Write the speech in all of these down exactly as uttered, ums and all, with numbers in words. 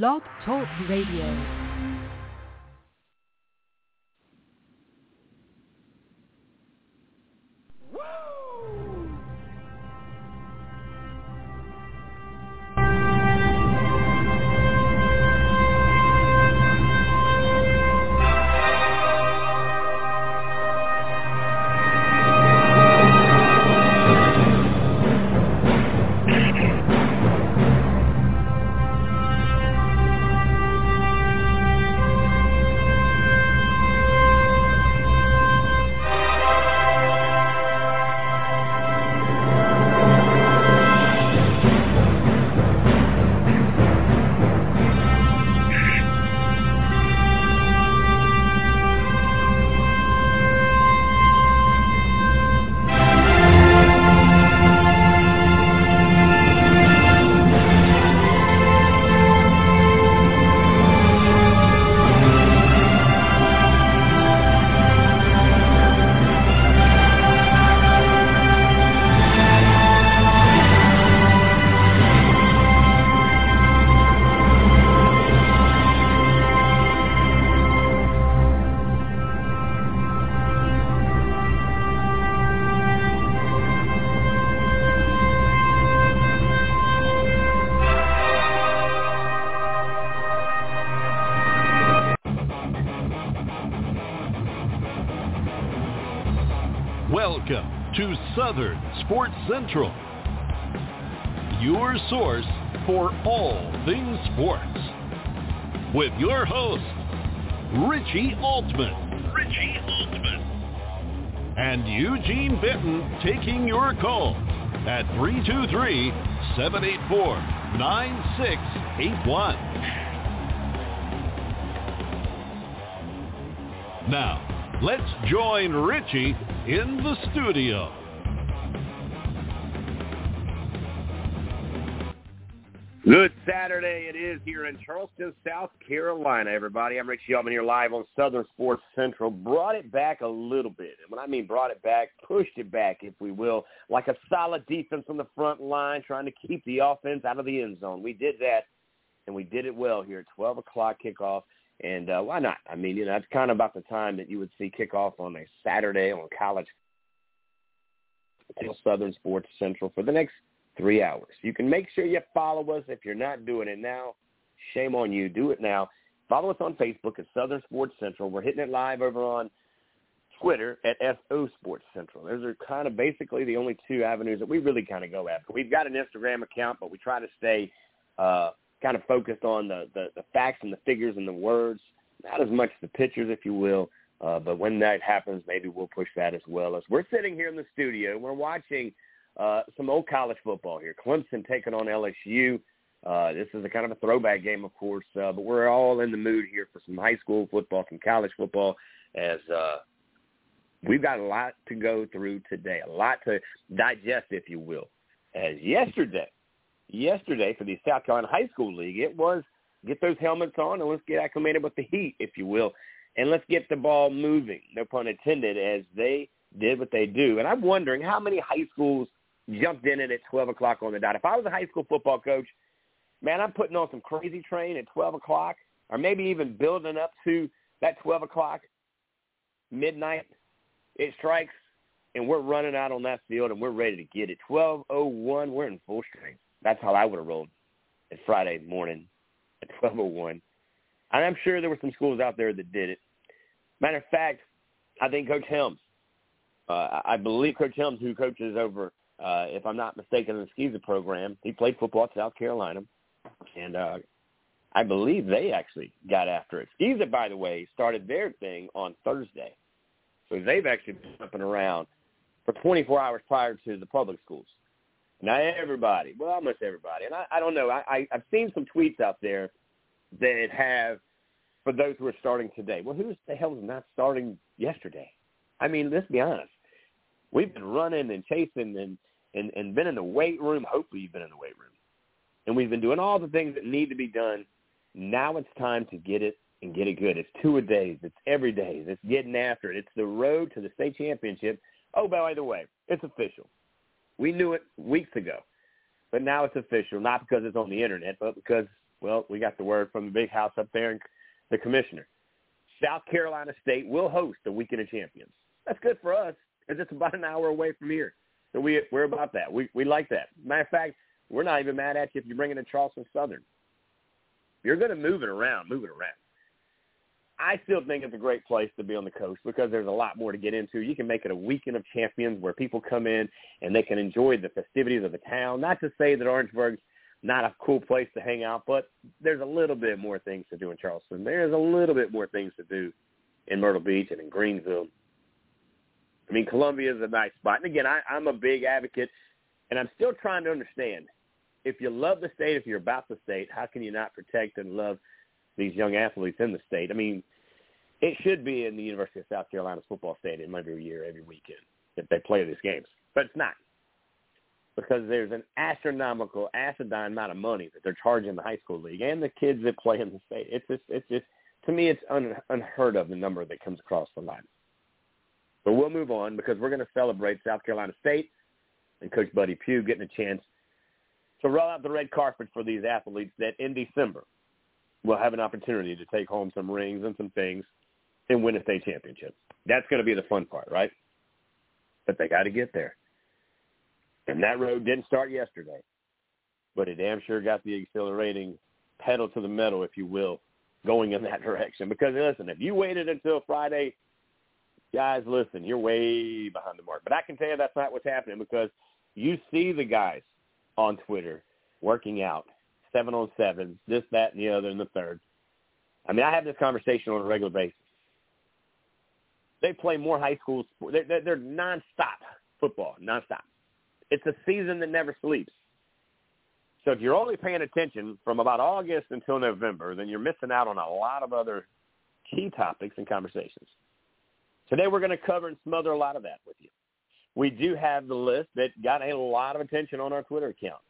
Blog Talk Radio. To Southern Sports Central, your source for all things sports, with your host, Richie Altman. Richie Altman. And Eugene Benton taking your call at three two three, seven eight four, nine six eight one. Now, let's join Richie in the studio. Good Saturday it is here in Charleston, South Carolina, everybody. I'm Richie Altman here live on Southern Sports Central. Brought it back a little bit. And when I mean brought it back, pushed it back, if we will, like a solid defense on the front line trying to keep the offense out of the end zone. We did that, and we did it well here at twelve o'clock kickoff. And uh, why not? I mean, you know, it's kind of about the time that you would see kickoff on a Saturday on college Southern Sports Central for the next three hours. You can make sure you follow us. If you're not doing it now, shame on you. Do it now. Follow us on Facebook at Southern Sports Central. We're hitting it live over on Twitter at S O Sports Central. Those are kind of basically the only two avenues that we really kind of go after. We've got an Instagram account, but we try to stay uh, – kind of focused on the, the, the facts and the figures and the words, not as much the pictures, if you will, uh, but when that happens, maybe we'll push that as well. As we're sitting here in the studio, we're watching uh, some old college football here. Clemson taking on L S U. Uh, this is a kind of a throwback game, of course, uh, but we're all in the mood here for some high school football, some college football, as uh, we've got a lot to go through today, a lot to digest, if you will, as yesterday, Yesterday for the South Carolina High School League, it was get those helmets on and let's get acclimated with the heat, if you will, and let's get the ball moving, no pun intended, as they did what they do. And I'm wondering how many high schools jumped in it at twelve o'clock on the dot. If I was a high school football coach, man, I'm putting on some crazy train at twelve o'clock, or maybe even building up to that twelve o'clock, midnight, it strikes, and we're running out on that field and we're ready to get it. twelve oh one, we're in full strength. That's how I would have rolled at Friday morning at twelve oh one. And I'm sure there were some schools out there that did it. Matter of fact, I think Coach Helms, uh, I believe Coach Helms, who coaches over, uh, if I'm not mistaken, in the Skeezer program, he played football at South Carolina. And uh, I believe they actually got after it. Skeezer, by the way, started their thing on Thursday. So they've actually been jumping around for twenty-four hours prior to the public schools. Not everybody, well, almost everybody. And I, I don't know. I, I, I've seen some tweets out there that have, for those who are starting today, well, who the hell was not starting yesterday? I mean, let's be honest. We've been running and chasing and, and, and been in the weight room. Hopefully you've been in the weight room. And we've been doing all the things that need to be done. Now it's time to get it and get it good. It's two-a-days. It's every day. It's getting after it. It's the road to the state championship. Oh, by the way, it's official. We knew it weeks ago, but now it's official, not because it's on the internet, but because Well, we got the word from the big house up there and the commissioner. South Carolina State will host the Weekend of Champions. That's good for us because it's about an hour away from here. So we, we're about that. We we like that. Matter of fact, we're not even mad at you if you bring it in Charleston Southern. You're going to move it around, move it around. I still think it's a great place to be on the coast because there's a lot more to get into. You can make it a Weekend of Champions where people come in and they can enjoy the festivities of the town. Not to say that Orangeburg's not a cool place to hang out, but there's a little bit more things to do in Charleston. There's a little bit more things to do in Myrtle Beach and in Greenville. I mean, Columbia is a nice spot. And, again, I, I'm a big advocate, and I'm still trying to understand. If you love the state, if you're about the state, how can you not protect and love these young athletes in the state? I mean, it should be in the University of South Carolina's football stadium every year, every weekend, if they play these games. But it's not, because there's an astronomical, acidine amount of money that they're charging the high school league and the kids that play in the state. It's just, it's just, to me, it's un, unheard of, the number that comes across the line. But we'll move on because we're going to celebrate South Carolina State and Coach Buddy Pugh getting a chance to roll out the red carpet for these athletes that in December will have an opportunity to take home some rings and some things and win a state championship. That's going to be the fun part, right? But they got to get there. And that road didn't start yesterday, but it damn sure got the accelerating pedal to the metal, if you will, going in that direction. Because, listen, if you waited until Friday, guys, listen, you're way behind the mark. But I can tell you that's not what's happening, because you see the guys on Twitter working out, seven on sevens, this, that, and the other, and the third. I mean, I have this conversation on a regular basis. They play more high school sports. They're, they're nonstop football, nonstop. It's a season that never sleeps. So if you're only paying attention from about August until November, then you're missing out on a lot of other key topics and conversations. Today we're going to cover and smother a lot of that with you. We do have the list that got a lot of attention on our Twitter account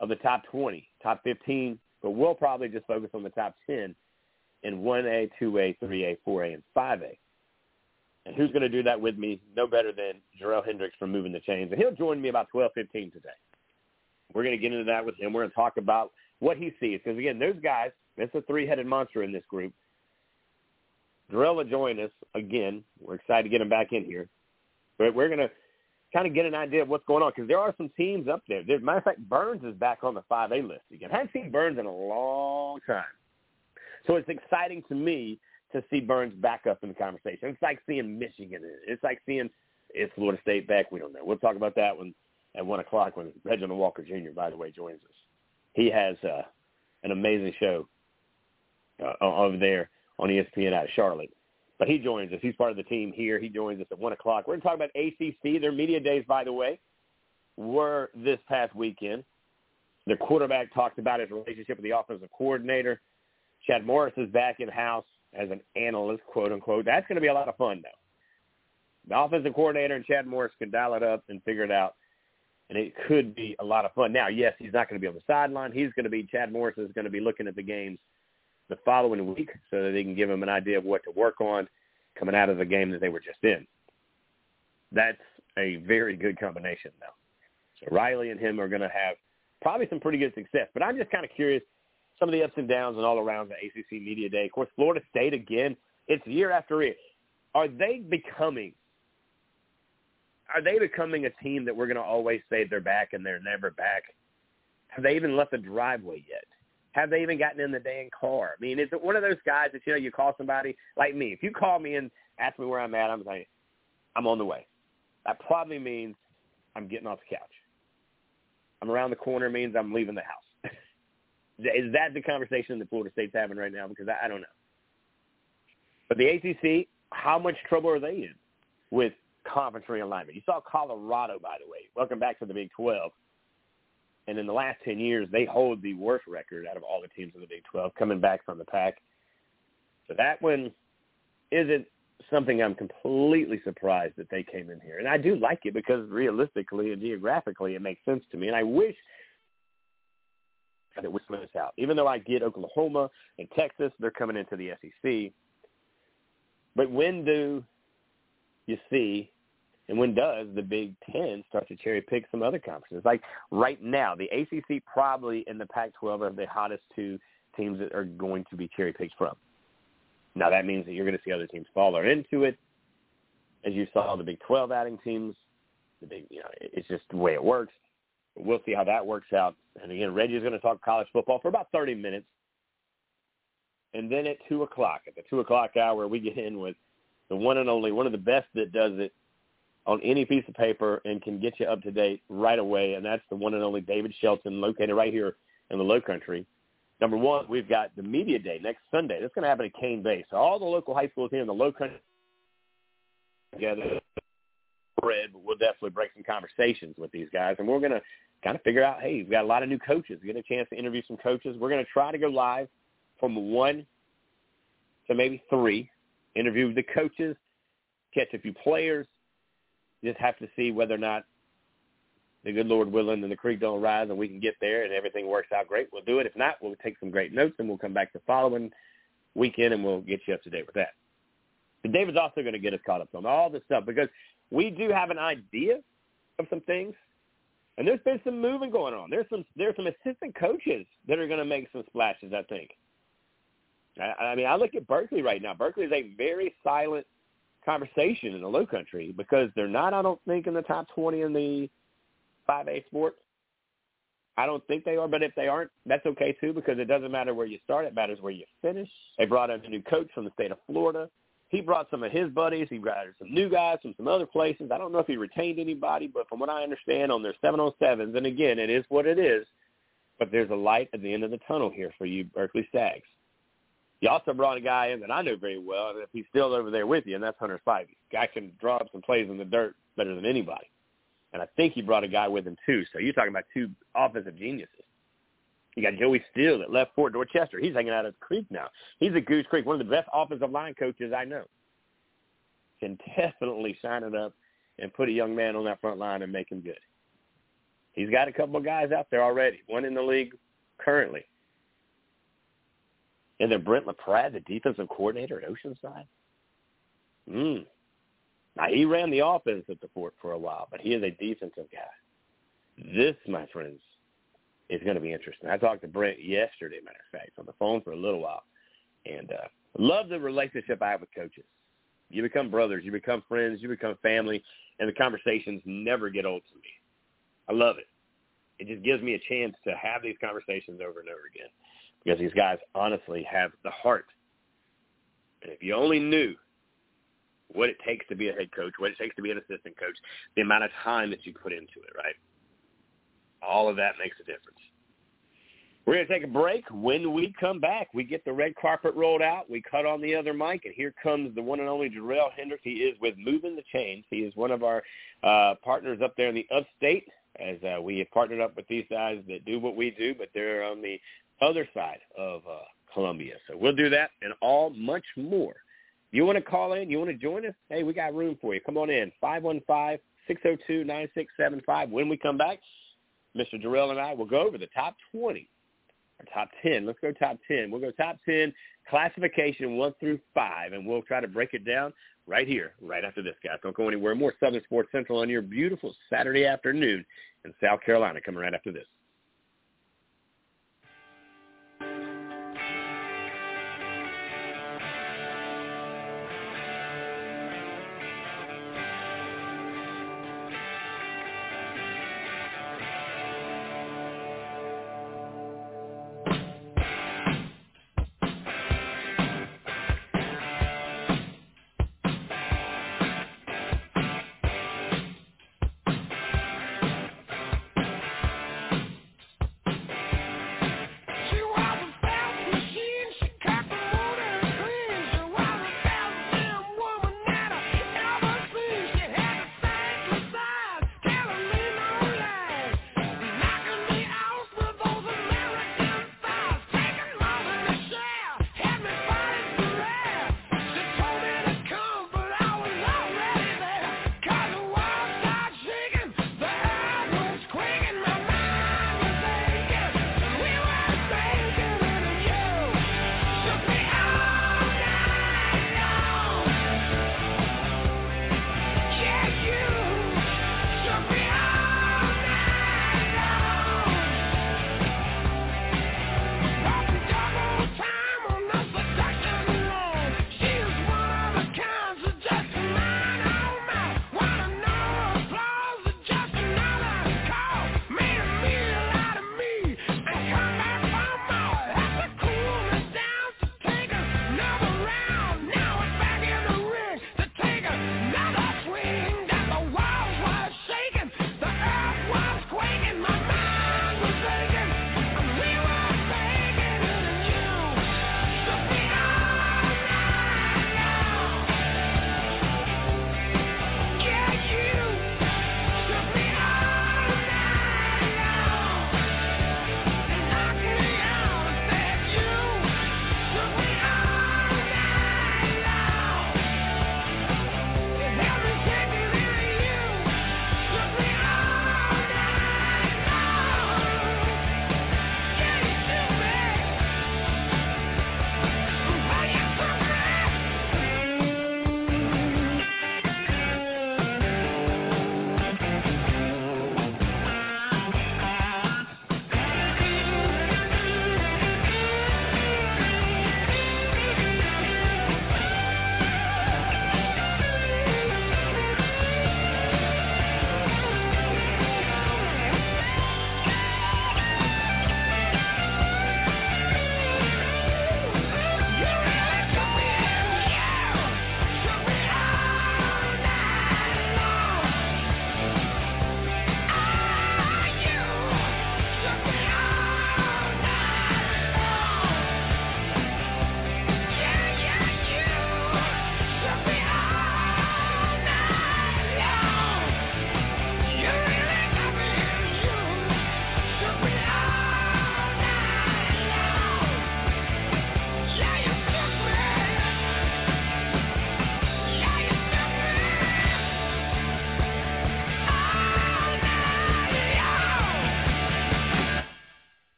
of the top twenty, top fifteen, but we'll probably just focus on the top ten in one A, two A, three A, four A, and five A. And who's going to do that with me? No better than Jerel Hendricks from Moving the Chains. And he'll join me about twelve fifteen today. We're going to get into that with him. We're going to talk about what he sees. Because, again, those guys, that's a three-headed monster in this group. Jerel will join us again. We're excited to get him back in here. But we're going to kind of get an idea of what's going on, because there are some teams up there. As a matter of fact, Burns is back on the five A list again. I haven't seen Burns in a long time. So it's exciting to me to see Burns back up in the conversation. It's like seeing Michigan. It's like seeing it's Florida State back. We don't know. We'll talk about that one at one o'clock when Reginald Walker Junior, by the way, joins us. He has uh, an amazing show uh, over there on E S P N out of Charlotte. But he joins us. He's part of the team here. He joins us at one o'clock. We're going to talk about A C C. Their media days, by the way, were this past weekend. Their quarterback talked about his relationship with the offensive coordinator. Chad Morris is back in-house as an analyst, quote-unquote. That's going to be a lot of fun, though. The offensive coordinator and Chad Morris can dial it up and figure it out, and it could be a lot of fun. Now, yes, he's not going to be on the sideline. He's going to be – Chad Morris is going to be looking at the games the following week so that they can give them an idea of what to work on coming out of the game that they were just in. That's a very good combination, though. So Riley and him are going to have probably some pretty good success. But I'm just kind of curious, some of the ups and downs and all around the A C C Media Day. Of course, Florida State, again, it's year after year. Are they becoming are they becoming a team that we're going to always say they're back and they're never back? Have they even left the driveway yet? Have they even gotten in the dang car? I mean, is it one of those guys that, you know, you call somebody like me? If you call me and ask me where I'm at, I'm like, I'm on the way. That probably means I'm getting off the couch. I'm around the corner means I'm leaving the house. Is that the conversation that Florida State's having right now? Because I, I don't know. But the A C C, how much trouble are they in with conference realignment? You saw Colorado, by the way. Welcome back to the Big twelve. And in the last ten years, they hold the worst record out of all the teams in the Big twelve, coming back from the pack. So that one isn't something I'm completely surprised that they came in here. And I do like it because realistically and geographically it makes sense to me. And I wish that we split this out. Even though I get Oklahoma and Texas, they're coming into the S E C. But when do you see – and when does the Big Ten start to cherry-pick some other conferences? Like right now, the A C C probably in the Pac twelve are the hottest two teams that are going to be cherry-picked from. Now, that means that you're going to see other teams fall into it. As you saw, the Big twelve adding teams, the big, you know, it's just the way it works. We'll see how that works out. And, again, Reggie's going to talk college football for about thirty minutes. And then at two o'clock, at the two o'clock hour, we get in with the one and only, one of the best that does it on any piece of paper and can get you up to date right away, and that's the one and only David Shelton, located right here in the Lowcountry. Number one, we've got the media day next Sunday. That's going to happen at Cane Bay. So all the local high schools here in the Lowcountry together, Fred, but we'll definitely break some conversations with these guys, and we're going to kind of figure out, hey, we've got a lot of new coaches. We get a chance to interview some coaches. We're going to try to go live from one to maybe three, interview the coaches, catch a few players, just have to see whether or not the good Lord willing and the creek don't rise and we can get there and everything works out great. We'll do it. If not, we'll take some great notes and we'll come back the following weekend and we'll get you up to date with that. But David's also going to get us caught up on all this stuff because we do have an idea of some things, and there's been some moving going on. There's some there's some assistant coaches that are going to make some splashes, I think. I, I mean, I look at Berkeley right now. Berkeley is a very silent conversation in the Lowcountry because they're not, I don't think, in the top twenty in the five A sport. I don't think they are, but if they aren't, that's okay too, because it doesn't matter where you start, it matters where you finish. They brought in a new coach from the state of Florida. He brought some of his buddies. He brought some new guys from some other places. I don't know if he retained anybody, but from what I understand on their seven oh sevens, and again, it is what it is, but there's a light at the end of the tunnel here for you Berkeley Stags. You also brought a guy in that I know very well, and if he's still over there with you, and that's Hunter Spivey. Guy can draw up some plays in the dirt better than anybody. And I think he brought a guy with him, too. So you're talking about two offensive geniuses. You got Joey Steele at left Fort Dorchester. He's hanging out at Creek now. He's at Goose Creek, one of the best offensive line coaches I know. Can definitely sign it up and put a young man on that front line and make him good. He's got a couple of guys out there already, one in the league currently. And then Brent LaPrade, the defensive coordinator at Oceanside. Mm. Now, he ran the offense at the Fort for a while, but he is a defensive guy. This, my friends, is going to be interesting. I talked to Brent yesterday, matter of fact, on the phone for a little while. And uh, love the relationship I have with coaches. You become brothers. You become friends. You become family. And the conversations never get old to me. I love it. It just gives me a chance to have these conversations over and over again. Because these guys honestly have the heart. And if you only knew what it takes to be a head coach, what it takes to be an assistant coach, the amount of time that you put into it, right? All of that makes a difference. We're going to take a break. When we come back, we get the red carpet rolled out. We cut on the other mic, and here comes the one and only Jerel Hendricks. He is with Moving the Chains. He is one of our uh, partners up there in the upstate, as uh, we have partnered up with these guys that do what we do, but they're on the other side of uh, Columbia. So we'll do that and all much more. You want to call in? You want to join us? Hey, we got room for you. Come on in, five one five, six oh two, nine six seven five. When we come back, Mister Jerel and I will go over the top twenty, or top ten. Let's go top ten. We'll go top ten, classification one through five, and we'll try to break it down right here, right after this, guys. Don't go anywhere. More Southern Sports Central on your beautiful Saturday afternoon in South Carolina coming right after this.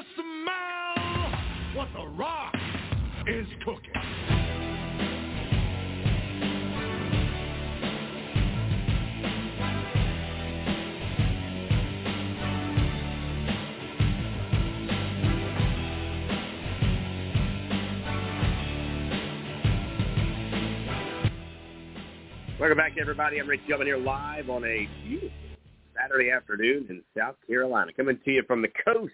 you smell what the rock is cooking? Welcome back, everybody. I'm Rick Gilman here live on a beautiful Saturday afternoon in South Carolina. Coming to you from the coast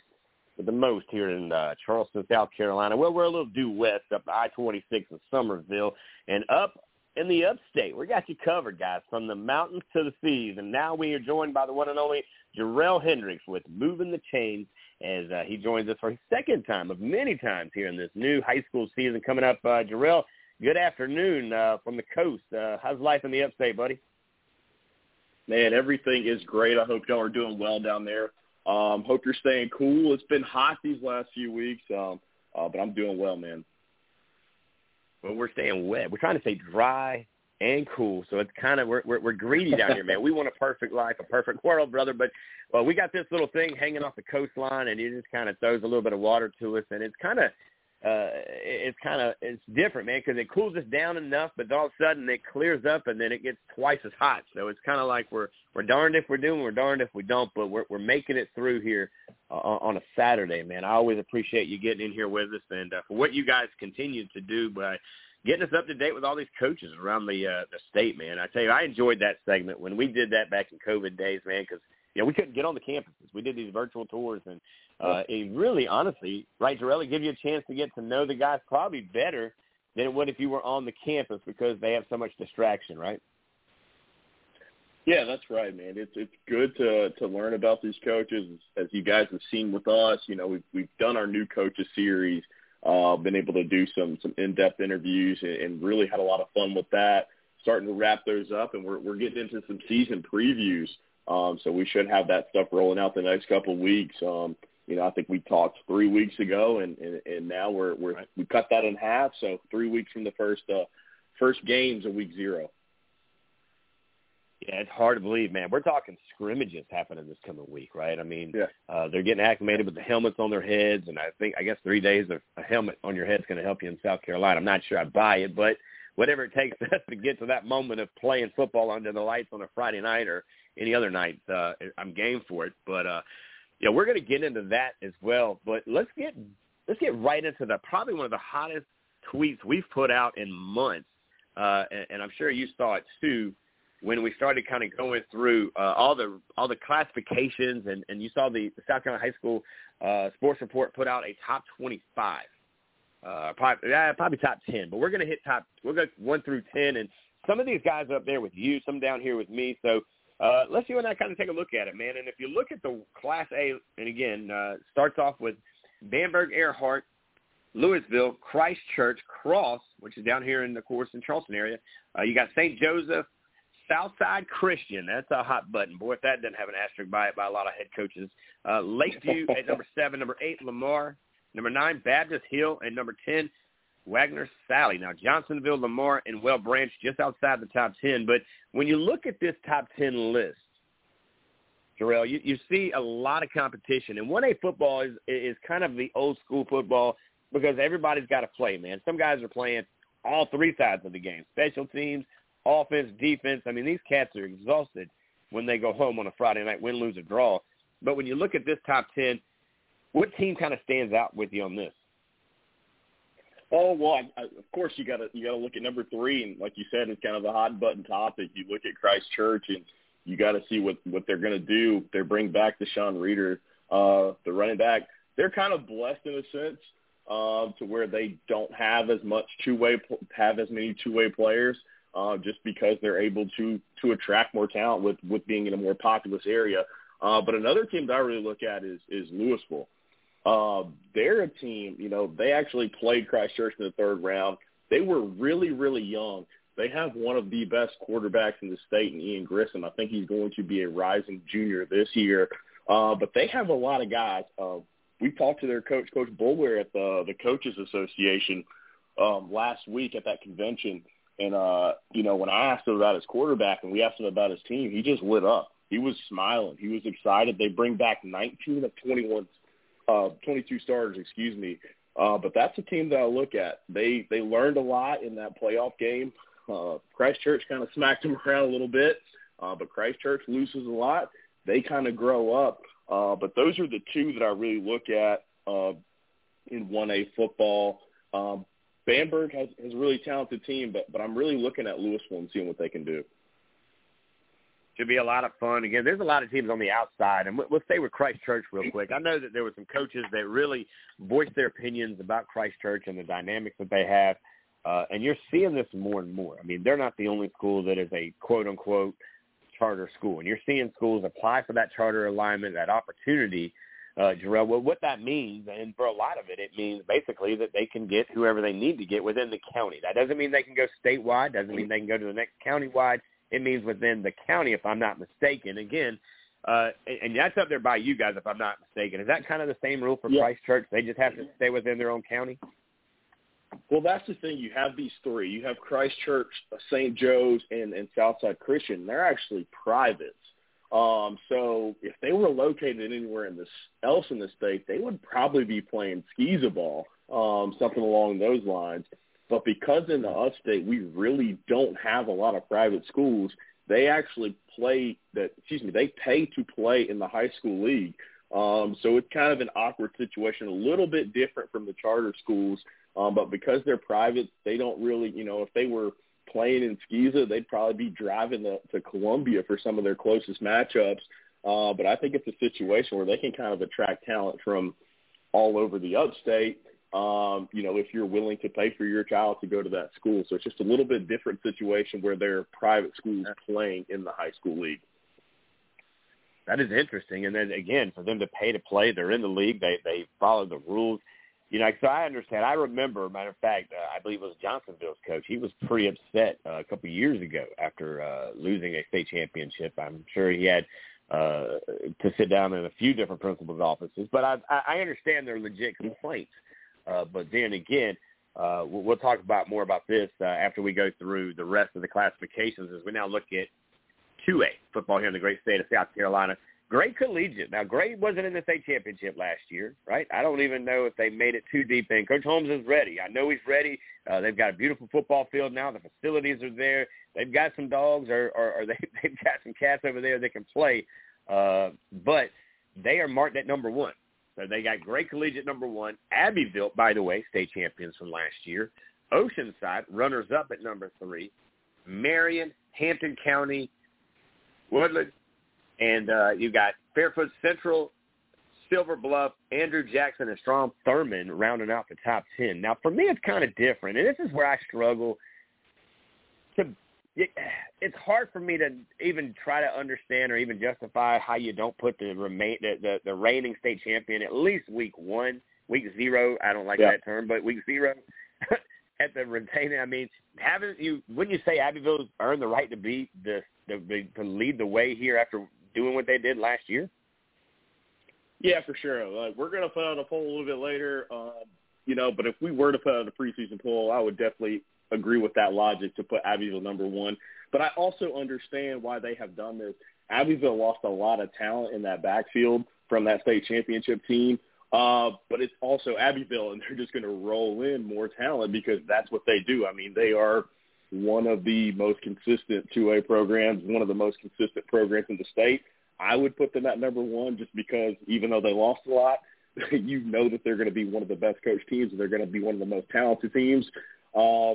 with the most here in uh, Charleston, South Carolina. Well, we're a little due west up I twenty-six in Summersville and up in the upstate. We got you covered, guys, from the mountains to the seas. And now we are joined by the one and only Jerel Hendricks with Moving the Chains as uh, he joins us for his second time of many times here in this new high school season coming up. Uh, Jerel, good afternoon uh, from the coast. Uh, how's life in the upstate, buddy? Man, everything is great. I hope y'all are doing well down there. Um, hope you're staying cool. It's been hot these last few weeks, um, uh, but I'm doing well, man. Well, we're staying wet. We're trying to stay dry and cool, so it's kind of we're, we're we're greedy down here, man. We want a perfect life, a perfect world, brother. But well, we got this little thing hanging off the coastline, and it just kind of throws a little bit of water to us, and it's kind of. Uh, it's kind of it's different, man, because it cools us down enough, but all of a sudden it clears up and then it gets twice as hot. So it's kind of like we're we're darned if we're doing, we're darned if we don't, but we're we're making it through here uh, on a Saturday, man. I always appreciate you getting in here with us and uh, for what you guys continue to do by getting us up to date with all these coaches around the uh, the state, man. I tell you, I enjoyed that segment when we did that back in COVID days, man, because you know, we couldn't get on the campuses. We did these virtual tours, and uh, it really, honestly, right, Jerel, it gives you a chance to get to know the guys probably better than it would if you were on the campus because they have so much distraction, right? Yeah, that's right, man. It's it's good to to learn about these coaches. As you guys have seen with us, you know, we've, we've done our new coaches series, uh, been able to do some, some in-depth interviews and, and really had a lot of fun with that, starting to wrap those up, and we're we're getting into some season previews. Um, so we should have that stuff rolling out the next couple of weeks. Um, you know, I think we talked three weeks ago, and, and, and now we're we right. we cut that in half. So three weeks from the first uh, first games of week zero. Yeah, it's hard to believe, man. We're talking scrimmages happening this coming week, right? I mean, yeah. uh, they're getting acclimated with the helmets on their heads, and I think I guess three days of a helmet on your head is going to help you in South Carolina. I'm not sure I buy it, but whatever it takes us to get to that moment of playing football under the lights on a Friday night or any other night, uh, I'm game for it. But, uh, yeah, we're going to get into that as well. But let's get let's get right into the probably one of the hottest tweets we've put out in months, uh, and, and I'm sure you saw it too when we started kind of going through uh, all the all the classifications, and, and you saw the, the South Carolina High School uh, Sports Report put out a top twenty-five. Uh, probably, uh, probably top ten, but we're going to hit top – we'll go one through ten, and some of these guys are up there with you, some down here with me. So uh, let's you and I kind of take a look at it, man. And if you look at the Class A, and again, uh, starts off with Bamberg, Earhart, Louisville, Christchurch, Cross, which is down here in the course in Charleston area. Uh, you got Saint Joseph, Southside Christian. That's a hot button. Boy, if that doesn't have an asterisk by it by a lot of head coaches. Uh, Lakeview at number seven, number eight, Lamar. Number nine, Baptist Hill, and number ten, Wagner Sally. Now, Johnsonville, Lamar, and Well Branch just outside the top ten. But when you look at this top ten list, Jerel, you, you see a lot of competition. And one A football is is kind of the old school football because everybody's got to play, man. Some guys are playing all three sides of the game, special teams, offense, defense. I mean, these cats are exhausted when they go home on a Friday night, win, lose, or draw. But when you look at this top ten, what team kind of stands out with you on this? Oh, well, I, I, of course you got to you got to look at number three, and like you said, it's kind of the hot button topic. You look at Christchurch, and you got to see what, what they're going to do. They bring back Deshaun Reeder, uh, the running back. They're kind of blessed in a sense uh, to where they don't have as much two way have as many two way players, uh, just because they're able to to attract more talent with, with being in a more populous area. Uh, but another team that I really look at is is Louisville. Uh, they're a team, you know, they actually played Christchurch in the third round. They were really, really young. They have one of the best quarterbacks in the state in Ian Grissom. I think he's going to be a rising junior this year. Uh, but they have a lot of guys. Uh, we talked to their coach, Coach Bulwer, at the, the Coaches Association um, last week at that convention. And, uh, you know, when I asked him about his quarterback and we asked him about his team, he just lit up. He was smiling. He was excited. They bring back nineteen of twenty-one uh, twenty-two starters, excuse me. Uh, but that's a team that I look at. They they learned a lot in that playoff game. Uh, Christchurch kind of smacked them around a little bit, uh, but Christchurch loses a lot. They kind of grow up. Uh, but those are the two that I really look at uh, in one A football. Um, Bamberg has, has a really talented team, but, but I'm really looking at Louisville and seeing what they can do. Should be a lot of fun. Again, there's a lot of teams on the outside. And we'll stay with Christchurch real quick. I know that there were some coaches that really voiced their opinions about Christchurch and the dynamics that they have. Uh, and you're seeing this more and more. I mean, they're not the only school that is a quote-unquote charter school. And you're seeing schools apply for that charter alignment, that opportunity, uh, Jerel. Well, what that means, and for a lot of it, it means basically that they can get whoever they need to get within the county. That doesn't mean they can go statewide. Doesn't mean they can go to the next countywide. It means within the county, if I'm not mistaken. Again, uh, and that's up there by you guys, if I'm not mistaken. Is that kind of the same rule for yeah. Christchurch? They just have to stay within their own county? Well, that's the thing. You have these three. You have Christchurch, Saint Joe's, and, and Southside Christian. They're actually privates. Um, so if they were located anywhere in this, else in the state, they would probably be playing skeezer ball, um, something along those lines. But because in the upstate we really don't have a lot of private schools, they actually play that. Excuse me, they pay to play in the high school league. Um, so it's kind of an awkward situation, a little bit different from the charter schools. Um, but because they're private, they don't really, you know, if they were playing in Skeezer, they'd probably be driving to, to Columbia for some of their closest matchups. Uh, but I think it's a situation where they can kind of attract talent from all over the upstate. Um, you know, if you're willing to pay for your child to go to that school. So it's just a little bit different situation where they're private schools playing in the high school league. That is interesting. And then, again, for them to pay to play, they're in the league. They they follow the rules. You know, so I understand. I remember, matter of fact, uh, I believe it was Johnsonville's coach. He was pretty upset uh, a couple of years ago after uh, losing a state championship. I'm sure he had uh, to sit down in a few different principals' offices. But I, I understand their legit complaints. Uh, but then again, uh, we'll talk about more about this uh, after we go through the rest of the classifications as we now look at two A football here in the great state of South Carolina. Great Collegiate. Now, Great wasn't in the state championship last year, right? I don't even know if they made it too deep in. Coach Holmes is ready. I know he's ready. Uh, they've got a beautiful football field now. The facilities are there. They've got some dogs or, or, or they, they've got some cats over there that can play. Uh, but they are marked at number one. So they got Great Collegiate number one. Abbeville, by the way, state champions from last year. Oceanside, runners-up at number three. Marion, Hampton County, Woodland. And uh, you got Fairfoot Central, Silver Bluff, Andrew Jackson, and Strom Thurmond rounding out the top ten. Now, for me, it's kind of different, and this is where I struggle. To, it's hard for me to even try to understand or even justify how you don't put the remain the, the, the reigning state champion at least week one, week zero. I don't like yeah. that term, but week zero at the retaining. I mean, haven't you? Wouldn't you say Abbeville's earned the right to be the, the to lead the way here after doing what they did last year? Yeah, for sure. Like, we're going to put out a poll a little bit later, uh, you know, but if we were to put out a preseason poll, I would definitely agree with that logic to put Abbeville number one. But I also understand why they have done this. Abbeville lost a lot of talent in that backfield from that state championship team, uh, but it's also Abbeville, and they're just going to roll in more talent because that's what they do. I mean, they are – one of the most consistent two A programs, one of the most consistent programs in the state. I would put them at number one just because even though they lost a lot, you know that they're going to be one of the best coached teams and they're going to be one of the most talented teams. Uh,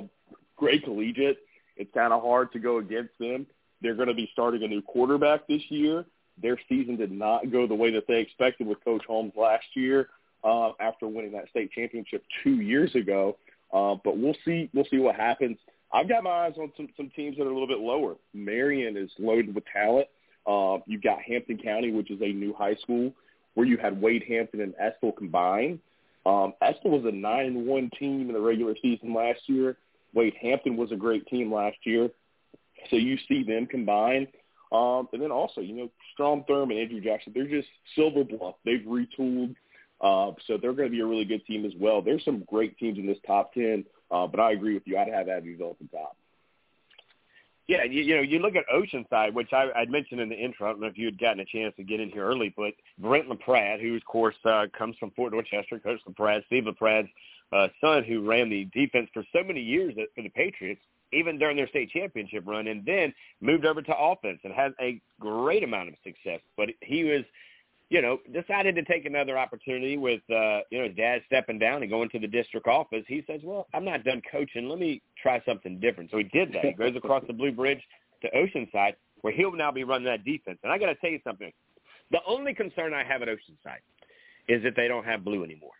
Great Collegiate. It's kind of hard to go against them. They're going to be starting a new quarterback this year. Their season did not go the way that they expected with Coach Holmes last year uh, after winning that state championship two years ago. Uh, but we'll see. We'll see what happens. I've got my eyes on some, some teams that are a little bit lower. Marion is loaded with talent. Uh, you've got Hampton County, which is a new high school, where you had Wade Hampton and Estill combined. Um, Estill was a nine and one team in the regular season last year. Wade Hampton was a great team last year. So you see them combined. Um, and then also, you know, Strom Thurmond, Andrew Jackson, they're just Silver Bluff. They've retooled. Uh, so they're going to be a really good team as well. There's some great teams in this top ten, uh, but I agree with you. I'd have Abbeville at the top. Yeah, you, you know, you look at Oceanside, which I, I'd mentioned in the intro. I don't know if you had gotten a chance to get in here early, but Brent LaPrade, who, of course, uh, comes from Fort Dorchester, Coach LaPrade, Steve LaPrade's uh, son, who ran the defense for so many years for the Patriots, even during their state championship run, and then moved over to offense and had a great amount of success. But he was, you know, decided to take another opportunity with, uh, you know, his dad stepping down and going to the district office. He says, well, I'm not done coaching. Let me try something different. So he did that. He goes across the Blue Bridge to Oceanside, where he'll now be running that defense. And I got to tell you something. The only concern I have at Oceanside is that they don't have blue anymore.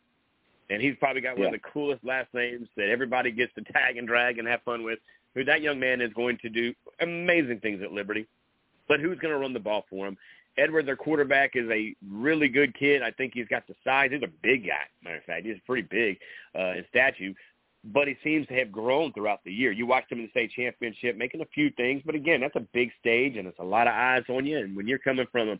And he's probably got one yeah. of the coolest last names that everybody gets to tag and drag and have fun with. Who that young man is going to do amazing things at Liberty, but who's going to run the ball for him? Edward, their quarterback, is a really good kid. I think he's got the size. He's a big guy, matter of fact. He's pretty big uh, in stature, but he seems to have grown throughout the year. You watched him in the state championship making a few things, but, again, that's a big stage, and it's a lot of eyes on you, and when you're coming from a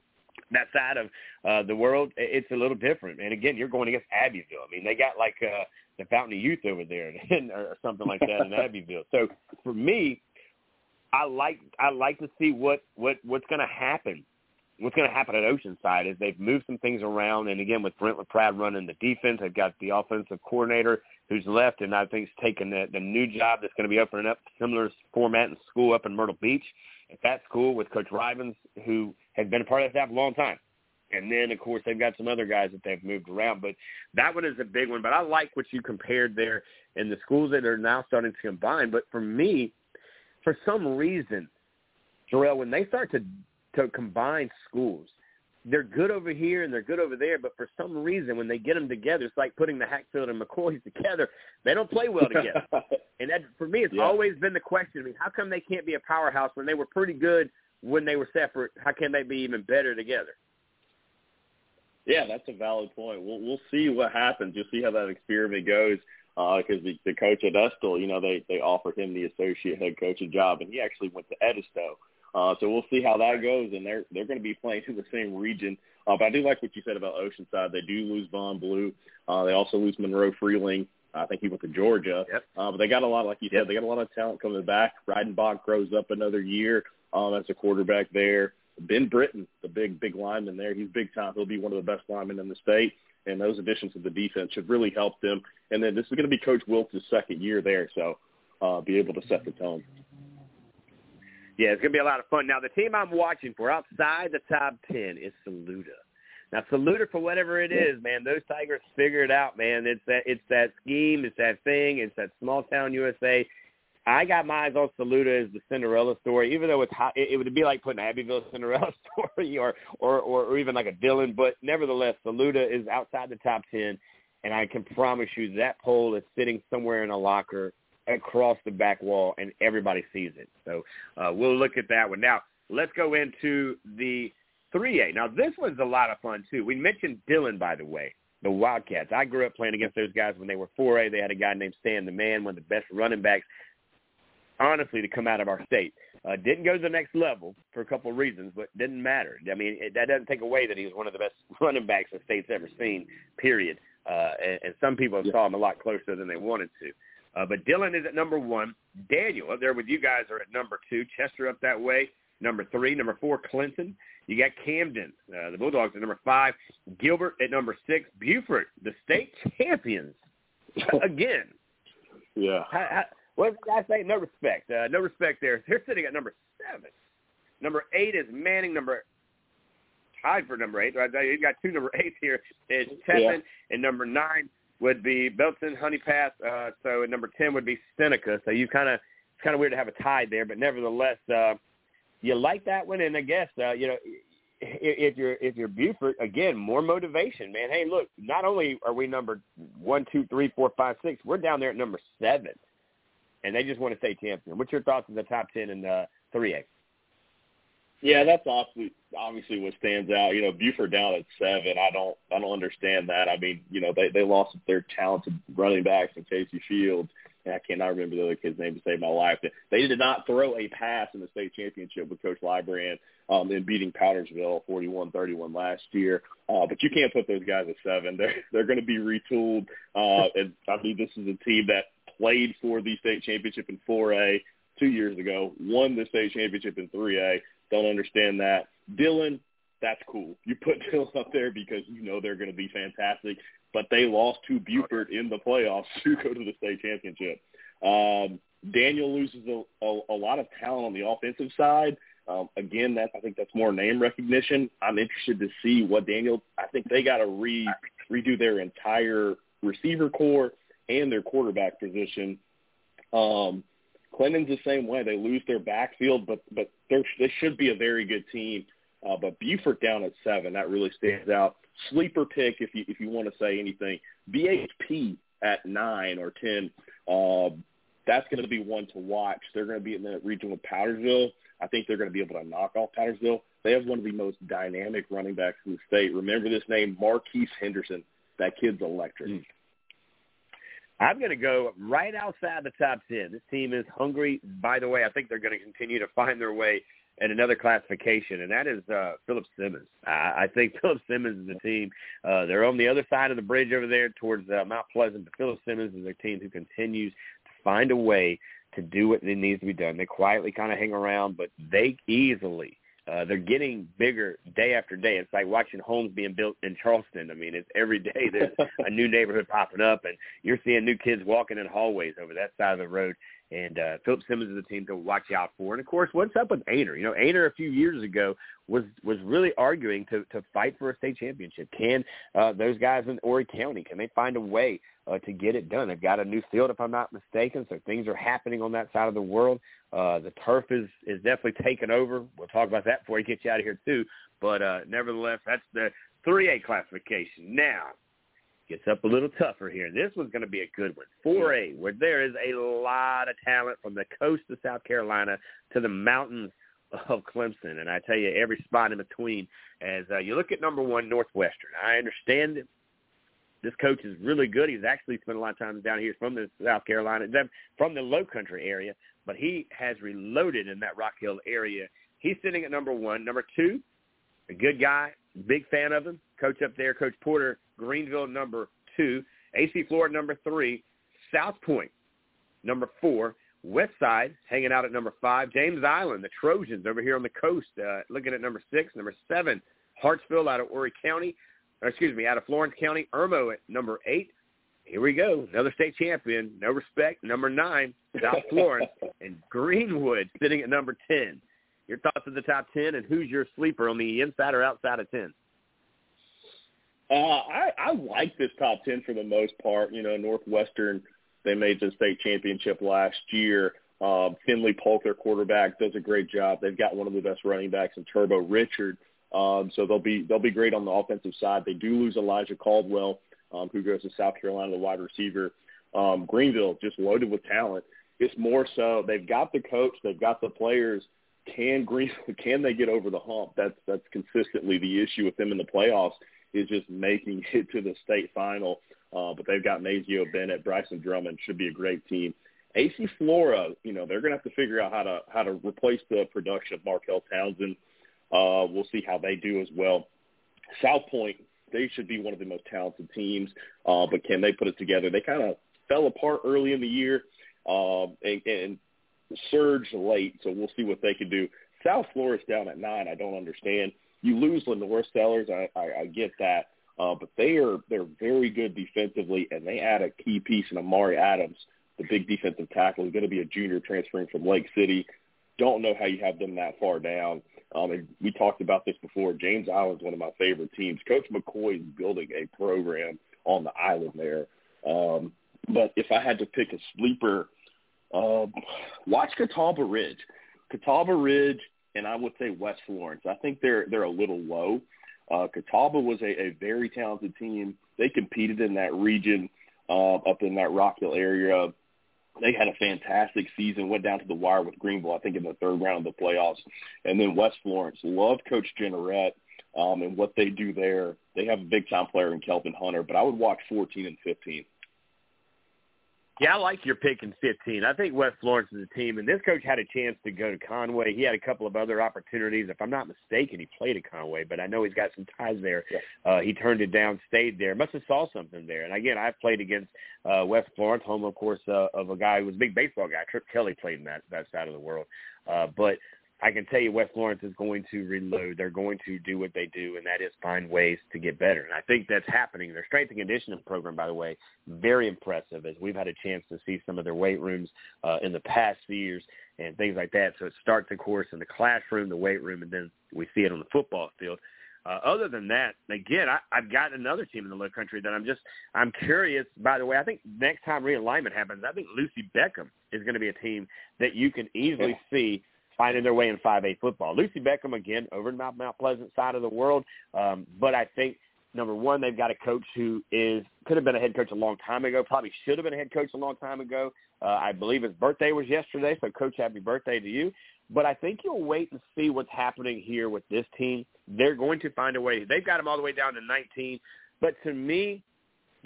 that side of uh, the world, it's a little different. And, again, you're going against Abbeville. I mean, they got, like, uh, the Fountain of Youth over there and, or something like that in Abbeville. So, for me, I like I like to see what, what, what's going to happen. What's going to happen at Oceanside is they've moved some things around. And, again, with Brent LaPrade running the defense, they've got the offensive coordinator who's left, and I think is taking the, the new job that's going to be opening up similar format in school up in Myrtle Beach. At that school with Coach Rivens, who had been a part of that staff a long time. And then, of course, they've got some other guys that they've moved around. But that one is a big one. But I like what you compared there and the schools that are now starting to combine. But for me, for some reason, Jerel, when they start to, to combine schools, they're good over here and they're good over there. But for some reason, when they get them together, it's like putting the Hackfield and McCoys together. They don't play well together. And that, for me, it's yeah. always been the question. I mean, how come they can't be a powerhouse when they were pretty good when they were separate? How can they be even better together? Yeah, that's a valid point. We'll, we'll see what happens. You'll see how that experiment goes because uh, the, the coach at Estill, you know, they, they offered him the associate head coaching job, and he actually went to Edisto. Uh, so we'll see how that goes, and they're they're going to be playing in the same region. Uh, but I do like what you said about Oceanside. They do lose Von Blue. Uh, they also lose Monroe Freeling. I think he went to Georgia. Yep. Uh, but they got a lot, like you yep. said, they got a lot of talent coming back. Reidenbach grows up another year um, as a quarterback there. Ben Britton, the big, big lineman there, he's big time. He'll be one of the best linemen in the state. And those additions to the defense should really help them. And then this is going to be Coach Wilt's second year there, so uh, be able to set the tone. Yeah, it's going to be a lot of fun. Now, the team I'm watching for outside the top ten is Saluda. Now, Saluda, for whatever it is, man, those Tigers figure it out, man. It's that, it's that scheme. It's that thing. It's that small-town U S A. I got my eyes on Saluda as the Cinderella story, even though it's hot, it, it would be like putting Abbeville Cinderella story or, or, or, or even like a Dillon. But nevertheless, Saluda is outside the top ten, and I can promise you that poll is sitting somewhere in a locker across the back wall, and everybody sees it. So uh, we'll look at that one. Now, let's go into the three A. Now, this one's a lot of fun, too. We mentioned Dillon, by the way, the Wildcats. I grew up playing against those guys when they were four A. They had a guy named Stan the Man, one of the best running backs, honestly, to come out of our state. Uh, didn't go to the next level for a couple of reasons, but didn't matter. I mean, it, that doesn't take away that he was one of the best running backs the state's ever seen, period. Uh, and, and some people have yeah. saw him a lot closer than they wanted to. Uh, but Dillon is at number one. Daniel, up there with you guys, are at number two. Chester up that way, number three. Number four, Clinton. You got Camden, uh, the Bulldogs, at number five. Gilbert at number six. Buford, the state champions, again. Yeah. How, how, what did I say? No respect. Uh, no respect there. They're sitting at number seven. Number eight is Manning, number tied for number eight. You've got two number eights here. It's Tevin, yeah. and number nine would be Belton Honey Path. Uh, so at number ten would be Seneca. So you kind of it's kind of weird to have a tie there, but nevertheless, uh, you like that one. And I guess uh, you know if, if you're if you're Buford, again, more motivation, man. Hey, look, not only are we number one, two, three, four, five, six, we're down there at number seven, and they just want to stay champion. What's your thoughts on the top ten and the three A? Yeah, that's obviously, obviously what stands out. You know, Buford down at seven. I don't, I don't understand that. I mean, you know, they, they lost their talented running backs in Casey Fields, and I cannot remember the other kid's name to save my life. They did not throw a pass in the state championship with Coach Librand um, in beating Powdersville forty-one thirty-one last year. Uh, but you can't put those guys at seven. They're they're going to be retooled, uh, and I believe this is a team that played for the state championship in four A. two years ago, won the state championship in three A. Don't understand that. Dillon, that's cool. You put Dillon up there because you know they're going to be fantastic, but they lost to Buford in the playoffs to go to the state championship. Um, Daniel loses a, a, a lot of talent on the offensive side. Um, again, that I think that's more name recognition. I'm interested to see what Daniel – I think they got to re, redo their entire receiver core and their quarterback position. Um, Clinton's the same way. They lose their backfield, but but they should be a very good team. Uh, but Buford down at seven, that really stands out. Sleeper pick, if you if you want to say anything. B H P at nine or ten, uh, that's going to be one to watch. They're going to be in the region with Powdersville. I think they're going to be able to knock off Powdersville. They have one of the most dynamic running backs in the state. Remember this name, Marquise Henderson. That kid's electric. Mm. I'm going to go right outside the top ten. This team is hungry. By the way, I think they're going to continue to find their way in another classification, and that is uh, Phillip Simmons. I, I think Phillip Simmons is the team. Uh, they're on the other side of the bridge over there towards uh, Mount Pleasant, but Phillip Simmons is their team who continues to find a way to do what needs to be done. They quietly kind of hang around, but they easily, uh, they're getting bigger day after day. It's like watching homes being built in Charleston. I mean, it's every day there's a new neighborhood popping up, and you're seeing new kids walking in hallways over that side of the road. And uh, Phillip Simmons is a team to watch out for. And, of course, what's up with Ainer? You know, Ainer a few years ago was, was really arguing to, to fight for a state championship. Can uh, those guys in Horry County, can they find a way uh, to get it done? They've got a new field, if I'm not mistaken, so things are happening on that side of the world. Uh, the turf is, is definitely taking over. We'll talk about that before I get you out of here, too. But, uh, nevertheless, that's the three A classification. Now, gets up a little tougher here. This one's going to be a good one. four A, where there is a lot of talent from the coast of South Carolina to the mountains of Clemson. And I tell you, every spot in between, as uh, you look at number one, Northwestern. I understand it. This coach is really good. He's actually spent a lot of time down here. He's from the South Carolina, from the Lowcountry area, but he has reloaded in that Rock Hill area. He's sitting at number one. Number two, a good guy, big fan of him, coach up there, Coach Porter. Greenville, number two. A C Florida, number three. South Point, number four. Westside, hanging out at number five. James Island, the Trojans, over here on the coast, uh, looking at number six. Number seven, Hartsville out of Horry County, or excuse me, out of Florence County. Irmo at number eight. Here we go, another state champion, no respect. Number nine, South Florence, and Greenwood sitting at number ten. Your thoughts of the top ten, and who's your sleeper on the inside or outside of ten? Uh, I, I like this top ten for the most part. You know, Northwestern, they made the state championship last year. Um, Finley Polk, their quarterback, does a great job. They've got one of the best running backs in Turbo Richard. Um, so they'll be they'll be great on the offensive side. They do lose Elijah Caldwell, um, who goes to South Carolina, the wide receiver. Um, Greenville, just loaded with talent. It's more so they've got the coach, they've got the players. Can Greenville, can they get over the hump? That's that's consistently the issue with them in the playoffs. Is just making it to the state final. Uh, but they've got Mazio Bennett, Bryson Drummond, should be a great team. A C Flora, you know, they're going to have to figure out how to how to replace the production of Markel Townsend. Uh, we'll see how they do as well. South Point, they should be one of the most talented teams, uh, but can they put it together? They kind of fell apart early in the year uh, and, and surged late, so we'll see what they can do. South Florence down at nine, I don't understand. You lose Lenore Sellers, I, I, I get that, uh, but they are they're very good defensively, and they add a key piece in Amari Adams, the big defensive tackle. He's going to be a junior transferring from Lake City. Don't know how you have them that far down. Um, and we talked about this before. James Island's one of my favorite teams. Coach McCoy is building a program on the island there. Um, but if I had to pick a sleeper, uh, watch Catawba Ridge. Catawba Ridge. And I would say West Florence. I think they're they're a little low. Uh, Catawba was a, a very talented team. They competed in that region uh, up in that Rock Hill area. They had a fantastic season, went down to the wire with Greenville, I think, in the third round of the playoffs. And then West Florence, loved Coach Generette um, and what they do there. They have a big-time player in Kelvin Hunter, but I would watch fourteen and fifteen. Yeah, I like your pick in fifteen. I think West Florence is a team, and this coach had a chance to go to Conway. He had a couple of other opportunities. If I'm not mistaken, he played at Conway, but I know he's got some ties there. Yeah. Uh, he turned it down, stayed there. Must have saw something there. And, again, I've played against uh, West Florence, home, of course, uh, of a guy who was a big baseball guy. Tripp Kelly played in that, that side of the world. Uh, but I can tell you West Florence is going to reload. They're going to do what they do, and that is find ways to get better. And I think that's happening. Their strength and conditioning program, by the way, very impressive, as we've had a chance to see some of their weight rooms uh, in the past few years and things like that. So it starts, of course, in the classroom, the weight room, and then we see it on the football field. Uh, other than that, again, I, I've got another team in the Lowcountry that I'm just – I'm curious. By the way, I think next time realignment happens, I think Lucy Beckham is going to be a team that you can easily yeah. see finding their way in five A football. Lucy Beckham, again, over in Mount, Mount Pleasant side of the world. Um, but I think, number one, they've got a coach who is could have been a head coach a long time ago, probably should have been a head coach a long time ago. Uh, I believe his birthday was yesterday, so, Coach, happy birthday to you. But I think you'll wait and see what's happening here with this team. They're going to find a way. They've got them all the way down to nineteen. But to me,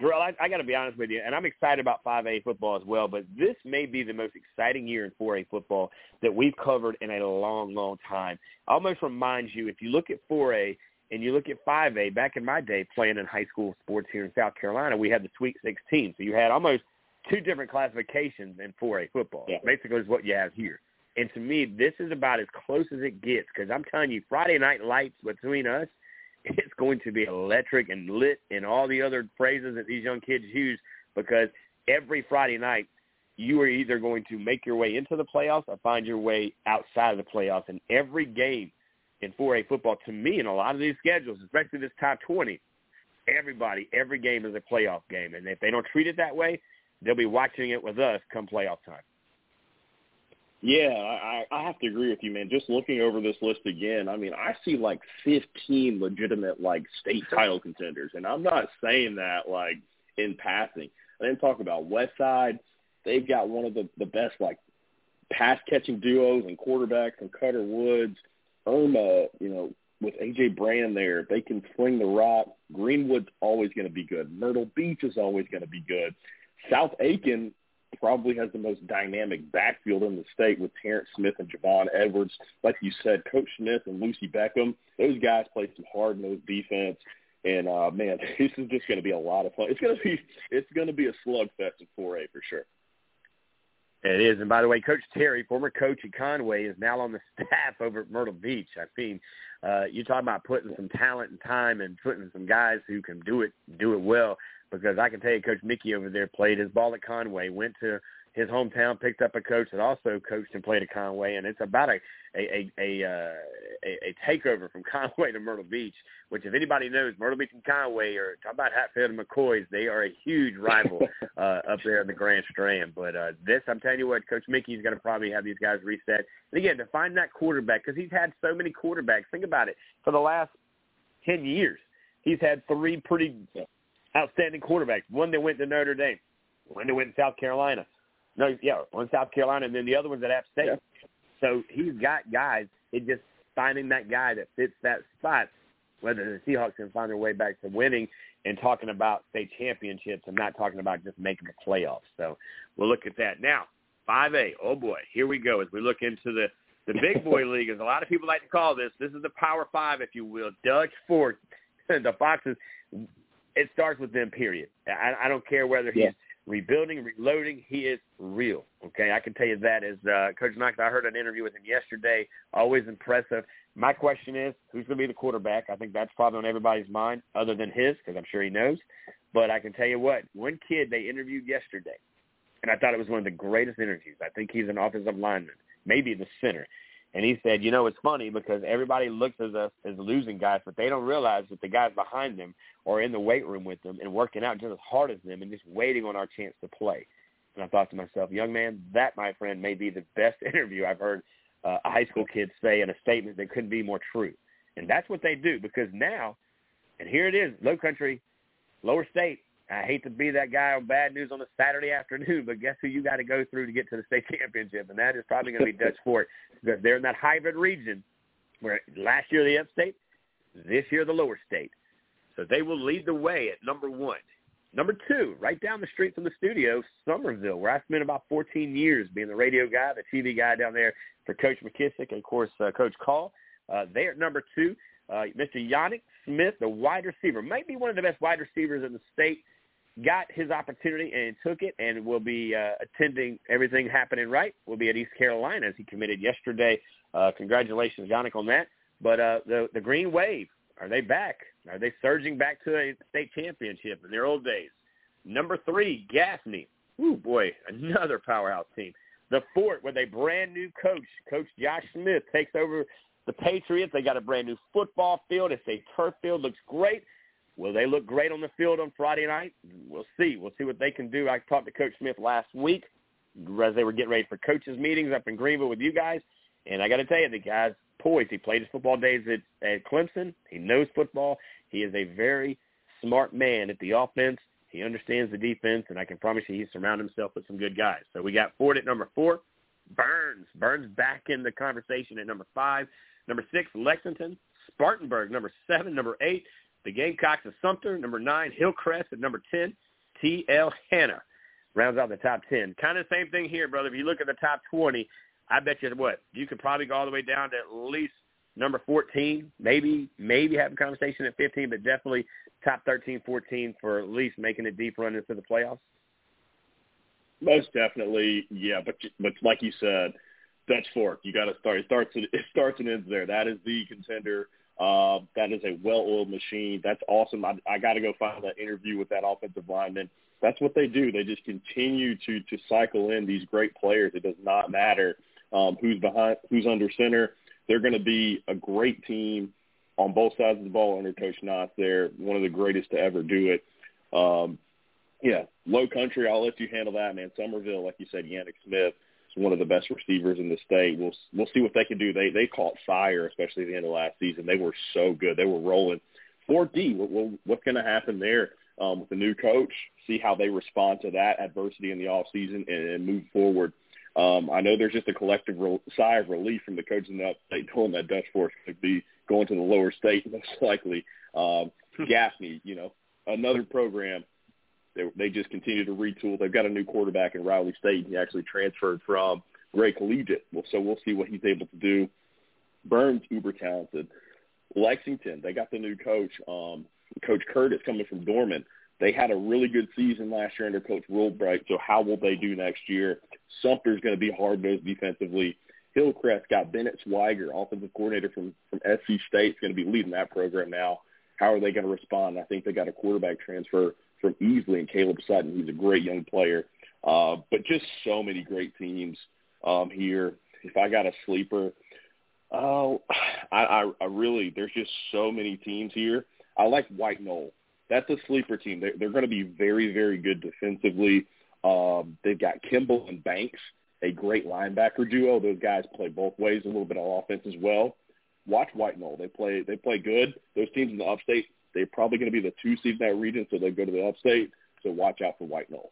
Jerel, I, I got to be honest with you, and I'm excited about five A football as well, but this may be the most exciting year in four A football that we've covered in a long, long time. I almost reminds you, if you look at four A and you look at five A, back in my day playing in high school sports here in South Carolina, we had the Sweet sixteen. So you had almost two different classifications in four A football. Yeah. Basically is what you have here. And to me, this is about as close as it gets, because I'm telling you, Friday night lights between us, it's going to be electric and lit and all the other phrases that these young kids use, because every Friday night you are either going to make your way into the playoffs or find your way outside of the playoffs. And every game in four A football, to me, in a lot of these schedules, especially this top twenty, everybody, every game is a playoff game. And if they don't treat it that way, they'll be watching it with us come playoff time. Yeah, I, I have to agree with you, man. Just looking over this list again, I mean, I see like fifteen legitimate, like, state title contenders, and I'm not saying that, like, in passing. I didn't talk about Westside. They've got one of the, the best, like, pass-catching duos and quarterbacks and Cutter Woods. Irma, you know, with A J. Brand there, they can sling the rock. Greenwood's always going to be good. Myrtle Beach is always going to be good. South Aiken probably has the most dynamic backfield in the state with Terrence Smith and Javon Edwards. Like you said, Coach Smith and Lucy Beckham, those guys play some hard-nosed defense. And, uh, man, this is just going to be a lot of fun. It's going to be it's going to be a slugfest in four A for sure. It is. And, by the way, Coach Terry, former coach at Conway, is now on the staff over at Myrtle Beach. I mean, uh, you're talking about putting some talent and time and putting some guys who can do it, do it well. Because I can tell you, Coach Mickey over there played his ball at Conway, went to his hometown, picked up a coach that also coached and played at Conway, and it's about a a a, a, uh, a, a takeover from Conway to Myrtle Beach, which if anybody knows, Myrtle Beach and Conway are, talk about Hatfield and McCoy's, they are a huge rival uh, up there in the Grand Strand. But uh, this, I'm telling you what, Coach Mickey's going to probably have these guys reset. And again, to find that quarterback, because he's had so many quarterbacks. Think about it. For the last ten years, he's had three pretty – outstanding quarterbacks, one that went to Notre Dame, one that went to South Carolina. No, yeah, one South Carolina, and then the other one's at App State. Yeah. So he's got guys. It's just finding that guy that fits that spot, whether the Seahawks can find their way back to winning and talking about state championships and not talking about just making the playoffs. So we'll look at that. Now, five A, oh, boy, here we go as we look into the, the big boy league, as a lot of people like to call this. This is the Power Five, if you will. Dutch Fork, the Foxes. It starts with them, period. I, I don't care whether he's yeah. rebuilding, reloading. He is real, okay? I can tell you that as uh, Coach Knox. I heard an interview with him yesterday, always impressive. My question is, who's going to be the quarterback? I think that's probably on everybody's mind other than his, because I'm sure he knows. But I can tell you what, one kid they interviewed yesterday, and I thought it was one of the greatest interviews. I think he's an offensive lineman, maybe the center. And he said, you know, it's funny because everybody looks at us as losing guys, but they don't realize that the guys behind them are in the weight room with them and working out just as hard as them and just waiting on our chance to play. And I thought to myself, young man, that, my friend, may be the best interview I've heard uh, a high school kid say in a statement that couldn't be more true. And that's what they do, because now, and here it is, low country, lower state. I hate to be that guy on bad news on a Saturday afternoon, but guess who you got to go through to get to the state championship, and that is probably going to be Dutch Fork, because they're in that hybrid region where last year the upstate, this year the lower state. So they will lead the way at number one. Number two, right down the street from the studio, Somerville, where I spent about fourteen years being the radio guy, the T V guy down there for Coach McKissick and, of course, uh, Coach Call. Uh, they are number two. Uh, Mister Yannick Smith, the wide receiver, might be one of the best wide receivers in the state, got his opportunity and took it, and will be uh, attending everything happening right. Will be at East Carolina, as he committed yesterday. Uh, congratulations, Yannick, on that. But uh, the, the Green Wave, are they back? Are they surging back to a state championship in their old days? Number three, Gaffney. Ooh, boy, another powerhouse team. The Fort, with a brand-new coach, Coach Josh Smith, takes over the Patriots. They got a brand-new football field. It's a turf field. Looks great. Will they look great on the field on Friday night? We'll see. We'll see what they can do. I talked to Coach Smith last week as they were getting ready for coaches' meetings up in Greenville with you guys. And I got to tell you, the guy's poised. He played his football days at, at Clemson. He knows football. He is a very smart man at the offense. He understands the defense, and I can promise you he's surrounded himself with some good guys. So we got Ford at number four. Burns. Burns back in the conversation at number five. Number six, Lexington. Spartanburg, number seven. Number eight, the Gamecocks of Sumter. Number nine, Hillcrest. At number ten, T L. Hanna. Rounds out the top ten. Kind of the same thing here, brother. If you look at the top twenty, I bet you what? You could probably go all the way down to at least number fourteen, maybe maybe have a conversation at fifteen, but definitely top thirteen, fourteen for at least making a deep run into the playoffs. Most definitely, yeah. But but like you said, Dutch Fork, you got to start. It starts it starts and ends there. That is the contender. Uh, that is a well-oiled machine. That's awesome. I, I got to go find that interview with that offensive lineman. That's what they do. They just continue to to cycle in these great players. It does not matter um, who's behind, who's under center. They're going to be a great team on both sides of the ball under Coach Knott. They're one of the greatest to ever do it. Um, yeah, Low Country, I'll let you handle that, man. Somerville, like you said, Yannick Smith is one of the best receivers in the state. We'll we'll see what they can do. They they caught fire, especially at the end of last season. They were so good. They were rolling. four D, what, what, what's going to happen there um, with the new coach? See how they respond to that adversity in the offseason and, and move forward. Um, I know there's just a collective re- sigh of relief from the coaches in the upstate knowing that Dutch Fork could be going to the lower state most likely. Um, Gaffney, you know, another program. They, they just continue to retool. They've got a new quarterback in Riley State. He actually transferred from Great Collegiate. Well, so we'll see what he's able to do. Burns, uber talented. Lexington, they got the new coach, um, Coach Curtis, coming from Dorman. They had a really good season last year under Coach Rulbright, so how will they do next year? Sumter's going to be hard-nosed defensively. Hillcrest got Bennett Swiger, offensive coordinator from, from S C State, is going to be leading that program now. How are they going to respond? I think they got a quarterback transfer from Easley and Caleb Sutton. He's a great young player. Uh, but just so many great teams um, here. If I got a sleeper, oh, I, I, I really – there's just so many teams here. I like White Knoll. That's a sleeper team. They're, they're going to be very, very good defensively. Um, they've got Kimball and Banks, a great linebacker duo. Those guys play both ways, a little bit on offense as well. Watch White Knoll. They play they play good. Those teams in the upstate, they're probably going to be the two seed in that region, so they go to the upstate. So watch out for White Knoll.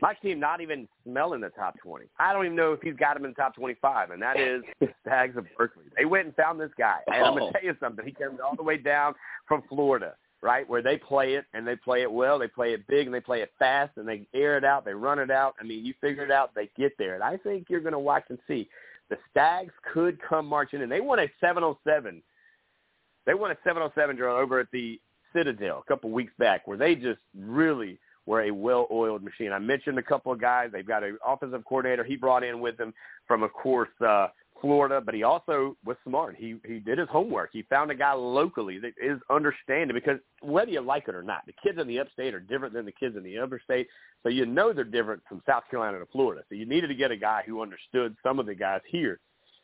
My team not even smelling the top twenty. I don't even know if he's got him in the top twenty-five, and that is the Stags of Berkeley. They went and found this guy, and I'm going to tell you something. He came all the way down from Florida, right, where they play it, and they play it well. They play it big, and they play it fast, and they air it out. They run it out. I mean, you figure it out, they get there. And I think you're going to watch and see. The Stags could come marching in. They won a seven oh seven. They won a seven oh seven drill over at the Citadel a couple weeks back where they just really – were a well-oiled machine. I mentioned a couple of guys. They've got an offensive coordinator he brought in with them from, of course, uh, Florida, but he also was smart. He he did his homework. He found a guy locally that is understanding because whether you like it or not, the kids in the upstate are different than the kids in the upstate, so you know they're different from South Carolina to Florida. So you needed to get a guy who understood some of the guys here,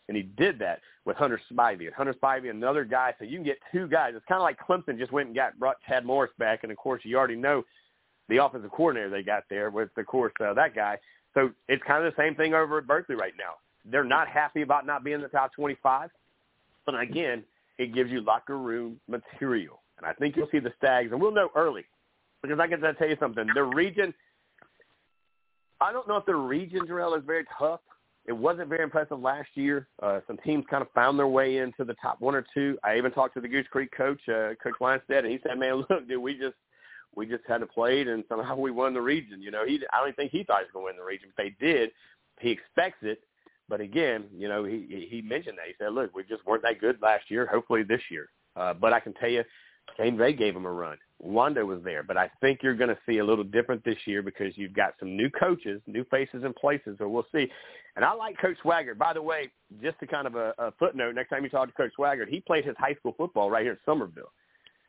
and he did that with Hunter Spivey. And Hunter Spivey, another guy, so you can get two guys. It's kind of like Clemson just went and got brought Chad Morris back, and, of course, you already know the offensive coordinator they got there was, of course, uh, that guy. So it's kind of the same thing over at Berkeley right now. They're not happy about not being in the top twenty-five. But, again, it gives you locker room material. And I think you'll see the Stags, and we'll know early. Because I can tell you something. Their region, I don't know if their region, Jerel, is very tough. It wasn't very impressive last year. Uh, some teams kind of found their way into the top one or two. I even talked to the Goose Creek coach, uh, Coach Weinstead, and he said, man, look, dude, we just – we just hadn't played, and somehow we won the region. You know, he I don't think he thought he was going to win the region. If they did, he expects it. But again, you know, he he mentioned that. He said, look, we just weren't that good last year, hopefully this year. Uh, but I can tell you, James A gave him a run. Wando was there. But I think you're going to see a little different this year because you've got some new coaches, new faces in places, so we'll see. And I like Coach Swaggart. By the way, just to kind of a, a footnote, next time you talk to Coach Swaggart, he played his high school football right here in Summerville.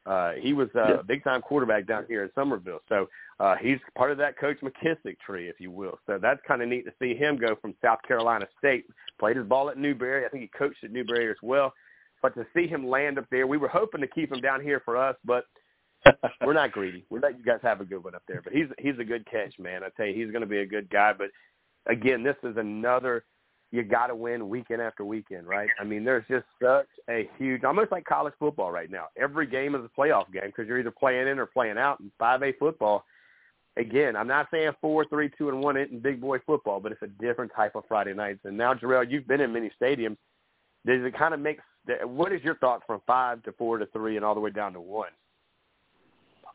Uh, he was a yeah. big-time quarterback down here in Summerville. So uh, he's part of that Coach McKissick tree, if you will. So that's kind of neat to see him go from South Carolina State. Played his ball at Newberry. I think he coached at Newberry as well. But to see him land up there, we were hoping to keep him down here for us, but we're not greedy. We're letting you guys have a good one up there. But he's he's a good catch, man. I tell you, he's going to be a good guy. But, again, this is another you got to win weekend after weekend, right? I mean, there's just such a huge – almost like college football right now. Every game is a playoff game because you're either playing in or playing out in five A football. Again, I'm not saying four, three, two, and one in big boy football, but it's a different type of Friday nights. And now, Jerel, you've been in many stadiums. Does it kind of make – what is your thought from five to four to three and all the way down to one?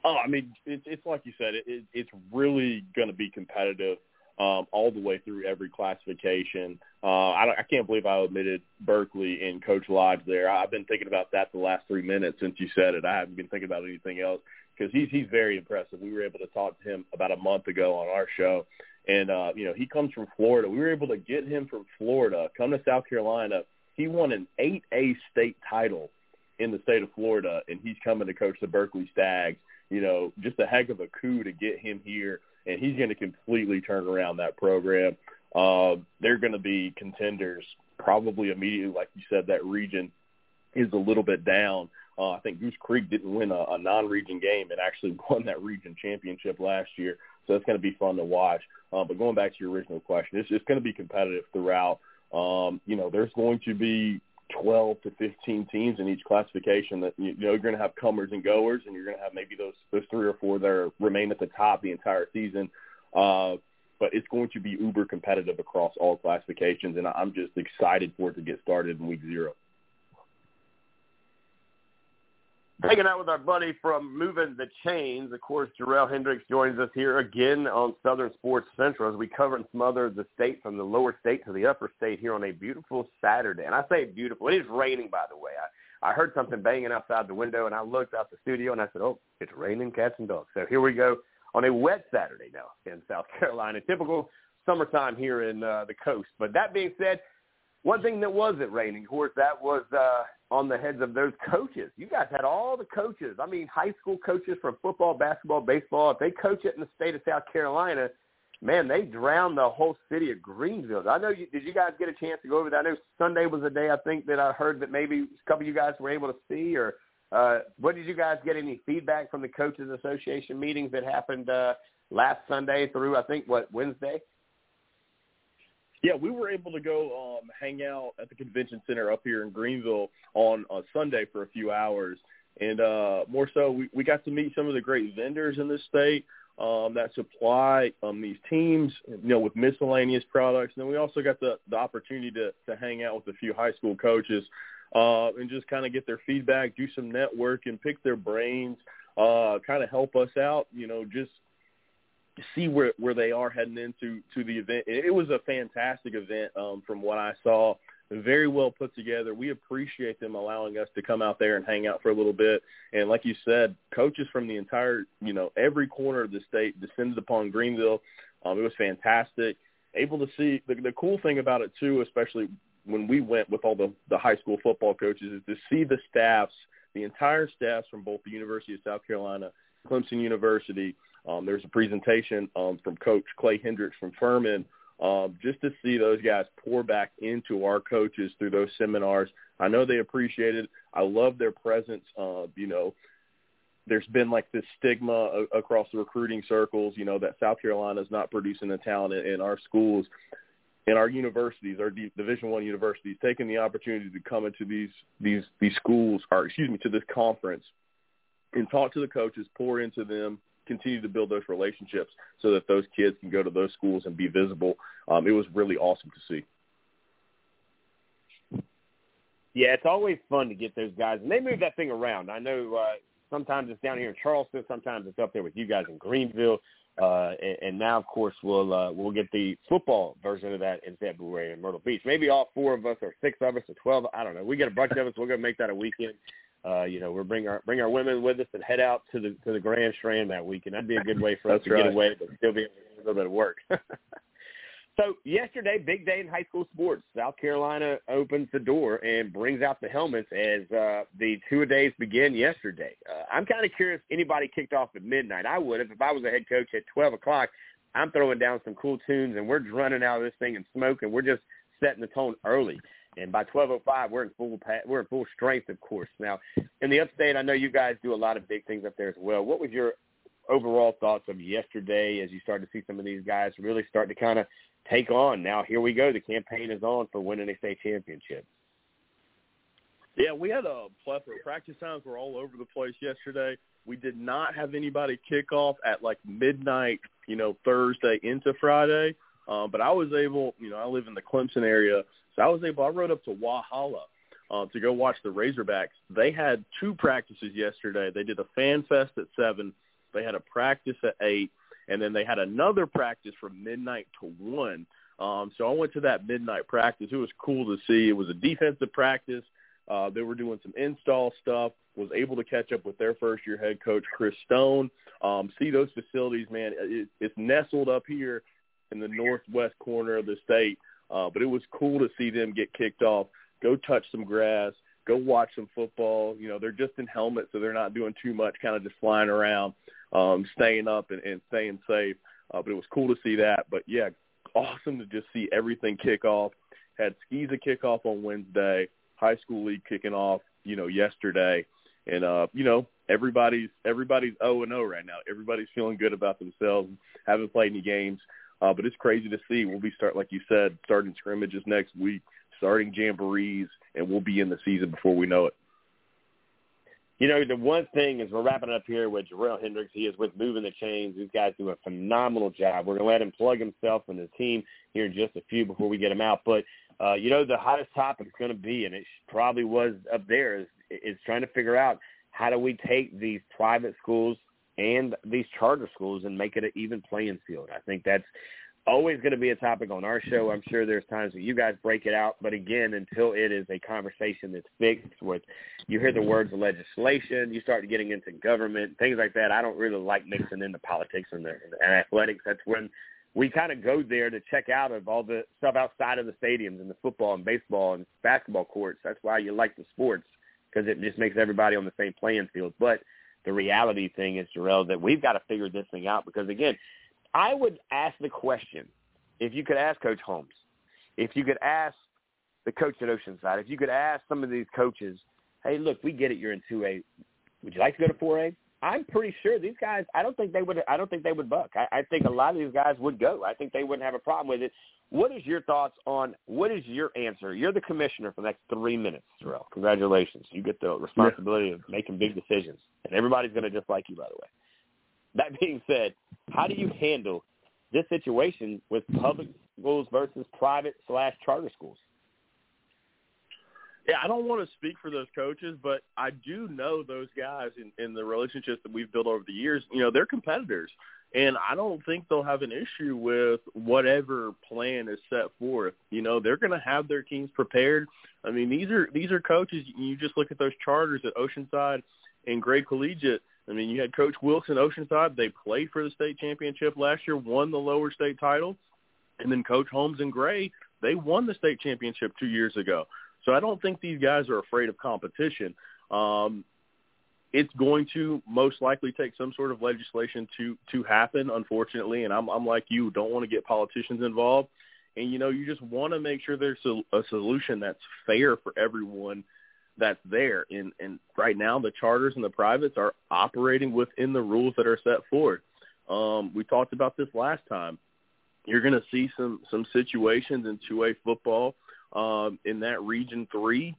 Oh, I mean, it, it's like you said, it, it, it's really going to be competitive um, all the way through every classification. Uh, I, I can't believe I omitted Berkeley and Coach Lodge there. I've been thinking about that the last three minutes since you said it. I haven't been thinking about anything else because he's, he's very impressive. We were able to talk to him about a month ago on our show, and, uh, you know, he comes from Florida. We were able to get him from Florida, come to South Carolina. He won an eight A state title in the state of Florida, and he's coming to coach the Berkeley Stags. You know, just a heck of a coup to get him here, and he's going to completely turn around that program. Uh, they're going to be contenders probably immediately. Like you said, that region is a little bit down. Uh, I think Goose Creek didn't win a, a non-region game and actually won that region championship last year, so it's going to be fun to watch. Uh, but going back to your original question, it's, it's going to be competitive throughout. Um, you know, there's going to be twelve to fifteen teams in each classification that, you know, you're going to have comers and goers, and you're going to have maybe those, those three or four that are, remain at the top the entire season. Uh, but it's going to be uber competitive across all classifications, and I'm just excited for it to get started in week zero. Hanging out with our buddy from Moving the Chains. Of course, Jerel Hendricks joins us here again on Southern Sports Central as we cover and smother the state from the lower state to the upper state here on a beautiful Saturday. And I say beautiful. It is raining, by the way. I, I heard something banging outside the window, and I looked out the studio, and I said, oh, it's raining cats and dogs. So here we go on a wet Saturday now in South Carolina. Typical summertime here in uh, the coast. But that being said, one thing that wasn't raining, of course, that was uh, on the heads of those coaches. You guys had all the coaches. I mean, high school coaches from football, basketball, baseball. If they coach it in the state of South Carolina, man, they drowned the whole city of Greenville. I know you – did you guys get a chance to go over that? I know Sunday was a day I think that I heard that maybe a couple of you guys were able to see. Or uh, what did you guys get any feedback from the Coaches Association meetings that happened uh, last Sunday through, I think, what, Wednesday? Yeah, we were able to go um, hang out at the convention center up here in Greenville on uh, Sunday for a few hours. And uh, more so, we, we got to meet some of the great vendors in the state um, that supply um, these teams, you know, with miscellaneous products. And then we also got the, the opportunity to, to hang out with a few high school coaches uh, and just kind of get their feedback, do some networking, pick their brains, uh, kind of help us out, you know, just see where, where they are heading into to the event. It was a fantastic event um, from what I saw, very well put together. We appreciate them allowing us to come out there and hang out for a little bit. And like you said, coaches from the entire, you know, every corner of the state descended upon Greenville. Um, it was fantastic. Able to see the, the cool thing about it too, especially when we went with all the, the high school football coaches, is to see the staffs, the entire staffs from both the University of South Carolina, Clemson University. Um, there's a presentation um, from Coach Clay Hendricks from Furman, um, just to see those guys pour back into our coaches through those seminars. I know they appreciate it. I love their presence. Uh, you know, there's been like this stigma a- across the recruiting circles, you know, that South Carolina is not producing the talent in, in our schools, in our universities, our D- Division I universities, taking the opportunity to come into these these these schools, or excuse me, to this conference, and talk to the coaches, pour into them, continue to build those relationships so that those kids can go to those schools and be visible. Um, it was really awesome to see. Yeah, it's always fun to get those guys. And they move that thing around. I know uh, Sometimes it's down here in Charleston. Sometimes it's up there with you guys in Greenville. Uh, and, and now, of course, we'll uh, we'll get the football version of that in February in Myrtle Beach. Maybe all four of us or six of us or twelve. I don't know. We get a bunch of us. We're going to make that a weekend. Uh, you know, we'll bring our bring our women with us and head out to the to the Grand Strand that weekend. That'd be a good way for us to right. get away, but still be able to do a little bit of work. So yesterday, big day in high school sports. South Carolina opens the door and brings out the helmets as uh, the two-a-days begin yesterday. Uh, I'm kind of curious if anybody kicked off at midnight. I would have. If I was a head coach at twelve o'clock, I'm throwing down some cool tunes, and we're running out of this thing and smoking. We're just setting the tone early. And by twelve oh five, we're in full we're in full strength, of course. Now, in the upstate, I know you guys do a lot of big things up there as well. What was your overall thoughts of yesterday as you started to see some of these guys really start to kind of take on? Now, here we go. The campaign is on for winning a state championship. Yeah, we had a plethora. Practice times were all over the place yesterday. We did not have anybody kick off at, like, midnight, you know, Thursday into Friday. Uh, but I was able, you know, I live in the Clemson area, so I was able, I rode up to Wahala uh, to go watch the Razorbacks. They had two practices yesterday. They did a fan fest at seven. They had a practice at eight. And then they had another practice from midnight to one. Um, so I went to that midnight practice. It was cool to see. It was a defensive practice. Uh, they were doing some install stuff, was able to catch up with their first-year head coach, Chris Stone. Um, see those facilities, man. It, it's nestled up here in the northwest corner of the state. Uh, but it was cool to see them get kicked off, go touch some grass, go watch some football. You know, they're just in helmets, so they're not doing too much, kind of just flying around. Um, staying up and, and staying safe. Uh, but it was cool to see that. But, yeah, awesome to just see everything kick off. Had skis a kickoff on Wednesday, high school league kicking off, you know, yesterday. And, uh, you know, everybody's everybody's oh and oh right now. Everybody's feeling good about themselves, haven't played any games. Uh, but it's crazy to see. We'll be, start like you said, starting scrimmages next week, starting jamborees, and we'll be in the season before we know it. You know, the one thing is we're wrapping up here with Jerel Hendricks. He is with Moving the Chains. These guys do a phenomenal job. We're going to let him plug himself and the team here in just a few before we get him out. But, uh, you know, the hottest topic is going to be, and it probably was up there, is, is trying to figure out how do we take these private schools and these charter schools and make it an even playing field. I think that's always going to be a topic on our show. I'm sure there's times that you guys break it out, but again, until it is a conversation that's fixed with, you hear the words of legislation, you start getting into government, things like that. I don't really like mixing into politics and, the, and athletics. That's when we kind of go there to check out of all the stuff outside of the stadiums and the football and baseball and basketball courts. That's why you like the sports, because it just makes everybody on the same playing field. But the reality thing is, Jerel, that we've got to figure this thing out, because again, I would ask the question, if you could ask Coach Holmes, if you could ask the coach at Oceanside, if you could ask some of these coaches, hey, look, we get it, you're in two A. Would you like to go to four A? I'm pretty sure these guys, I don't think they would I don't think they would buck. I, I think a lot of these guys would go. I think they wouldn't have a problem with it. What is your thoughts on, what is your answer? You're the commissioner for the next three minutes, Jerel. Congratulations. You get the responsibility yeah. of making big decisions. And everybody's going to just like you, by the way. That being said, how do you handle this situation with public schools versus private slash charter schools? Yeah, I don't want to speak for those coaches, but I do know those guys in, in the relationships that we've built over the years. You know, they're competitors, and I don't think they'll have an issue with whatever plan is set forth. You know, they're going to have their teams prepared. I mean, these are these are coaches. You just look at those charters at Oceanside and Great Collegiate. I mean, you had Coach Wilson, Oceanside. They played for the state championship last year, won the lower state title. And then Coach Holmes and Gray, they won the state championship two years ago. So I don't think these guys are afraid of competition. Um, it's going to most likely take some sort of legislation to to happen, unfortunately. And I'm, I'm like you, don't want to get politicians involved. And, you know, you just want to make sure there's a, a solution that's fair for everyone that's there. And, and right now the charters and the privates are operating within the rules that are set forth. Um, we talked about this last time. You're going to see some, some situations in two A football um, in that region three,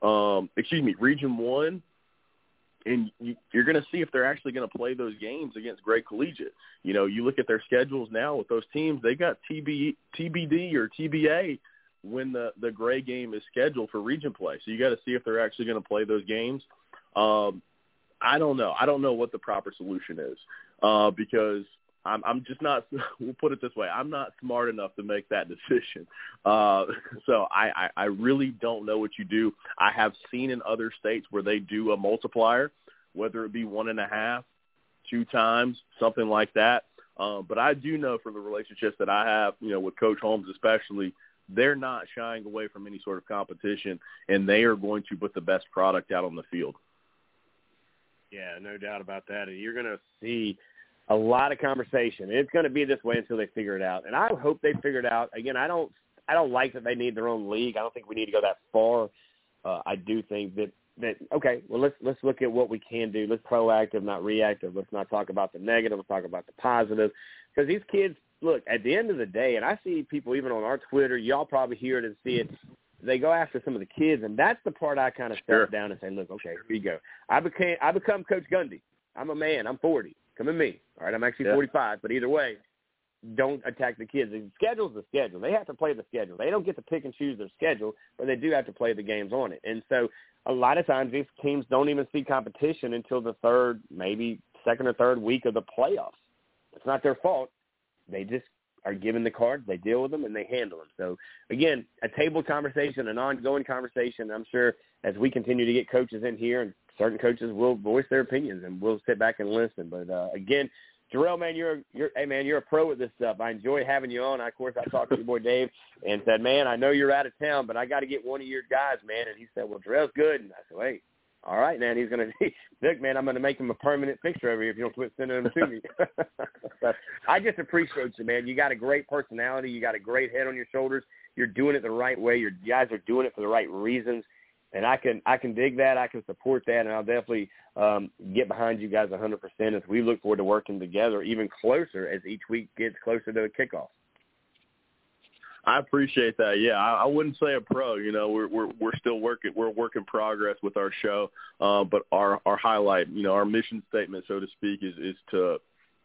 um, excuse me, region one. And you, you're going to see if they're actually going to play those games against Great Collegiate. You know, you look at their schedules now with those teams, they got T B D or T B A when the, the Gray game is scheduled for region play. So you got to see if they're actually going to play those games. Um, I don't know. I don't know what the proper solution is uh, because I'm, I'm just not – we'll put it this way. I'm not smart enough to make that decision. Uh, so I, I, I really don't know what you do. I have seen in other states where they do a multiplier, whether it be one and a half, two times, something like that. Uh, but I do know from the relationships that I have, you know, with Coach Holmes especially, they're not shying away from any sort of competition, and they are going to put the best product out on the field. Yeah, no doubt about that. And you're going to see a lot of conversation. It's going to be this way until they figure it out. And I hope they figure it out. Again, I don't I don't like that they need their own league. I don't think we need to go that far. Uh, I do think that, that, okay, well, let's let's look at what we can do. Let's proactive, not reactive. Let's not talk about the negative. Let's talk about the positive. Because these kids, look, at the end of the day, and I see people even on our Twitter, y'all probably hear it and see it, they go after some of the kids, and that's the part I kind of step sure. down and say, look, okay, here you go. I became, I become Coach Gundy. I'm a man. I'm forty. Come at me. All right, I'm actually yeah. forty-five, but either way, don't attack the kids. The schedule's the schedule. They have to play the schedule. They don't get to pick and choose their schedule, but they do have to play the games on it. And so a lot of times these teams don't even see competition until the third, maybe second or third week of the playoffs. It's not their fault. They just are given the cards, they deal with them, and they handle them. So, again, a table conversation, an ongoing conversation. I'm sure as we continue to get coaches in here, and certain coaches will voice their opinions, and we'll sit back and listen. But, uh, again, Jerel, man, you're, you're, hey, man, you're a pro at this stuff. I enjoy having you on. I, of course, I talked to your boy Dave and said, man, I know you're out of town, but I got to get one of your guys, man. And he said, well, Jerel's good. And I said, wait. All right, man, he's going to – look, man, I'm going to make him a permanent fixture over here if you don't quit sending him to me. So I just appreciate you, man. You got a great personality. You got a great head on your shoulders. You're doing it the right way. Your guys are doing it for the right reasons, and I can I can dig that. I can support that, and I'll definitely um, get behind you guys one hundred percent as we look forward to working together even closer as each week gets closer to the kickoff. I appreciate that. Yeah, I, I wouldn't say a pro. You know, we're we're we're still working. We're a work in progress with our show, uh, but our, our highlight, you know, our mission statement, so to speak, is is to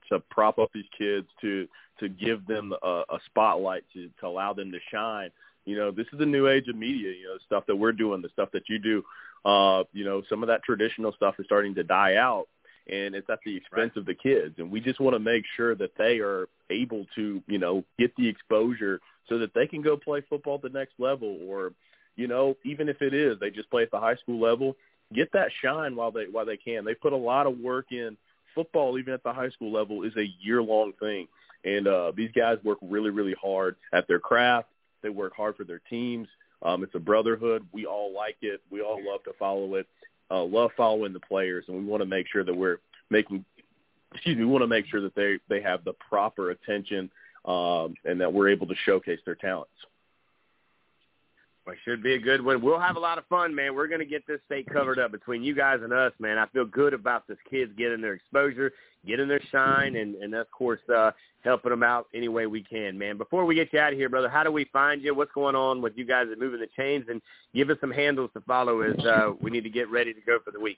to prop up these kids, to to give them a, a spotlight, to to allow them to shine. You know, this is a new age of media. You know, stuff that we're doing, the stuff that you do. Uh, you know, some of that traditional stuff is starting to die out, and it's at the expense right. of the kids. And we just want to make sure that they are able to, you know, get the exposure so that they can go play football at the next level, or, you know, even if it is, they just play at the high school level, get that shine while they while they can. They put a lot of work in. Football, even at the high school level, is a year-long thing. And uh, these guys work really, really hard at their craft. They work hard for their teams. Um, it's a brotherhood. We all like it. We all love to follow it. Uh, love following the players, and we want to make sure that we're making – excuse me, we want to make sure that they, they have the proper attention um, and that we're able to showcase their talents. Well, it should be a good one. We'll have a lot of fun, man. We're going to get this state covered up between you guys and us, man. I feel good about this kids getting their exposure, getting their shine, and, and of course, uh, helping them out any way we can, man. Before we get you out of here, brother, how do we find you? What's going on with you guys at Moving the Chains? And give us some handles to follow as uh, we need to get ready to go for the week.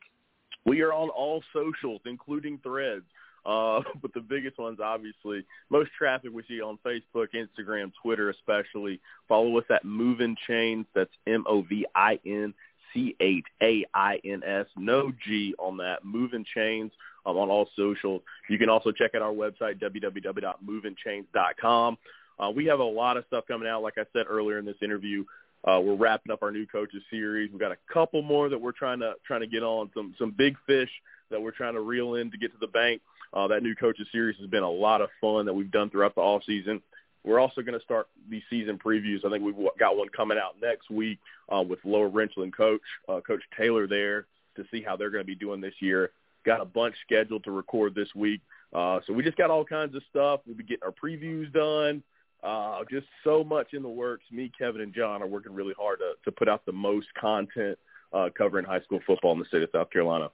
We are on all socials, including Threads. Uh, but the biggest ones, obviously, most traffic we see on Facebook, Instagram, Twitter especially. Follow us at Movin' Chains. That's M O V I N C H A I N S. No G on that. Movin' Chains um, on all socials. You can also check out our website, w w w dot movin chains dot com. Uh, we have a lot of stuff coming out. Like I said earlier in this interview, uh, we're wrapping up our new coaches series. We've got a couple more that we're trying to trying to get on, some some big fish that we're trying to reel in to get to the bank. Uh, that new coaches series has been a lot of fun that we've done throughout the off season. We're also going to start the season previews. I think we've got one coming out next week uh, with Lower Richland coach, uh, Coach Taylor there to see how they're going to be doing this year. Got a bunch scheduled to record this week. Uh, so we just got all kinds of stuff. We'll be getting our previews done. Uh, just so much in the works. Me, Kevin, and John are working really hard to, to put out the most content uh, covering high school football in the state of South Carolina.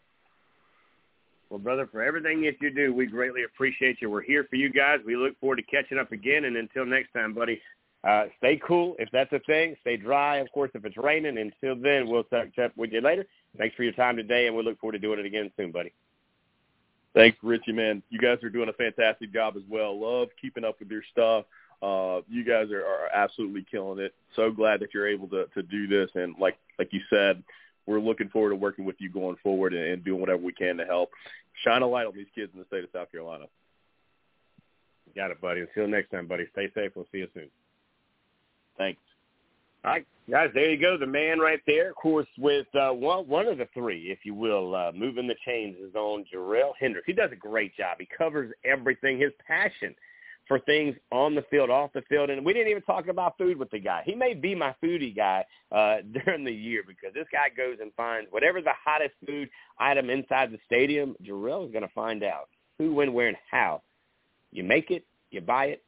Well, brother, for everything that you do, we greatly appreciate you. We're here for you guys. We look forward to catching up again. And until next time, buddy, uh, stay cool if that's a thing. Stay dry, of course, if it's raining. Until then, we'll catch up with you later. Thanks for your time today, and we look forward to doing it again soon, buddy. Thanks, Richie, man. You guys are doing a fantastic job as well. Love keeping up with your stuff. Uh, you guys are, are absolutely killing it. So glad that you're able to, to do this. And like like you said, we're looking forward to working with you going forward and, and doing whatever we can to help shine a light on these kids in the state of South Carolina. Got it, buddy. Until next time, buddy. Stay safe. We'll see you soon. Thanks. All right, guys, there you go, the man right there, of course, with uh, one, one of the three, if you will, uh, Moving the Chains is on Jerel Hendricks. He does a great job. He covers everything, his passion for things on the field, off the field, and we didn't even talk about food with the guy. He may be my foodie guy uh, during the year because this guy goes and finds whatever the hottest food item inside the stadium, Jerel is going to find out who, when, where, and how. You make it, you buy it,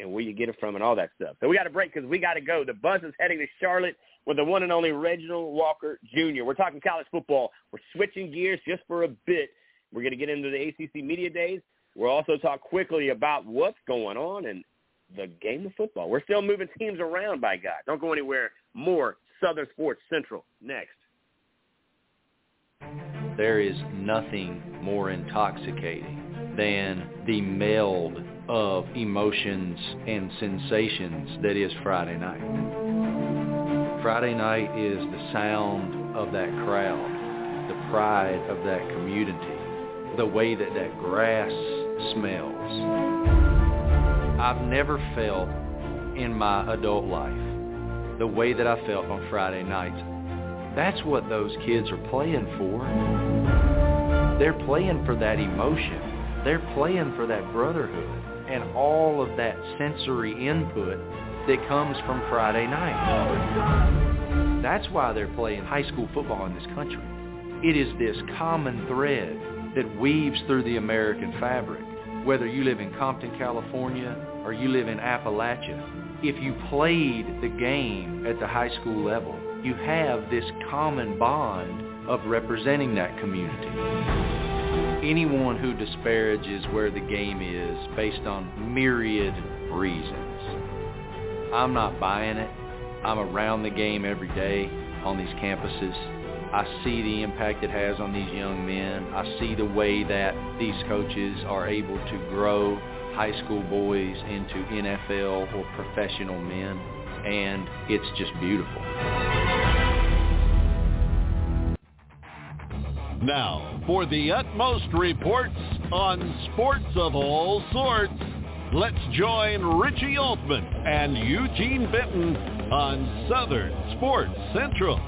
and where you get it from and all that stuff. So we got a break because we got to go. The bus is heading to Charlotte with the one and only Reginald Walker Junior We're talking college football. We're switching gears just for a bit. We're going to get into the A C C Media Days. We'll also talk quickly about what's going on in the game of football. We're still moving teams around, by God. Don't go anywhere. More Southern Sports Central next. There is nothing more intoxicating than the meld of emotions and sensations that is Friday night. Friday night is the sound of that crowd, the pride of that community, the way that that grass smells. I've never felt in my adult life the way that I felt on Friday nights. That's what those kids are playing for. They're playing for that emotion. They're playing for that brotherhood and all of that sensory input that comes from Friday night. That's why they're playing high school football in this country. It is this common thread that weaves through the American fabric. Whether you live in Compton, California, or you live in Appalachia, if you played the game at the high school level, you have this common bond of representing that community. Anyone who disparages where the game is based on myriad reasons, I'm not buying it. I'm around the game every day on these campuses. I see the impact it has on these young men. I see the way that these coaches are able to grow high school boys into N F L or professional men, and it's just beautiful. Now, for the utmost reports on sports of all sorts, let's join Richie Altman and Eugene Benton on Southern Sports Central.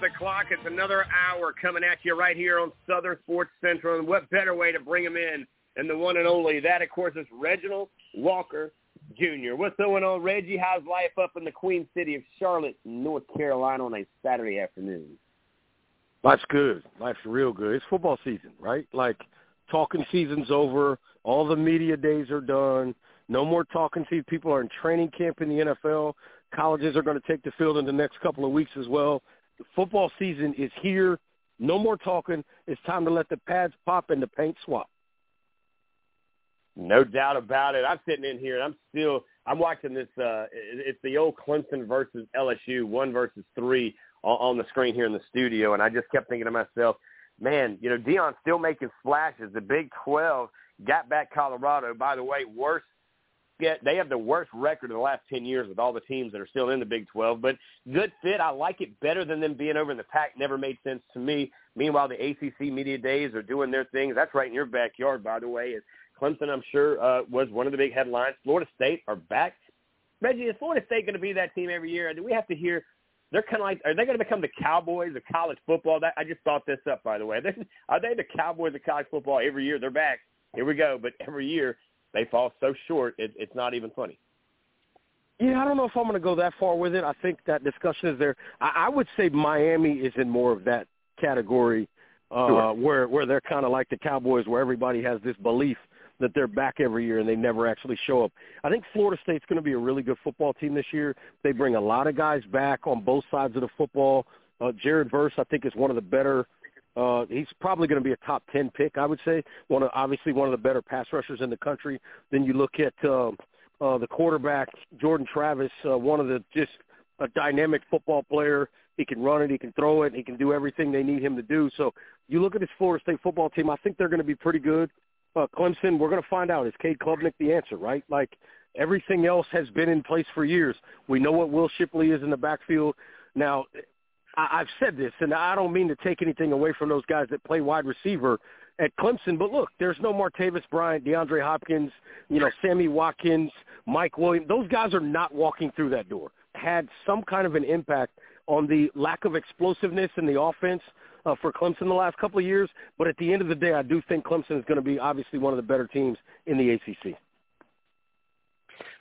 The clock, it's another hour coming at you right here on Southern Sports Central, and what better way to bring him in than the one and only, that of course is Reginald Walker Junior What's going on, Reggie? How's life up in the Queen City of Charlotte, North Carolina on a Saturday afternoon? Life's good. Life's real good. It's football season, right? Like, talking season's over, all the media days are done, no more talking season. People are in training camp in the N F L. Colleges are going to take the field in the next couple of weeks as well. Football season is here. No more talking. It's time to let the pads pop and the paint swap. No doubt about it. I'm sitting in here, and I'm still – I'm watching this uh, – it's the old Clemson versus L S U, one versus three on the screen here in the studio, and I just kept thinking to myself, man, you know, Dion's still making splashes. The Big twelve got back Colorado. By the way, worse. Get, they have the worst record in the last ten years with all the teams that are still in the Big twelve, but good fit. I like it better than them being over in the pack. Never made sense to me. Meanwhile, the A C C Media Days are doing their things. That's right in your backyard, by the way. Clemson, I'm sure, uh, was one of the big headlines. Florida State are back. Reggie, is Florida State going to be that team every year? Do we have to hear they're kind of like, are they going to become the Cowboys of college football? That, I just thought this up, by the way. Are they the Cowboys of college football every year? They're back. Here we go. But every year, they fall so short, it, it's not even funny. Yeah, I don't know if I'm going to go that far with it. I think that discussion is there. I, I would say Miami is in more of that category uh, sure. where, where they're kind of like the Cowboys, where everybody has this belief that they're back every year and they never actually show up. I think Florida State's going to be a really good football team this year. They bring a lot of guys back on both sides of the football. Uh, Jared Verse, I think, is one of the better uh, – he's probably going to be a top ten pick, I would say. One of, obviously one of the better pass rushers in the country. Then you look at uh, uh, the quarterback, Jordan Travis, uh, one of the just a dynamic football player. He can run it, he can throw it, he can do everything they need him to do. So you look at this Florida State football team, I think they're going to be pretty good. Uh, Clemson, we're going to find out, is Cade Klubnik the answer, right? Like everything else has been in place for years. We know what Will Shipley is in the backfield. Now, I- I've said this, and I don't mean to take anything away from those guys that play wide receiver at Clemson, but look, there's no Martavis Bryant, DeAndre Hopkins, you know, Sammy Watkins, Mike Williams. Those guys are not walking through that door. Had some kind of an impact on the lack of explosiveness in the offense uh, for Clemson the last couple of years. But at the end of the day, I do think Clemson is going to be obviously one of the better teams in the A C C.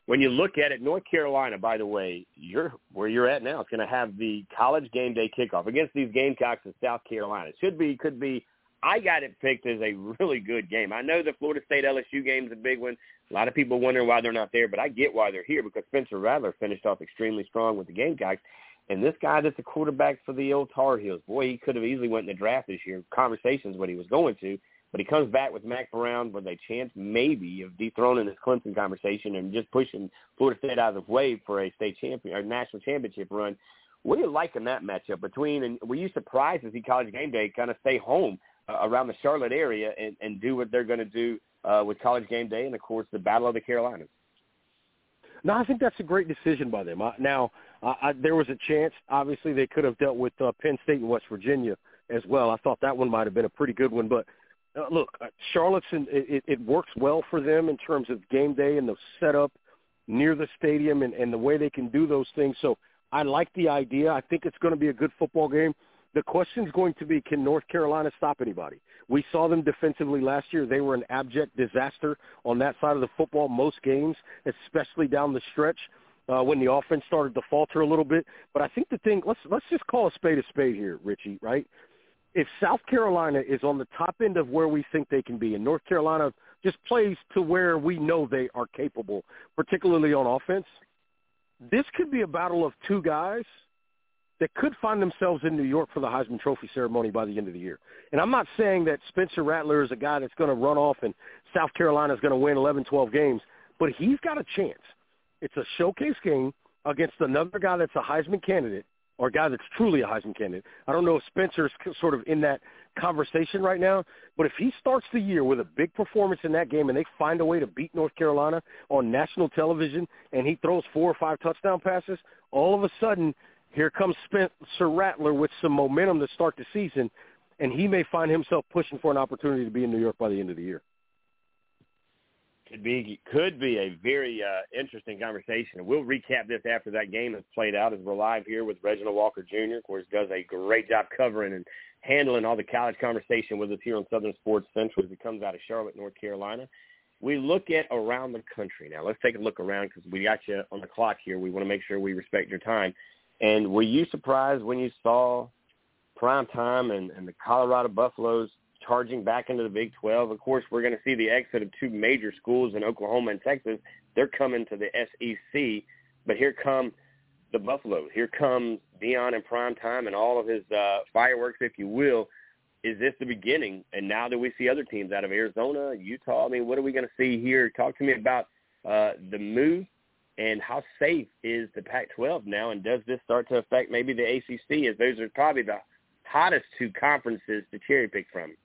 When you look at it, North Carolina, by the way, you're where you're at now, is going to have the College Game Day kickoff against these Gamecocks in South Carolina. It should be, could be. I got it picked as a really good game. I know the Florida State-L S U game is a big one. A lot of people wondering why they're not there, but I get why they're here because Spencer Rattler finished off extremely strong with the Gamecocks. And this guy that's a quarterback for the old Tar Heels, boy, he could have easily went in the draft this year. Conversations what he was going to, but he comes back with Mack Brown with a chance maybe of dethroning his Clemson conversation and just pushing Florida State out of the way for a state champion or national championship run. What do you like in that matchup between? And were you surprised to see College Game Day kind of stay home uh, around the Charlotte area and, and do what they're going to do uh, with College Game Day and of course the Battle of the Carolinas? No, I think that's a great decision by them. I, now, I, I, there was a chance. Obviously, they could have dealt with uh, Penn State and West Virginia as well. I thought that one might have been a pretty good one. But, uh, look, uh, Charlotte's in, it, it works well for them in terms of game day and the setup near the stadium and, and the way they can do those things. So I like the idea. I think it's going to be a good football game. The question's going to be, can North Carolina stop anybody? We saw them defensively last year. They were an abject disaster on that side of the football most games, especially down the stretch uh, when the offense started to falter a little bit. But I think the thing, let's let's just call a spade a spade here, Richie, right? If South Carolina is on the top end of where we think they can be, and North Carolina just plays to where we know they are capable, particularly on offense, this could be a battle of two guys that could find themselves in New York for the Heisman Trophy ceremony by the end of the year. And I'm not saying that Spencer Rattler is a guy that's going to run off and South Carolina is going to win eleven, twelve games, but he's got a chance. It's a showcase game against another guy that's a Heisman candidate or a guy that's truly a Heisman candidate. I don't know if Spencer's sort of in that conversation right now, but if he starts the year with a big performance in that game and they find a way to beat North Carolina on national television and he throws four or five touchdown passes, all of a sudden – here comes Spencer Rattler with some momentum to start the season, and he may find himself pushing for an opportunity to be in New York by the end of the year. Could be, could be a very uh, interesting conversation. We'll recap this after that game has played out as we're live here with Reginald Walker Junior Of course, does a great job covering and handling all the college conversation with us here on Southern Sports Central as it comes out of Charlotte, North Carolina. We look at around the country now. Let's take a look around because we got you on the clock here. We want to make sure we respect your time. And were you surprised when you saw primetime and, and the Colorado Buffaloes charging back into the Big twelve? Of course, we're going to see the exit of two major schools in Oklahoma and Texas. They're coming to the S E C, but here come the Buffaloes. Here comes Deion in primetime and all of his uh, fireworks, if you will. Is this the beginning? And now that we see other teams out of Arizona, Utah, I mean, what are we going to see here? Talk to me about uh, the move. And how safe is the Pac twelve now, and does this start to affect maybe the A C C, as those are probably the hottest two conferences to cherry-pick from?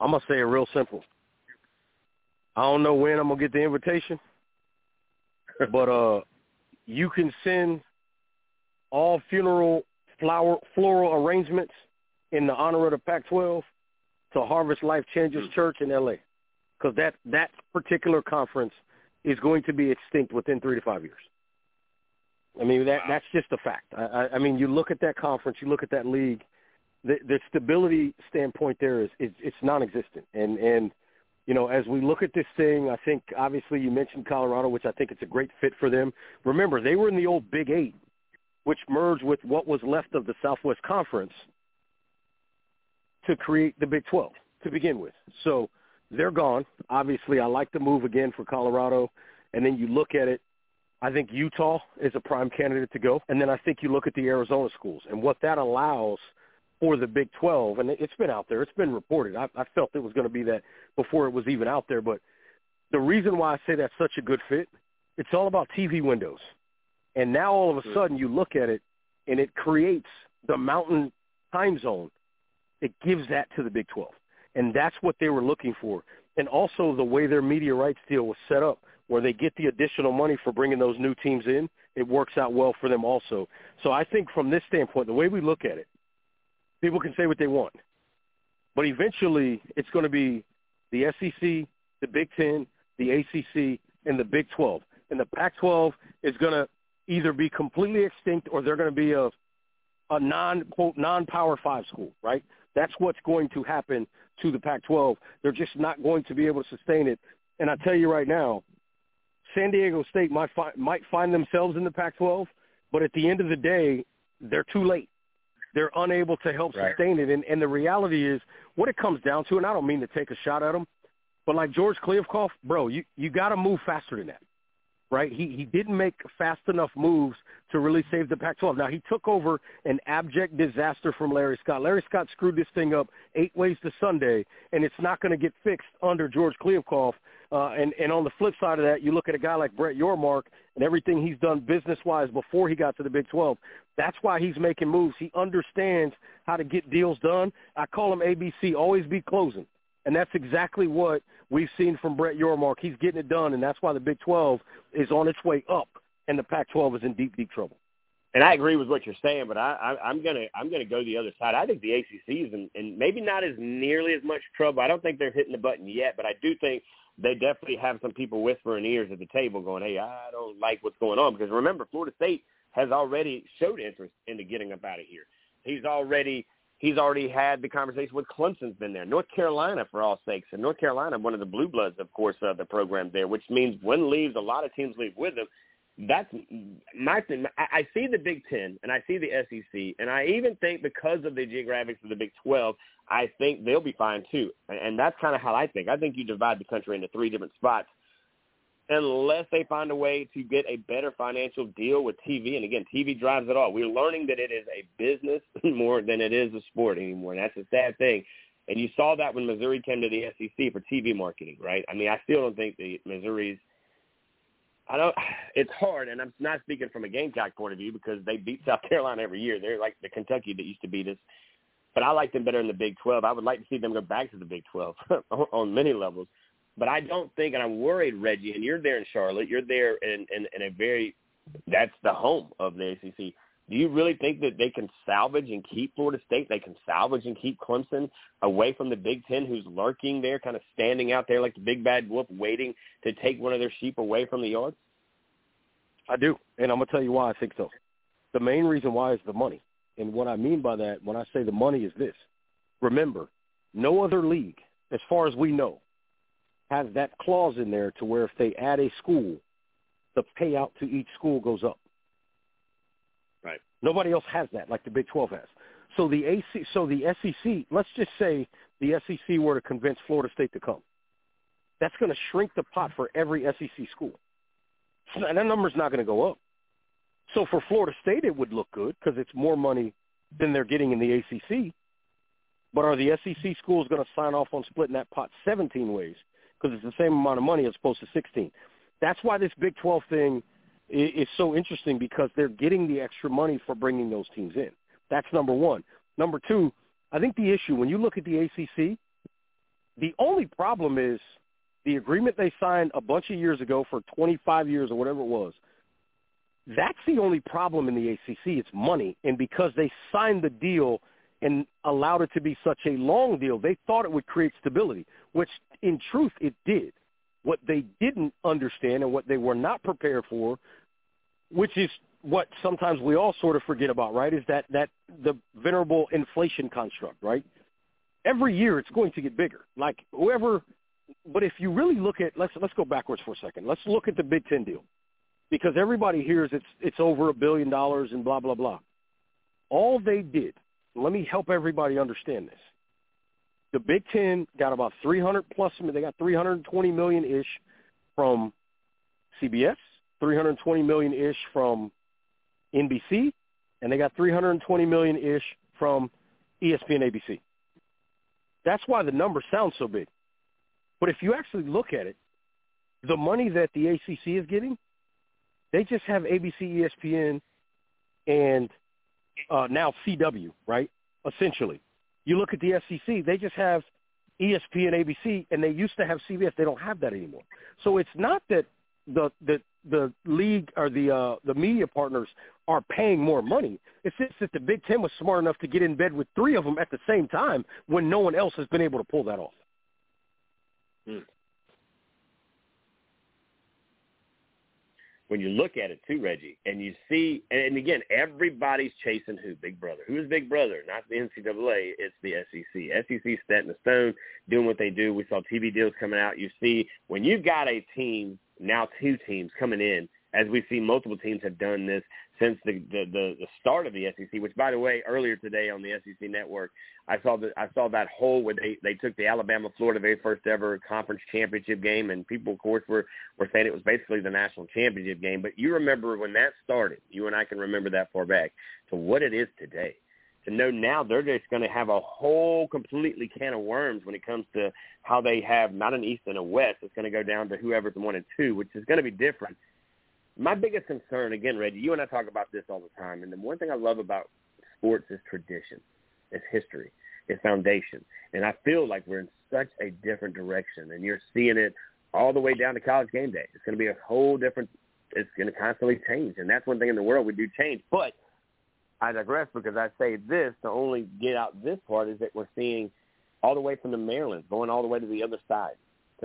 I'm going to say it real simple. I don't know when I'm going to get the invitation, but uh, you can send all funeral flower, floral arrangements in the honor of the Pac twelve to Harvest Life Changes mm-hmm. Church in L A because that, that particular conference is going to be extinct within three to five years. I mean, that that's just a fact. I, I mean, you look at that conference, you look at that league, the, the stability standpoint there is, is it's non-existent. And, and, you know, as we look at this thing, I think obviously you mentioned Colorado, which I think it's a great fit for them. Remember, they were in the old Big Eight, which merged with what was left of the Southwest Conference to create the Big twelve to begin with. So they're gone. Obviously, I like the move again for Colorado. And then you look at it, I think Utah is a prime candidate to go. And then I think you look at the Arizona schools and what that allows for the Big twelve. And it's been out there. It's been reported. I, I felt it was going to be that before it was even out there. But the reason why I say that's such a good fit, it's all about T V windows. And now all of a sudden you look at it, and it creates the mountain time zone. It gives that to the Big twelve. And that's what they were looking for. And also the way their media rights deal was set up, where they get the additional money for bringing those new teams in, it works out well for them also. So I think from this standpoint, the way we look at it, people can say what they want. But eventually it's going to be the S E C, the Big Ten, the A C C, and the Big twelve. And the Pac twelve is going to either be completely extinct or they're going to be a, a non, quote, non-power five school, right? That's what's going to happen to the Pac twelve. They're just not going to be able to sustain it. And I tell you right now, San Diego State might, fi- might find themselves in the Pac twelve, but at the end of the day, they're too late. They're unable to help right. sustain it. And, and the reality is what it comes down to, and I don't mean to take a shot at them, but like George Kliavkoff, bro, you, you got to move faster than that, right? He, he didn't make fast enough moves to really save the Pac twelve. Now, he took over an abject disaster from Larry Scott. Larry Scott screwed this thing up eight ways to Sunday, and it's not going to get fixed under George Kliavkoff. Uh, and, and on the flip side of that, you look at a guy like Brett Yormark and everything he's done business-wise before he got to the Big twelve. That's why he's making moves. He understands how to get deals done. I call him A B C, always be closing. And that's exactly what we've seen from Brett Yormark. He's getting it done, and that's why the Big twelve is on its way up, and the Pac twelve is in deep, deep trouble. And I agree with what you're saying, but I, I, I'm gonna I'm gonna go the other side. I think the A C C is in, in maybe not as nearly as much trouble. I don't think they're hitting the button yet, but I do think they definitely have some people whispering ears at the table going, hey, I don't like what's going on. Because remember, Florida State has already showed interest into getting up out of here. He's already he's already had the conversation with Clemson's been there. North Carolina, for all sakes. And North Carolina, one of the blue bloods, of course, of the program there, which means one leaves, a lot of teams leave with them. That's my thing. I see the Big Ten, and I see the S E C, and I even think because of the geographics of the Big twelve, I think they'll be fine too. And that's kind of how I think. I think you divide the country into three different spots unless they find a way to get a better financial deal with T V. And, again, T V drives it all. We're learning that it is a business more than it is a sport anymore, and that's a sad thing. And you saw that when Missouri came to the S E C for T V marketing, right? I mean, I still don't think the Missouri's I don't. It's hard, and I'm not speaking from a Gamecock point of view because they beat South Carolina every year. They're like the Kentucky that used to beat us. But I like them better in the Big twelve. I would like to see them go back to the Big twelve on many levels. But I don't think, and I'm worried, Reggie, and you're there in Charlotte. You're there in, in, in a very – that's the home of the A C C. Do you really think that they can salvage and keep Florida State? They can salvage and keep Clemson away from the Big Ten, who's lurking there, kind of standing out there like the big bad wolf, waiting to take one of their sheep away from the yards? I do, and I'm going to tell you why I think so. The main reason why is the money. And what I mean by that, when I say the money, is this. Remember, no other league, as far as we know, has that clause in there to where if they add a school, the payout to each school goes up. Right. Nobody else has that like the Big twelve has. So the A C, so the S E C, let's just say the S E C were to convince Florida State to come. That's going to shrink the pot for every S E C school. And that number's not going to go up. So for Florida State, it would look good because it's more money than they're getting in the A C C. But are the S E C schools going to sign off on splitting that pot seventeen ways because it's the same amount of money as opposed to sixteen? That's why this Big twelve thing is so interesting because they're getting the extra money for bringing those teams in. That's number one. Number two, I think the issue, when you look at the A C C, the only problem is the agreement they signed a bunch of years ago for twenty-five years or whatever it was. That's the only problem in the A C C. It's money. And because they signed the deal and allowed it to be such a long deal, they thought it would create stability, which in truth it did. What they didn't understand and what they were not prepared for, which is what sometimes we all sort of forget about, right, is that, that the venerable inflation construct, right? Every year it's going to get bigger. Like whoever – but if you really look at – let's let's go backwards for a second. Let's look at the Big Ten deal because everybody hears it's, it's over a billion dollars and blah, blah, blah. All they did – let me help everybody understand this. the Big Ten got about three hundred plus, I mean, they got three hundred twenty million-ish from C B S, three hundred twenty million-ish from N B C, and they got three hundred twenty million-ish from E S P N A B C. That's why the number sounds so big. But if you actually look at it, the money that the A C C is getting, they just have A B C, E S P N, and uh, now C W, right, essentially. You look at the S E C, they just have E S P N, A B C, and they used to have C B S. They don't have that anymore. So it's not that the the, the league or the uh, the media partners are paying more money. It's just that the Big Ten was smart enough to get in bed with three of them at the same time when no one else has been able to pull that off. Hmm. When you look at it too, Reggie, and you see, and again, everybody's chasing who? Big Brother. Who is Big Brother? Not the N C double A, it's the S E C. S E C, setting the stone, doing what they do. We saw T V deals coming out. You see, when you've got a team, now two teams coming in, as we see multiple teams have done this since the, the, the, the start of the S E C, which, by the way, earlier today on the S E C Network, I saw the, I saw that whole where they, they took the Alabama-Florida very first ever conference championship game, and people, of course, were, were saying it was basically the national championship game. But you remember when that started. You and I can remember that far back to what it is today. To know now they're just going to have a whole completely can of worms when it comes to how they have not an East and a West. It's going to go down to whoever's one and two, which is going to be different. My biggest concern, again, Reggie, you and I talk about this all the time, and the one thing I love about sports is tradition, it's history, it's foundation. And I feel like we're in such a different direction, and you're seeing it all the way down to college game day. It's going to be a whole different – it's going to constantly change, and that's one thing in the world we do change. But I digress because I say this to only get out this part is that we're seeing all the way from the Maryland, going all the way to the other side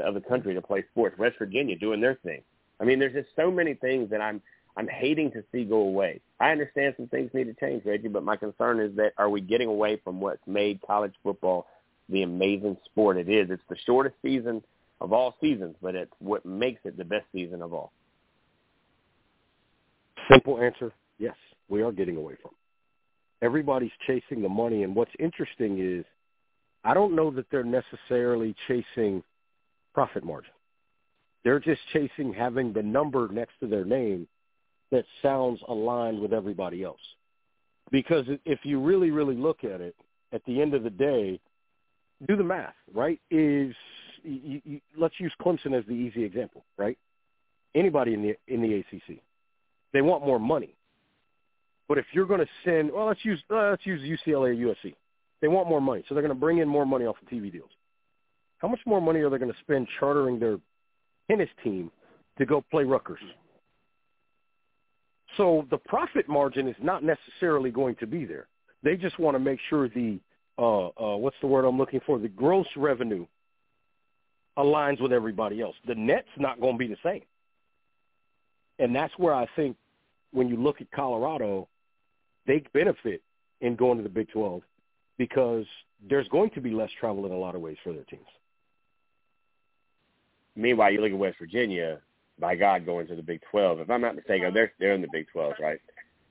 of the country to play sports, West Virginia doing their thing. I mean, there's just so many things that I'm I'm hating to see go away. I understand some things need to change, Reggie, but my concern is that are we getting away from what's made college football the amazing sport it is? It's the shortest season of all seasons, but it's what makes it the best season of all. Simple answer, yes, we are getting away from it. Everybody's chasing the money, and what's interesting is I don't know that they're necessarily chasing profit margin. They're just chasing having the number next to their name that sounds aligned with everybody else. Because if you really, really look at it, at the end of the day, do the math, right? Is you, you, let's use Clemson as the easy example, right? Anybody in the in the A C C, they want more money. But if you're going to send, well, let's use uh, let's use U C L A or U S C. They want more money, so they're going to bring in more money off the T V deals. How much more money are they going to spend chartering their tennis team to go play Rutgers? So the profit margin is not necessarily going to be there. They just want to make sure the, uh, uh, what's the word I'm looking for, the gross revenue aligns with everybody else. The net's not going to be the same. And that's where I think when you look at Colorado, they benefit in going to the Big twelve because there's going to be less travel in a lot of ways for their teams. Meanwhile, you look at West Virginia, by God, going to the Big twelve. If I'm not mistaken, they're, they're in the Big twelve, right?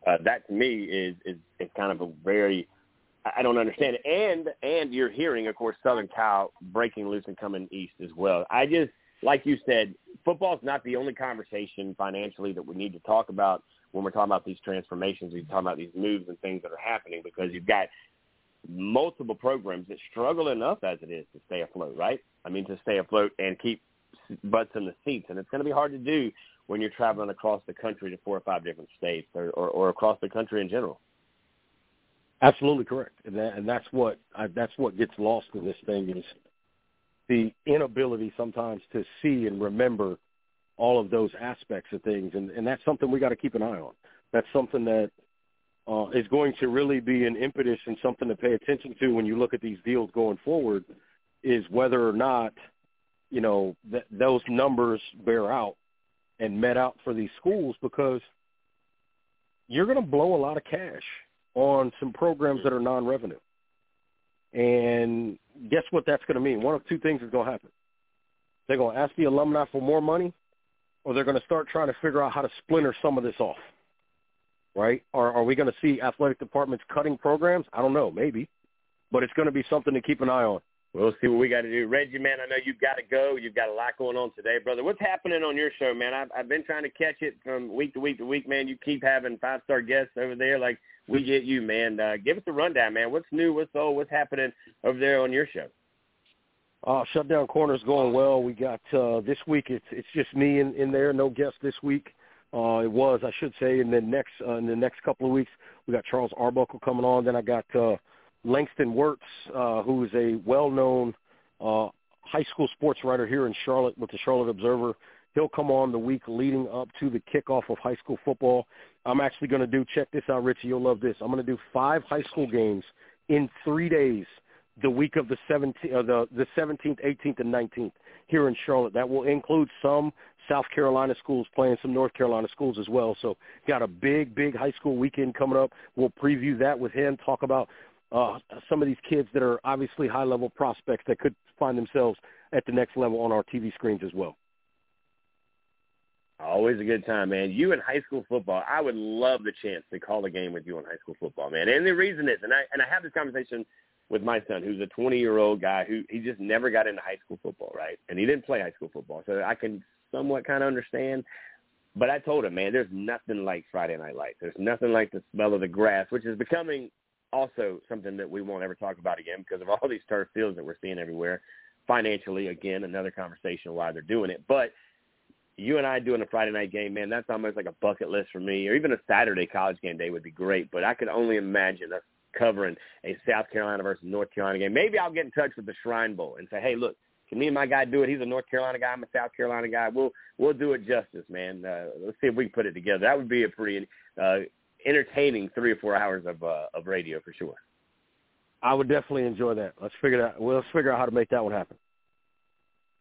Uh, that, to me, is, is is kind of a very – I don't understand it. And, and you're hearing, of course, Southern Cal breaking loose and coming east as well. I just – like you said, football's not the only conversation financially that we need to talk about when we're talking about these transformations, we're talking about these moves and things that are happening because you've got – multiple programs that struggle enough as it is to stay afloat, right? I mean, to stay afloat and keep butts in the seats. And it's going to be hard to do when you're traveling across the country to four or five different states or, or, or across the country in general. Absolutely correct. And, that, and that's what I, that's what gets lost in this thing is the inability sometimes to see and remember all of those aspects of things. And, and that's something we got to keep an eye on. That's something that Uh, is going to really be an impetus and something to pay attention to when you look at these deals going forward is whether or not, you know, th- those numbers bear out and met out for these schools because you're going to blow a lot of cash on some programs that are non-revenue. And guess what that's going to mean? One of two things is going to happen. They're going to ask the alumni for more money or they're going to start trying to figure out how to splinter some of this off. Right? Are, are we going to see athletic departments cutting programs? I don't know, maybe. But it's going to be something to keep an eye on We'll see what we got to do. Reggie, man, I know you've got to go. You've got a lot going on today, brother. What's happening on your show, man? I've, I've been trying to catch it from week to week to week, man. You keep having five-star guests over there like we get you, man. Uh, give us a rundown, man. What's new? What's old? What's happening over there on your show? Uh, Shutdown Corner's going well. We got uh, this week it's it's just me in, in there, no guests this week. Uh, it was, I should say, and then next uh, in the next couple of weeks we got Charles Arbuckle coming on. Then I got uh, Langston Wirtz, uh, who is a well-known uh, high school sports writer here in Charlotte with the Charlotte Observer. He'll come on the week leading up to the kickoff of high school football. I'm actually going to do, check this out, Richie, you'll love this. I'm going to do five high school games in three days. The week of the seventeenth, uh, the the seventeenth, eighteenth, and nineteenth here in Charlotte. That will include some South Carolina schools playing some North Carolina schools as well. So got a big, big high school weekend coming up. We'll preview that with him, talk about uh, some of these kids that are obviously high-level prospects that could find themselves at the next level on our T V screens as well. Always a good time, man. You in high school football, I would love the chance to call a game with you in high school football, man. And the reason is, and I and I have this conversation with my son, who's a twenty-year-old guy who he just never got into high school football, right? And he didn't play high school football. So I can somewhat kind of understand. But I told him, man, there's nothing like Friday Night Lights. There's nothing like the smell of the grass, which is becoming also something that we won't ever talk about again because of all these turf fields that we're seeing everywhere. Financially, again, another conversation why they're doing it. But you and I doing a Friday night game, man, that's almost like a bucket list for me. Or even a Saturday college game day would be great. But I could only imagine us covering a South Carolina versus North Carolina game. Maybe I'll get in touch with the Shrine Bowl and say, hey, look, can me and my guy do it? He's a North Carolina guy. I'm a South Carolina guy. We'll we'll do it justice, man. Uh, let's see if we can put it together. That would be a pretty uh, entertaining three or four hours of uh, of radio for sure. I would definitely enjoy that. Let's figure out. Well, let's figure out how to make that one happen.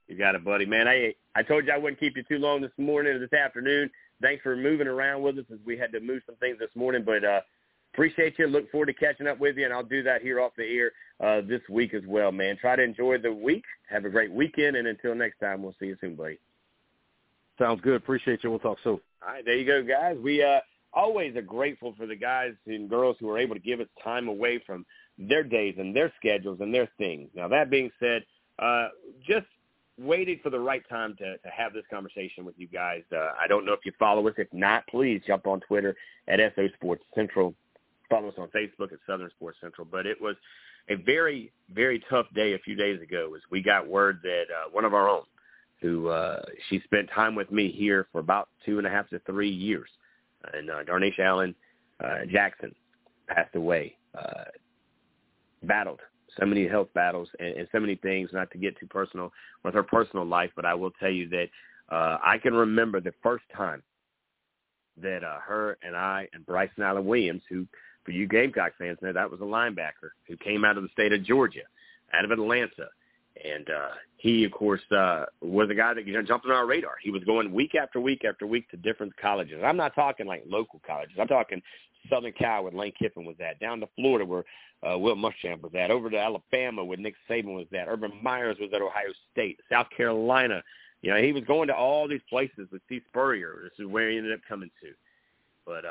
You got it, buddy, man. I I told you I wouldn't keep you too long this morning or this afternoon. Thanks for moving around with us as we had to move some things this morning, but. Uh, Appreciate you. Look forward to catching up with you, and I'll do that here off the air uh, this week as well, man. Try to enjoy the week. Have a great weekend, and until next time, we'll see you soon, buddy. Sounds good. Appreciate you. We'll talk soon. All right, there you go, guys. We uh, always are grateful for the guys and girls who are able to give us time away from their days and their schedules and their things. Now, that being said, uh, just waited for the right time to, to have this conversation with you guys. Uh, I don't know if you follow us. If not, please jump on Twitter at S O Sports Central. Follow us on Facebook at Southern Sports Central. But it was a very, very tough day a few days ago as we got word that uh, one of our own, who uh, she spent time with me here for about two and a half to three years, and uh, Darnisha Allen uh, Jackson passed away, uh, battled so many health battles and, and so many things, not to get too personal with her personal life, but I will tell you that uh, I can remember the first time that uh, her and I and Bryson Allen Williams, who – for you Gamecock fans, now that was a linebacker who came out of the state of Georgia, out of Atlanta. And uh, he, of course, uh, was a guy that you know, jumped on our radar. He was going week after week after week to different colleges. I'm not talking like local colleges. I'm talking Southern Cal where Lane Kiffin was at, down to Florida where uh, Will Muschamp was at, over to Alabama where Nick Saban was at, Urban Myers was at Ohio State, South Carolina. You know, he was going to all these places with Steve Spurrier. This is where he ended up coming to. But um, –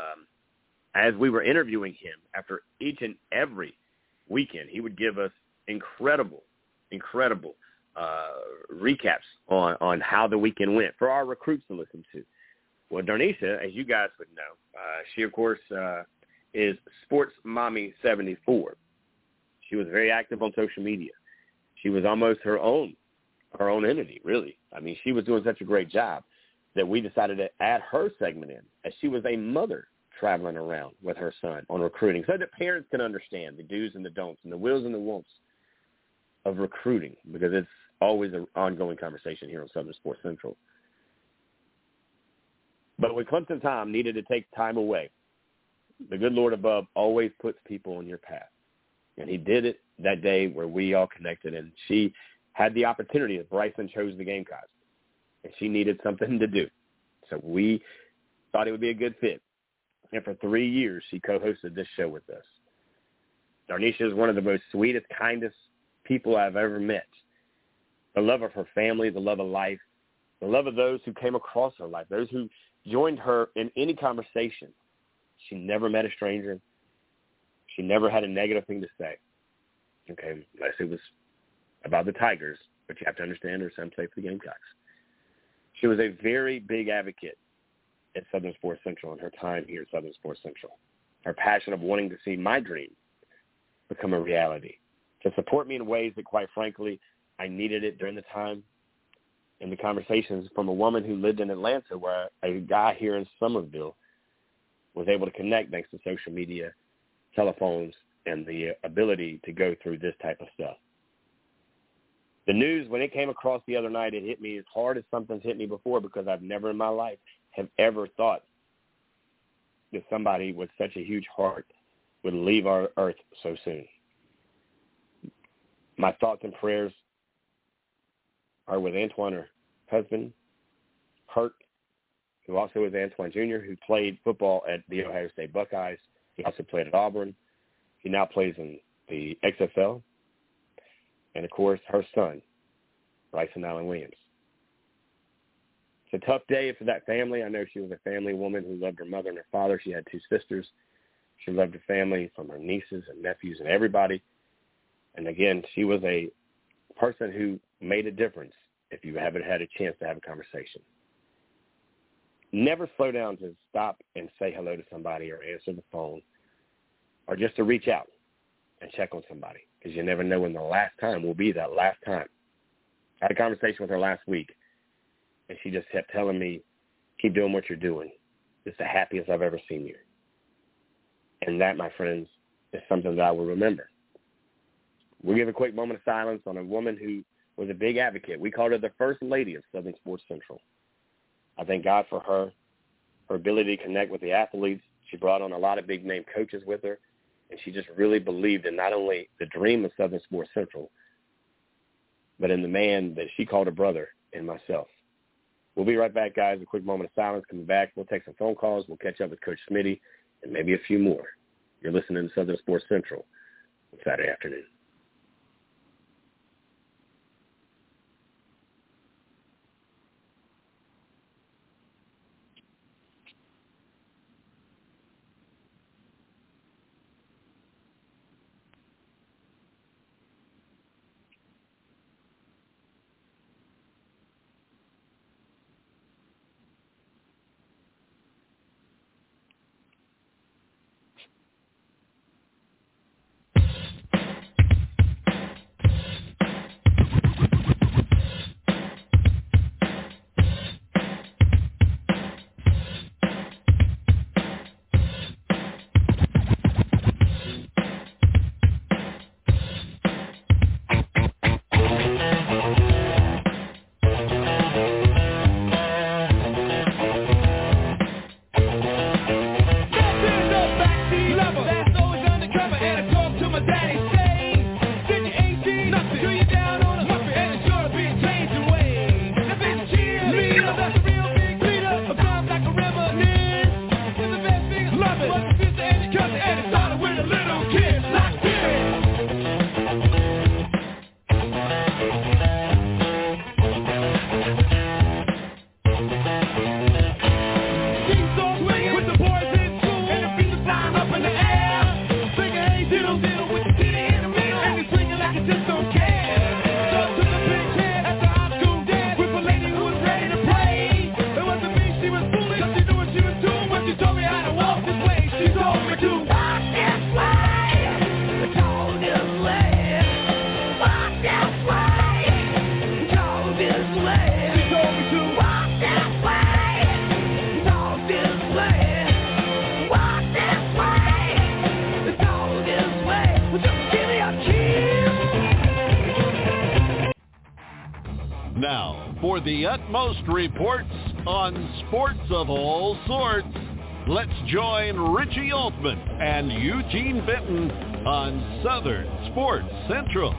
as we were interviewing him after each and every weekend, he would give us incredible, incredible uh, recaps on, on how the weekend went for our recruits to listen to. Well, Darnisha, as you guys would know, uh, she, of course, uh, is Sports Mommy seventy-four. She was very active on social media. She was almost her own, her own entity, really. I mean, she was doing such a great job that we decided to add her segment in as she was a mother traveling around with her son on recruiting so that parents can understand the do's and the don'ts and the wills and the wants of recruiting, because it's always an ongoing conversation here on Southern Sports Central. But when Clemson Tom needed to take time away, the good Lord above always puts people on your path. And he did it that day where we all connected, and she had the opportunity as Bryson chose the Gamecocks, and she needed something to do. So we thought it would be a good fit. And for three years, she co-hosted this show with us. Darnisha is one of the most sweetest, kindest people I've ever met. The love of her family, the love of life, the love of those who came across her life, those who joined her in any conversation. She never met a stranger. She never had a negative thing to say. Okay, unless it was about the Tigers, but you have to understand her son played for the Gamecocks. She was a very big advocate at Southern Sports Central in her time here at Southern Sports Central. Her passion of wanting to see my dream become a reality, to support me in ways that, quite frankly, I needed it during the time, and the conversations from a woman who lived in Atlanta where a guy here in Somerville was able to connect thanks to social media, telephones, and the ability to go through this type of stuff. The news, when it came across the other night, it hit me as hard as something's hit me before, because I've never in my life have ever thought that somebody with such a huge heart would leave our earth so soon. My thoughts and prayers are with Antoine, her husband, Hurt, who also is Antoine Junior, who played football at the Ohio State Buckeyes. He also played at Auburn. He now plays in the X F L. And, of course, her son, Bryson Allen Williams. It's a tough day for that family. I know she was a family woman who loved her mother and her father. She had two sisters. She loved her family, from her nieces and nephews and everybody. And, again, she was a person who made a difference if you haven't had a chance to have a conversation. Never slow down to stop and say hello to somebody or answer the phone or just to reach out and check on somebody, because you never know when the last time will be that last time. I had a conversation with her last week, and she just kept telling me, keep doing what you're doing. It's the happiest I've ever seen you. And that, my friends, is something that I will remember. We'll give a quick moment of silence on a woman who was a big advocate. We called her the first lady of Southern Sports Central. I thank God for her, her ability to connect with the athletes. She brought on a lot of big-name coaches with her, and she just really believed in not only the dream of Southern Sports Central, but in the man that she called a brother and myself. We'll be right back, guys. A quick moment of silence. Coming back, we'll take some phone calls. We'll catch up with Coach Smitty and maybe a few more. You're listening to Southern Sports Central on Saturday afternoon. The utmost reports on sports of all sorts. Let's join Richie Altman and Eugene Benton on Southern Sports Central.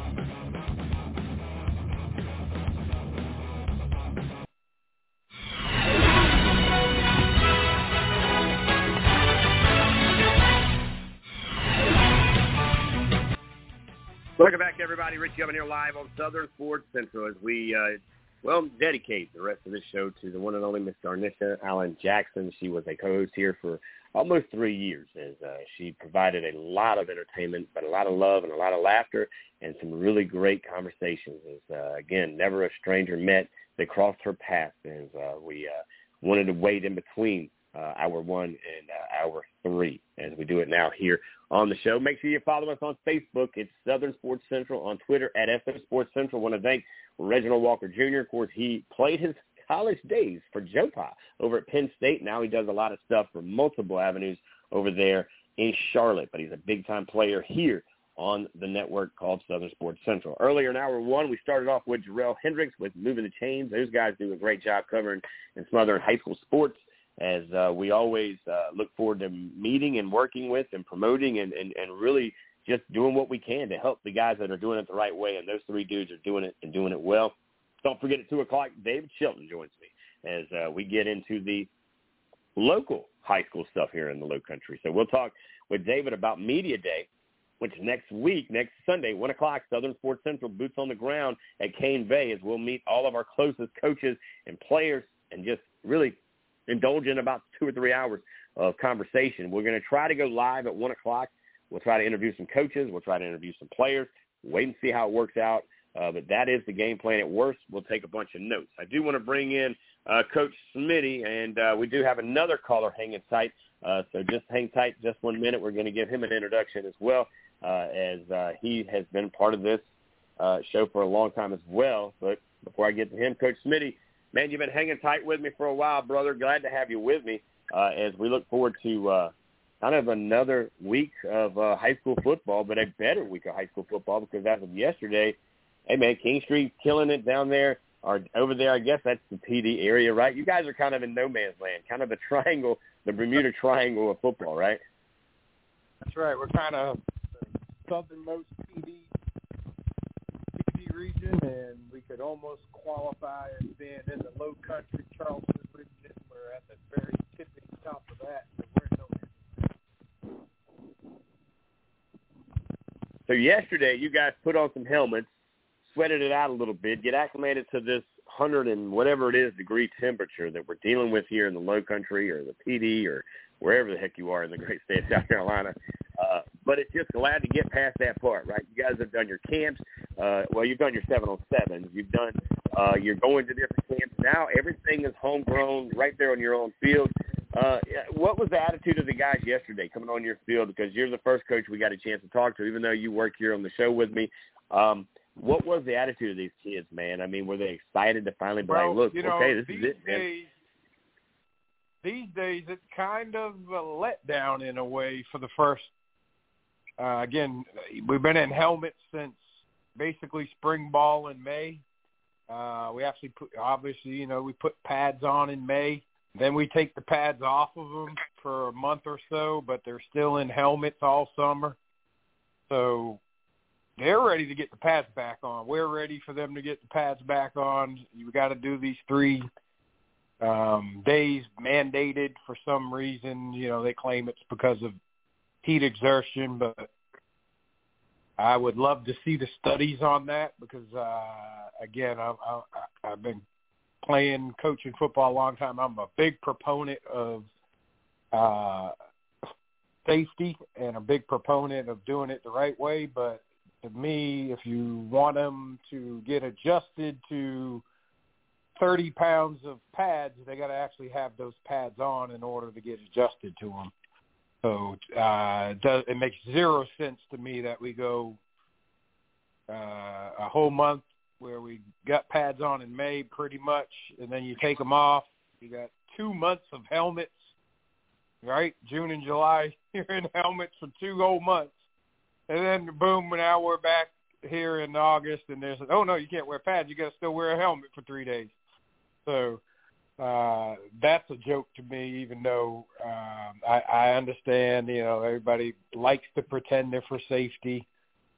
Welcome back, everybody. Richie Altman here live on Southern Sports Central as we... Uh, Well, dedicate the rest of this show to the one and only Miss Darnisha Allen Jackson. She was a co-host here for almost three years, as uh, she provided a lot of entertainment, but a lot of love and a lot of laughter and some really great conversations. As, uh, again, never a stranger met. They crossed her path, and uh, we uh, wanted to wait in between uh, hour one and uh, hour three, as we do it now here on the show. Make sure you follow us on Facebook. It's Southern Sports Central. On Twitter, at S M Sports Central. I want to thank Reginald Walker Junior Of course, he played his college days for Jopa over at Penn State. Now he does a lot of stuff for multiple avenues over there in Charlotte, but he's a big-time player here on the network called Southern Sports Central. Earlier in hour one, we started off with Jerel Hendricks with Moving the Chains. Those guys do a great job covering and smothering high school sports, as uh, we always uh, look forward to meeting and working with and promoting and, and, and really just doing what we can to help the guys that are doing it the right way, and those three dudes are doing it and doing it well. Don't forget at two o'clock, David Shelton joins me as uh, we get into the local high school stuff here in the Lowcountry. So we'll talk with David about Media Day, which next week, next Sunday, one o'clock, Southern Sports Central, boots on the ground at Cane Bay, as we'll meet all of our closest coaches and players and just really indulge in about two or three hours of conversation. We're going to try to go live at one o'clock. We'll try to interview some coaches. We'll try to interview some players. Wait and see how it works out. Uh, but that is the game plan. At worst, we'll take a bunch of notes. I do want to bring in uh, Coach Smitty, and uh, we do have another caller hanging tight. Uh, so just hang tight just one minute. We're going to give him an introduction as well, uh, as uh, he has been part of this uh, show for a long time as well. But before I get to him, Coach Smitty, man, you've been hanging tight with me for a while, brother. Glad to have you with me uh, as we look forward to uh, kind of another week of uh, high school football, but a better week of high school football, because as of yesterday, hey, man, King Street killing it down there, or over there, I guess that's the P D area, right? You guys are kind of in no man's land, kind of the triangle, the Bermuda Triangle of football, right? That's right. We're kind of the southernmost P D, P D region, and we could almost qualify as being in the low country Charleston region. We're at the very tipping top of that, but we're in no man's land. So yesterday, you guys put on some helmets, sweated it out a little bit, get acclimated to this hundred and whatever it is degree temperature that we're dealing with here in the low country or the P D or wherever the heck you are in the great state of South Carolina. Uh, but it's just glad to get past that part, right? You guys have done your camps. Uh, well, you've done your seven on sevens. You've done uh, – you're going to different camps. Now everything is homegrown right there on your own field. Uh, what was the attitude of the guys yesterday coming on your field? Because you're the first coach we got a chance to talk to, even though you work here on the show with me. Um, What was the attitude of these kids, man? I mean, were they excited to finally be well, like, look, you know, okay, this is it, man. Days, these days, it's kind of a letdown in a way for the first uh, – again, we've been in helmets since basically spring ball in May. Uh, we actually put – obviously, you know, we put pads on in May. Then we take the pads off of them for a month or so, but they're still in helmets all summer. So – they're ready to get the pads back on. We're ready for them to get the pads back on. You've got to do these three um, days mandated for some reason. You know, they claim it's because of heat exertion, but I would love to see the studies on that because, uh, again, I, I, I've been playing, coaching football a long time. I'm a big proponent of uh, safety and a big proponent of doing it the right way, but to me, if you want them to get adjusted to thirty pounds of pads, they got to actually have those pads on in order to get adjusted to them. So uh, it, does, it makes zero sense to me that we go uh, a whole month where we got pads on in May pretty much, and then you take them off. You got two months of helmets, right? June and July, you're in helmets for two whole months. And then, boom, now we're back here in August, and there's, oh, no, you can't wear pads. You got to still wear a helmet for three days. So uh, that's a joke to me, even though um, I, I understand, you know, everybody likes to pretend they're for safety,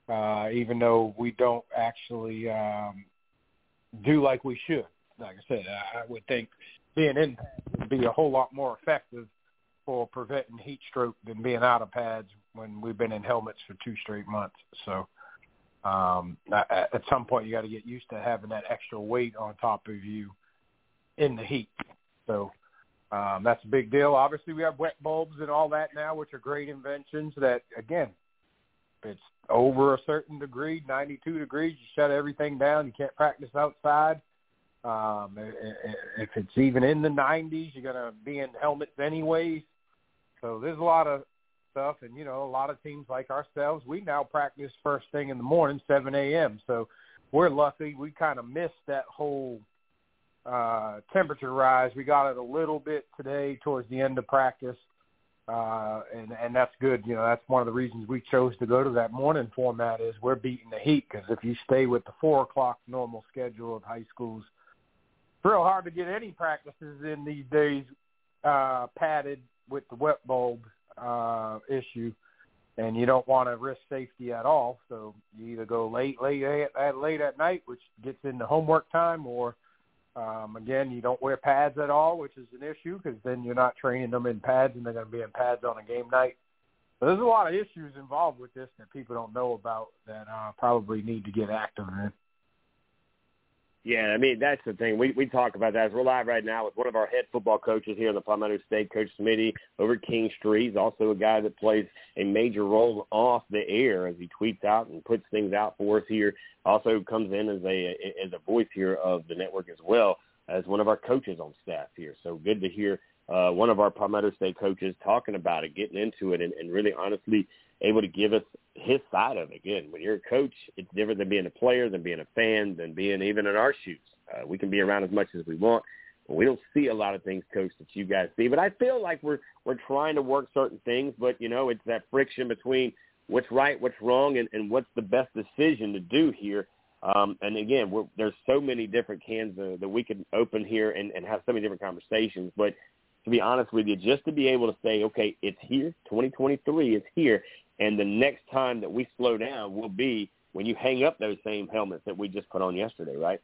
uh, even though we don't actually um, do like we should. Like I said, I, I would think being in pads would be a whole lot more effective for preventing heat stroke than being out of pads when we've been in helmets for two straight months. So Um, at some point, you got to get used to having that extra weight on top of you in the heat. So um, that's a big deal. Obviously, we have wet bulbs and all that now, which are great inventions that, again, it's over a certain degree, ninety-two degrees, you shut everything down. You can't practice outside. Um, if it's even in the nineties, you're going to be in helmets anyways. So there's a lot of stuff, and, you know, a lot of teams like ourselves, we now practice first thing in the morning, seven a.m. So we're lucky. We kind of missed that whole uh, temperature rise. We got it a little bit today towards the end of practice, uh, and, and that's good. You know, that's one of the reasons we chose to go to that morning format is we're beating the heat, because if you stay with the four o'clock normal schedule of high schools, it's real hard to get any practices in these days uh, padded with the wet bulb uh, issue, and you don't want to risk safety at all. So you either go late, late, late, late at night, which gets into homework time, or um, again, you don't wear pads at all, which is an issue because then you're not training them in pads and they're going to be in pads on a game night. So there's a lot of issues involved with this that people don't know about that uh, probably need to get active in. Yeah, I mean, that's the thing. We we talk about that. We're live right now with one of our head football coaches here in the Palmetto State, Coach Smitty, over at King Street. He's also a guy that plays a major role off the air as he tweets out and puts things out for us here. Also comes in as a as a voice here of the network as well as one of our coaches on staff here. So good to hear uh, one of our Palmetto State coaches talking about it, getting into it, and, and really honestly able to give us his side of it. Again, when you're a coach, it's different than being a player, than being a fan, than being even in our shoes. Uh, we can be around as much as we want, but we don't see a lot of things, Coach, that you guys see. But I feel like we're we're trying to work certain things, but, you know, it's that friction between what's right, what's wrong, and, and what's the best decision to do here. Um, and, again, we're, there's so many different cans uh, that we can open here and, and have so many different conversations. But to be honest with you, just to be able to say, okay, it's here, twenty twenty-three, it's here. And the next time that we slow down will be when you hang up those same helmets that we just put on yesterday, right?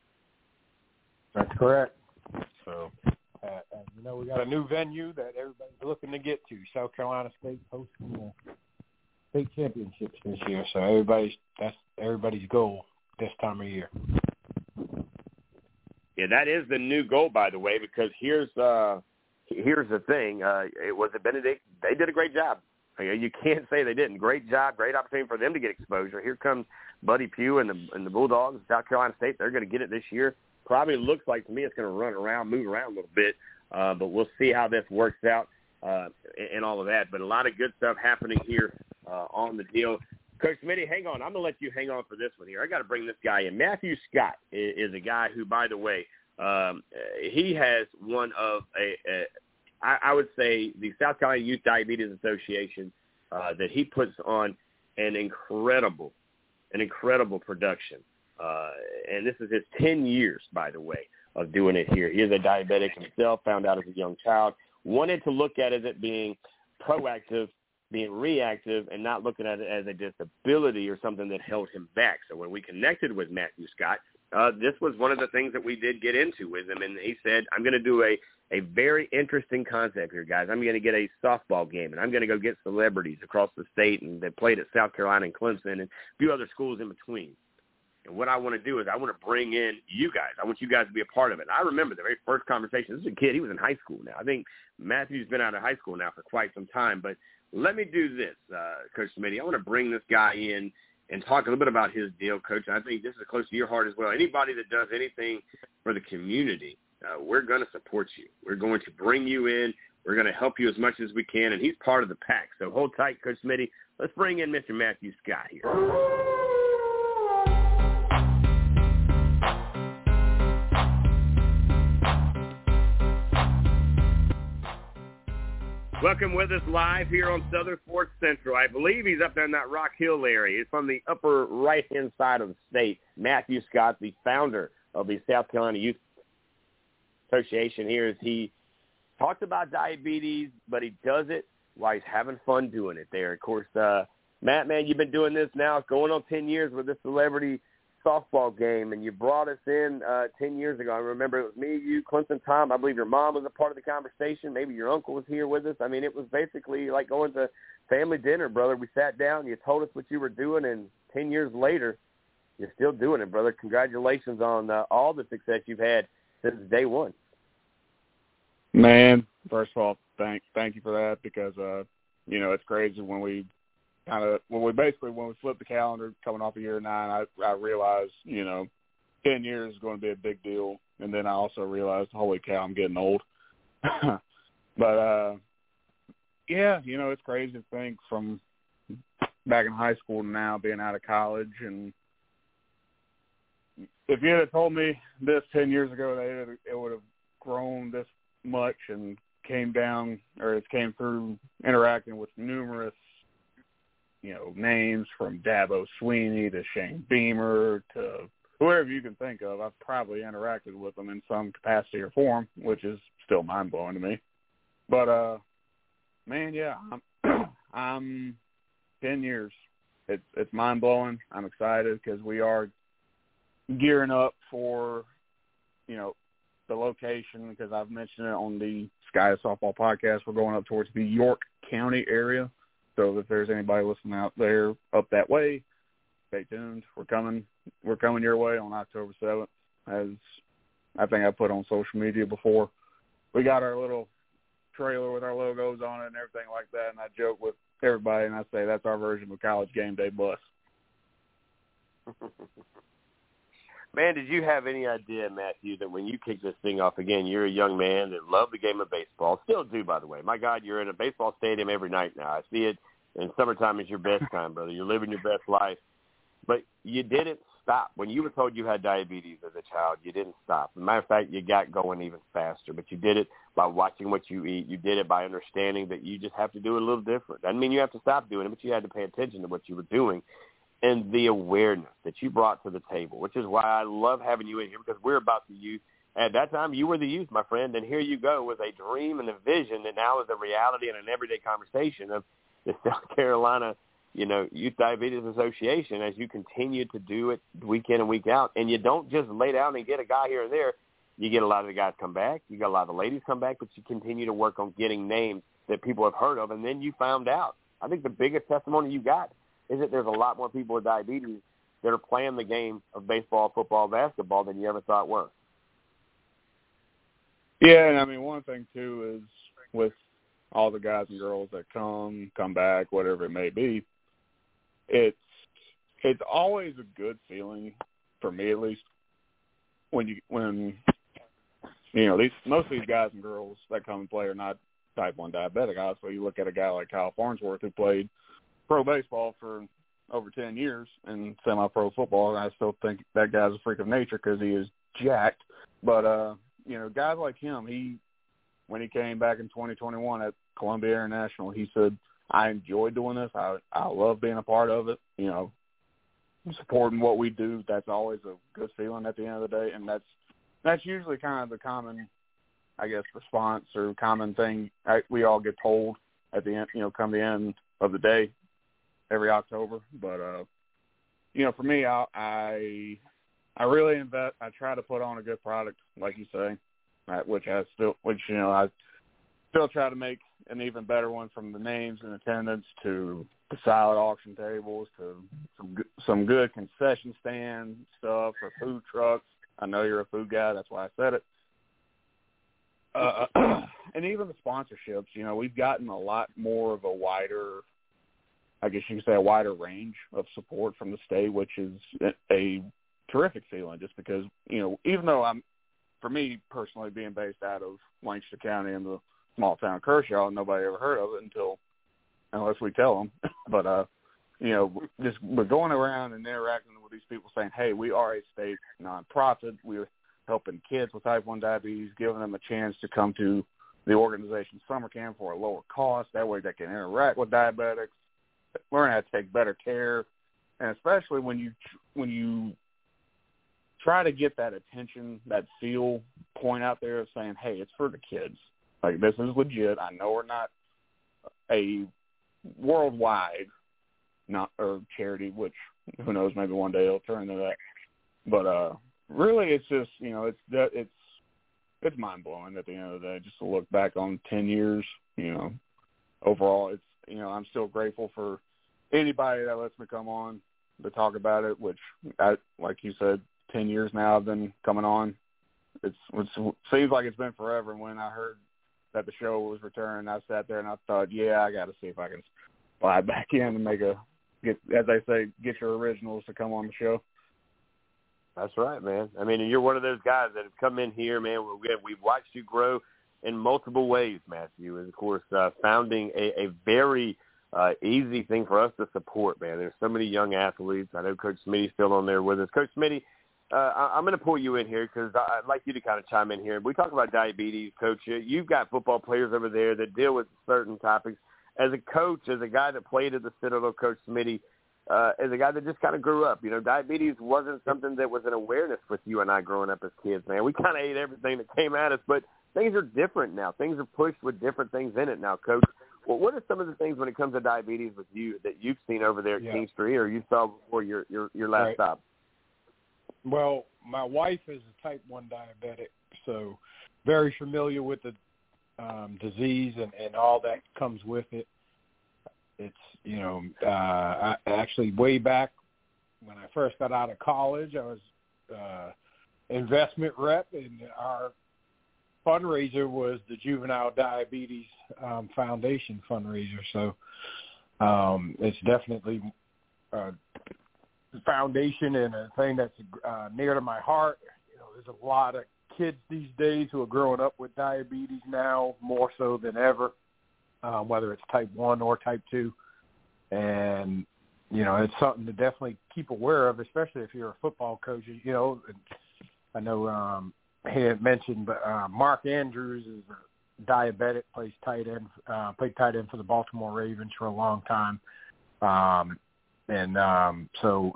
That's correct. So, uh, and, you know, we got a new venue that everybody's looking to get to. South Carolina State hosting the state championships this year. So everybody's that's everybody's goal this time of year. Yeah, that is the new goal, by the way, because here's uh, here's the thing. Uh, it was a Benedict. They did a great job. You can't say they didn't. Great job, great opportunity for them to get exposure. Here comes Buddy Pugh and the and the Bulldogs, South Carolina State. They're going to get it this year. Probably looks like to me it's going to run around, move around a little bit, uh, but we'll see how this works out uh, and, and all of that. But a lot of good stuff happening here uh, on the deal. Coach Smitty, hang on. I'm going to let you hang on for this one here. I got to bring this guy in. Matthew Scott is, is a guy who, by the way, um, he has one of a, a – I, I would say the South Carolina Youth Diabetes Association uh, that he puts on an incredible, an incredible production. Uh, and this is his ten years, by the way, of doing it here. He is a diabetic himself, found out as a young child, wanted to look at it as being proactive, being reactive, and not looking at it as a disability or something that held him back. So when we connected with Matthew Scott, uh, this was one of the things that we did get into with him. And he said, I'm going to do a A very interesting concept here, guys. I'm going to get a softball game, and I'm going to go get celebrities across the state and that played at South Carolina and Clemson and a few other schools in between. And what I want to do is I want to bring in you guys. I want you guys to be a part of it. I remember the very first conversation. This is a kid. He was in high school now. I think Matthew's been out of high school now for quite some time. But let me do this, uh, Coach Smitty. I want to bring this guy in and talk a little bit about his deal, Coach. I think this is close to your heart as well. Anybody that does anything for the community, Uh, we're going to support you. We're going to bring you in. We're going to help you as much as we can, and he's part of the pack. So hold tight, Coach Smitty. Let's bring in Mister Matthew Scott here. Welcome with us live here on Southern Fourth Central. I believe he's up there in that Rock Hill area. It's on the upper right-hand side of the state. Matthew Scott, the founder of the South Carolina Youth Association here is he talks about diabetes, but he does it while he's having fun doing it there. Of course, uh, Matt, man, you've been doing this now. It's going on ten years with this celebrity softball game, and you brought us in uh, ten years ago. I remember it was me, you, Clinton, Tom. I believe your mom was a part of the conversation. Maybe your uncle was here with us. I mean, it was basically like going to family dinner, brother. We sat down. You told us what you were doing, and ten years later, You're still doing it, brother. Congratulations on uh, all the success you've had since day one. Man, first of all, thank thank you for that, because uh, you know, it's crazy when we kind of when we basically when we flipped the calendar coming off of year nine, I, I realized, you know, ten years is going to be a big deal, and then I also realized, holy cow, I'm getting old. But uh, yeah, you know, it's crazy to think from back in high school to now, being out of college. And if you had told me this ten years ago that it would have grown this much and came down, or it came through interacting with numerous, you know, names from Dabo Sweeney to Shane Beamer to whoever you can think of, I've probably interacted with them in some capacity or form, which is still mind-blowing to me. But, uh, man, yeah, I'm, I'm ten years. It's, it's mind-blowing. I'm excited because we are gearing up for, you know, the location, because I've mentioned it on the Sky of Softball podcast. We're going up towards the York County area. So if there's anybody listening out there up that way, stay tuned. We're coming. We're coming your way on October seventh, as I think I put on social media before. We got our little trailer with our logos on it and everything like that, and I joke with everybody, and I say that's our version of a college game day bus. Man, did you have any idea, Matthew, that when you kick this thing off again, you're a young man that loved the game of baseball, still do, by the way. My God, you're in a baseball stadium every night now. I see it, and summertime is your best time, brother. You're living your best life. But you didn't stop. When you were told you had diabetes as a child, you didn't stop. As a matter of fact, you got going even faster. But you did it by watching what you eat. You did it by understanding that you just have to do it a little different. Doesn't mean you have to stop doing it, but you had to pay attention to what you were doing and the awareness that you brought to the table, which is why I love having you in here, because we're about the youth. At that time, you were the youth, my friend, and here you go with a dream and a vision that now is a reality and an everyday conversation of the South Carolina, you know, Youth Diabetes Association, as you continue to do it week in and week out. And you don't just lay down and get a guy here or there. You get a lot of the guys come back. You got a lot of the ladies come back, but you continue to work on getting names that people have heard of, and then you found out. I think the biggest testimony you got is that there's a lot more people with diabetes that are playing the game of baseball, football, basketball than you ever thought were. Yeah, and I mean, one thing, too, is with all the guys and girls that come, come back, whatever it may be, it's it's always a good feeling, for me at least, when, you when you know, these most of these guys and girls that come and play are not type one diabetic. Obviously, you look at a guy like Kyle Farnsworth, who played pro baseball for over ten years and semi-pro football, and I still think that guy's a freak of nature because he is jacked. But, uh, you know, guys like him, he when he came back in twenty twenty-one at Columbia International, he said, I enjoy doing this. I I love being a part of it, you know, supporting what we do. That's always a good feeling at the end of the day, and that's that's usually kind of the common, I guess, response or common thing I, we all get told at the end, you know, come the end of the day every October. But, uh, you know, for me, I, I I really invest. I try to put on a good product, like you say, which I still, which, you know, I still try to make an even better one, from the names and attendance to the silent auction tables to some good, some good concession stand stuff or food trucks. I know you're a food guy. That's why I said it. Uh, and even the sponsorships, you know, we've gotten a lot more of a wider, I guess you could say a wider range of support from the state, which is a terrific feeling, just because, you know, even though I'm, for me personally, being based out of Lancaster County in the small town Kershaw, nobody ever heard of it until, unless we tell them. But, uh, you know, just we're going around and interacting with these people saying, hey, we are a state nonprofit. We're helping kids with type one diabetes, giving them a chance to come to the organization's summer camp for a lower cost. That way they can interact with diabetics, learn how to take better care, and especially when you when you try to get that attention, that feel point out there of saying, hey, it's for the kids. Like, this is legit. I know we're not a worldwide not or charity, which who knows, maybe one day it'll turn into that. But uh, really, it's just, you know, it's it's it's mind blowing at the end of the day. Just to look back on ten years, you know, overall, it's, you know, I'm still grateful for anybody that lets me come on to talk about it, which, I, like you said, ten years now I've been coming on. It's, it's, it seems like it's been forever. When I heard that the show was returning, I sat there and I thought, yeah, I got to see if I can slide back in and make a, get, as they say, get your originals to come on the show. That's right, man. I mean, you're one of those guys that have come in here, man. We've watched you grow in multiple ways, Matthew, and, of course, uh, founding a, a very uh, easy thing for us to support, man. There's so many young athletes. I know Coach Smitty's still on there with us. Coach Smitty, uh, I, I'm going to pull you in here because I'd like you to kind of chime in here. We talk about diabetes, Coach. You've got football players over there that deal with certain topics. As a coach, as a guy that played at the Citadel, Coach Smitty, Uh, as a guy that just kind of grew up, you know, diabetes wasn't something that was an awareness with you and I growing up as kids, man. We kind of ate everything that came at us, but things are different now. Things are pushed with different things in it now, Coach. Well, what are some of the things when it comes to diabetes with you that you've seen over there at yeah. King Street, or you saw before your, your, your last right. stop? Well, my wife is a type one diabetic, so very familiar with the um, disease and, and all that comes with it. It's, you know, uh, I actually way back when I first got out of college, I was uh, investment rep, and our fundraiser was the Juvenile Diabetes um, Foundation fundraiser. So um, it's definitely a foundation and a thing that's uh, near to my heart. You know, there's a lot of kids these days who are growing up with diabetes now more so than ever. Uh, whether it's type one or type two. And, you know, it's something to definitely keep aware of, especially if you're a football coach. You know, I know um, he had mentioned, but uh, Mark Andrews is a diabetic, plays tight end, uh, played tight end for the Baltimore Ravens for a long time. Um, and um, so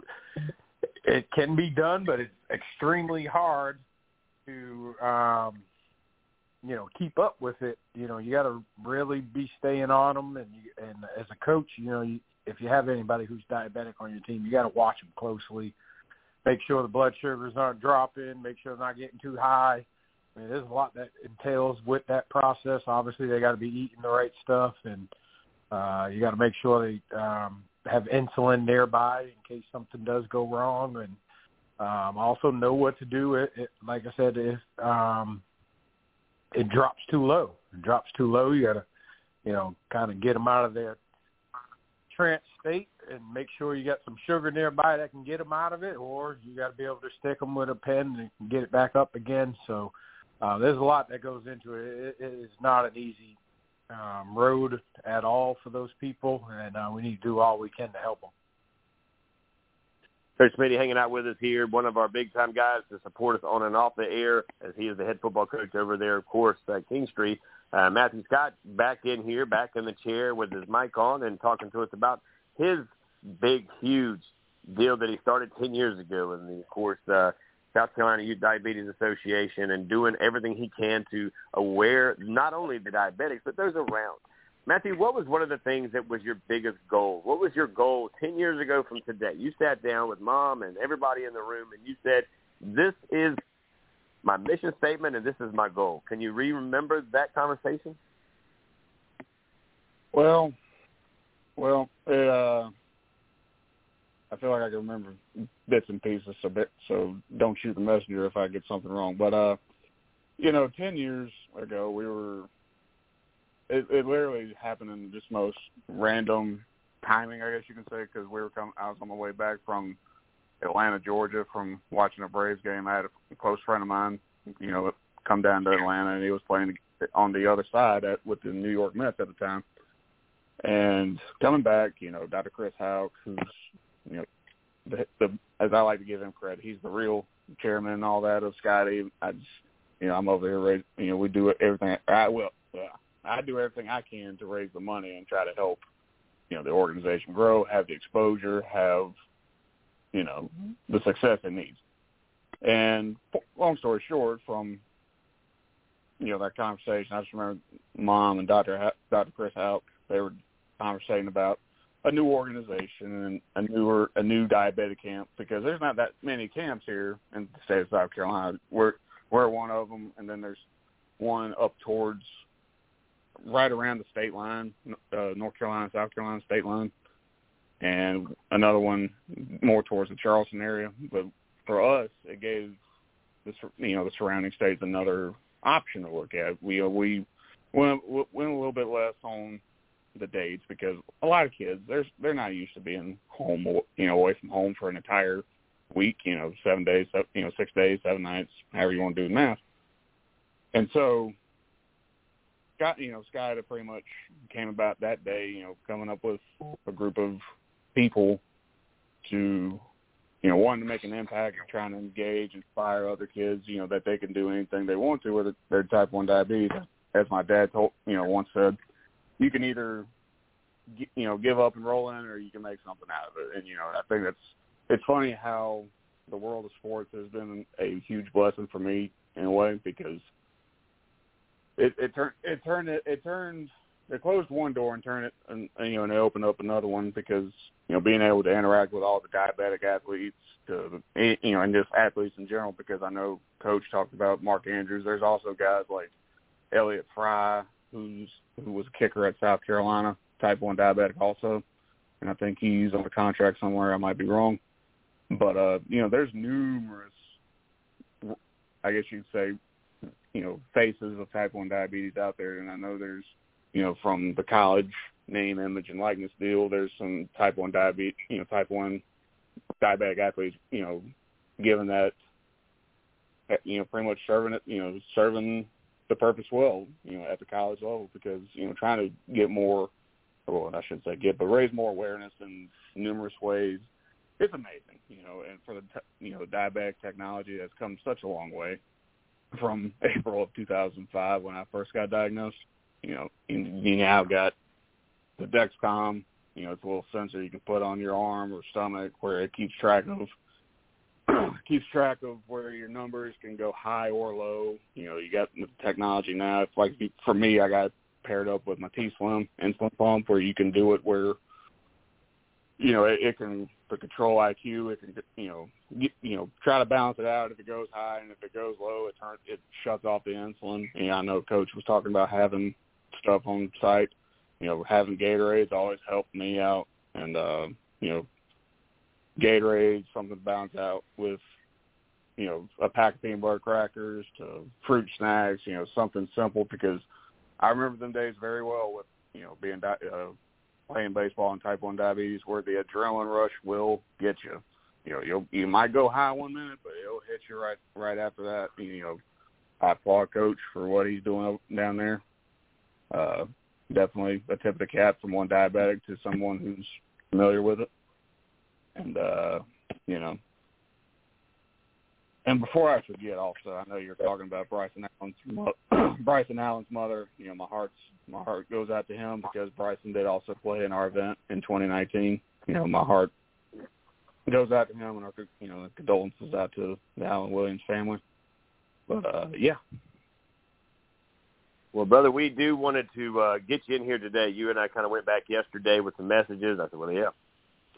it can be done, but it's extremely hard to um, – you know, keep up with it. You know, you got to really be staying on them. And, you, and as a coach, you know, you, if you have anybody who's diabetic on your team, you got to watch them closely, make sure the blood sugars aren't dropping, make sure they're not getting too high. I mean, there's a lot that entails with that process. Obviously, they got to be eating the right stuff, and uh, you got to make sure they um, have insulin nearby in case something does go wrong. And um, also know what to do. It, it, like I said, if um, – it drops too low. It drops too low. You got to, you know, kind of get them out of their trance state and make sure you got some sugar nearby that can get them out of it, or you got to be able to stick them with a pen and get it back up again. So uh, there's a lot that goes into it. It, it is not an easy um, road at all for those people, and uh, we need to do all we can to help them. Coach Smitty hanging out with us here, one of our big-time guys to support us on and off the air, as he is the head football coach over there, of course, at King Street. Uh, Matthew Scott back in here, back in the chair with his mic on and talking to us about his big, huge deal that he started ten years ago in the, of course, uh, South Carolina Youth Diabetes Association, and doing everything he can to aware not only the diabetics but those around. Matthew, what was one of the things that was your biggest goal? What was your goal ten years ago from today? You sat down with Mom and everybody in the room, and you said, this is my mission statement and this is my goal. Can you re-remember that conversation? Well, well, it, uh, I feel like I can remember bits and pieces a bit, so don't shoot the messenger if I get something wrong. But, uh, you know, ten years ago, we were – It, it literally happened in just most random timing, I guess you can say, because we were coming. I was on my way back from Atlanta, Georgia, from watching a Braves game. I had a close friend of mine, you know, come down to Atlanta, and he was playing on the other side at, with the New York Mets at the time. And coming back, you know, Doctor Chris Houck, who's, you know, the, the, as I like to give him credit, he's the real chairman and all that of Scotty. I just, you know, I'm over here, you know, we do everything. I will. Yeah. I do everything I can to raise the money and try to help, you know, the organization grow, have the exposure, have, you know, the success it needs. And long story short, from, you know, that conversation, I just remember Mom and Doctor H- Doctor Chris Houck, they were conversating about a new organization and a newer, a new diabetic camp, because there's not that many camps here in the state of South Carolina. We're, we're one of them, and then there's one up towards – right around the state line, uh, North Carolina, South Carolina state line. and another one more towards the Charleston area. But for us, it gave the, you know, the surrounding states another option to look at. We we went, went a little bit less on the dates because a lot of kids, they're they're not used to being home, you know, away from home for an entire week, you know, seven days, you know, six days, seven nights, however you want to do the math. And so, Scott, you know, Sky pretty much came about that day, you know, coming up with a group of people to, you know, wanting to make an impact and trying to engage, inspire other kids, you know, that they can do anything they want to with their type one diabetes. As my dad told, you know, once said, you can either, you know, give up and roll in, or you can make something out of it. And, you know, I think that's, it's funny how the world of sports has been a huge blessing for me in a way, because It, it turned. It turned. It, it turned. They closed one door and turned it, and, and you know, and they opened up another one, because you know, being able to interact with all the diabetic athletes, to, you know, and just athletes in general. Because I know Coach talked about Mark Andrews. There's also guys like Elliot Fry, who's who was a kicker at South Carolina, type one diabetic also, and I think he's on a contract somewhere. I might be wrong, but uh, you know, there's numerous, I guess you'd say, you know, faces of type one diabetes out there. And I know there's, you know, from the college name, image, and likeness deal, there's some type one diabetes, you know, type one diabetic athletes, you know, given that, you know, pretty much serving it, you know, serving the purpose well, you know, at the college level, because, you know, trying to get more, well, I shouldn't say get, but raise more awareness in numerous ways. It's amazing, you know, and for the, you know, diabetic technology has come such a long way from April of two thousand five when I first got diagnosed. You know, you now got the Dexcom, you know, it's a little sensor you can put on your arm or stomach where it keeps track of keeps track of where your numbers can go high or low. You know, you got the technology now. It's like, for me, I got paired up with my T-Slim insulin pump, where you can do it where, you know, it, it can to control I Q. It can, you know, get, you know, try to balance it out. If it goes high and if it goes low, it turns, it shuts off the insulin. And you know, I know Coach was talking about having stuff on site. You know, having Gatorades always helped me out, and uh, you know, Gatorade, something to balance out with, you know, a pack of peanut butter crackers to fruit snacks. You know, something simple, because I remember them days very well with, you know, being di- uh, playing baseball and type one diabetes, where the adrenaline rush will get you. You know, you'll, you might go high one minute, but it'll hit you right right after that. You know, I applaud Coach for what he's doing down there. Uh, definitely a tip of the cap from one diabetic to someone who's familiar with it. And, uh, you know, and before I forget also, I know you're talking about Bryson Allen's mo- Bryson Allen's mother. You know, my heart's my heart goes out to him, because Bryson did also play in our event in twenty nineteen. You know, my heart goes out to him, and our, you know, condolences out to the Allen Williams family. But uh, yeah. Well, brother, we do wanted to uh, get you in here today. You and I kind of went back yesterday with some messages. I said, well, yeah.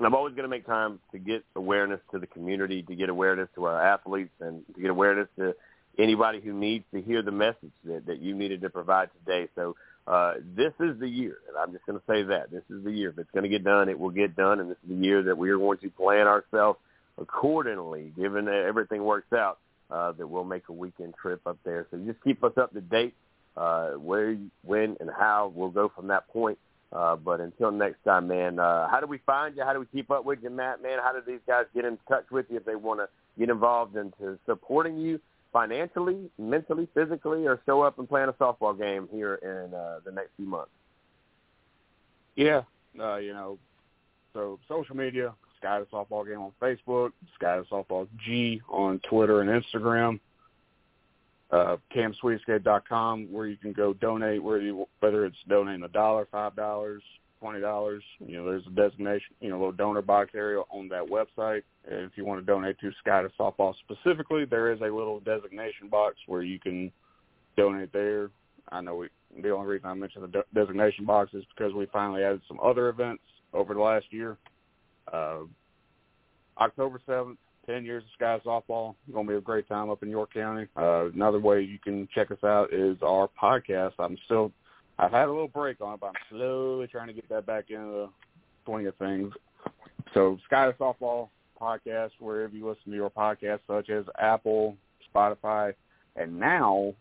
I'm always going to make time to get awareness to the community, to get awareness to our athletes, and to get awareness to anybody who needs to hear the message that, that you needed to provide today. So uh, this is the year, and I'm just going to say that. This is the year. If it's going to get done, it will get done, and this is the year that we are going to plan ourselves accordingly, given that everything works out, uh, that we'll make a weekend trip up there. So just keep us up to date, uh, where, when, and how. We'll go from that point. Uh, but until next time, man, uh, how do we find you? How do we keep up with you, Matt, man? How do these guys get in touch with you if they want to get involved into supporting you financially, mentally, physically, or show up and play in a softball game here in uh, the next few months? Yeah, uh, you know, so social media, Sky of Softball Game on Facebook, Sky of Softball G on Twitter and Instagram. Uh, camp sweetscape dot com, where you can go donate, where you, whether it's donating a dollar, five dollars, twenty dollars. You know, there's a designation, you know, a little donor box area on that website. And if you want to donate to Sky to Softball specifically, there is a little designation box where you can donate there. I know we, the only reason I mentioned the de- designation box is because we finally added some other events over the last year. Uh, October seventh. ten years of Sky Softball. It's going to be a great time up in York County. Uh, another way you can check us out is our podcast. I'm still, I've had a little break on it, but I'm slowly trying to get that back into the swing of things. So Sky of Softball podcast, wherever you listen to your podcast, such as Apple, Spotify, and now,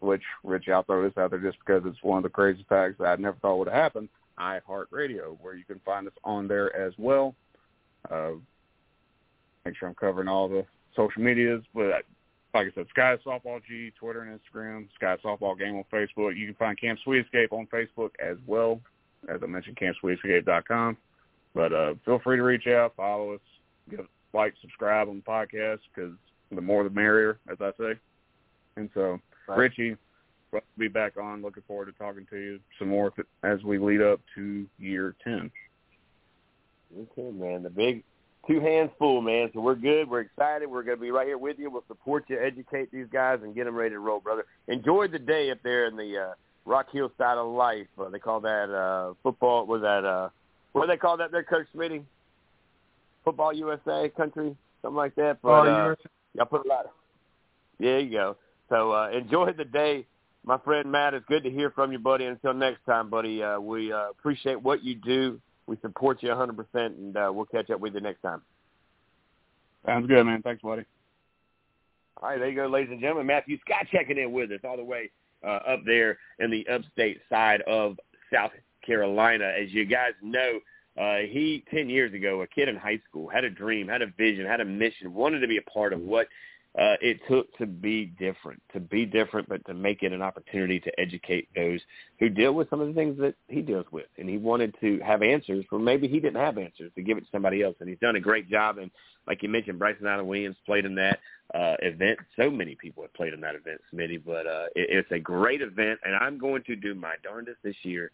which, Rich, I'll throw this out there just because it's one of the crazy facts that I never thought would happen, iHeartRadio, where you can find us on there as well. Uh, make sure I'm covering all the social medias. But I, like I said, Sky Softball G, Twitter and Instagram, Sky Softball Game on Facebook. You can find Camp Sweet Escape on Facebook as well. As I mentioned, camp sweet escape dot com. But uh, feel free to reach out, follow us, give us a like, subscribe on the podcast, because the more the merrier, as I say. And so, right. Richie, we'll be back on. Looking forward to talking to you some more as we lead up to year ten. Okay, man. The big two hands full, man. So we're good. We're excited. We're going to be right here with you. We'll support you, educate these guys, and get them ready to roll, brother. Enjoy the day up there in the uh, Rock Hill side of life. Uh, they call that uh, football. Was that uh, what do they call that there, Coach Smitty? Football U S A country, something like that. But, oh, uh, y'all put a lot of – there you go. So uh, enjoy the day, my friend Matt. It's good to hear from you, buddy. Until next time, buddy, uh, we uh, appreciate what you do. We support you one hundred percent, and uh, we'll catch up with you next time. Sounds good, man. Thanks, buddy. All right, there you go, ladies and gentlemen. Matthew Scott checking in with us all the way uh, up there in the upstate side of South Carolina. As you guys know, uh, he, ten years ago, a kid in high school, had a dream, had a vision, had a mission, wanted to be a part of what Uh, it took to be different, to be different, but to make it an opportunity to educate those who deal with some of the things that he deals with. And he wanted to have answers for maybe he didn't have answers, to give it to somebody else. And he's done a great job. And like you mentioned, Bryson Allen Williams played in that uh, event. So many people have played in that event, Smitty, but uh, it, it's a great event. And I'm going to do my darndest this year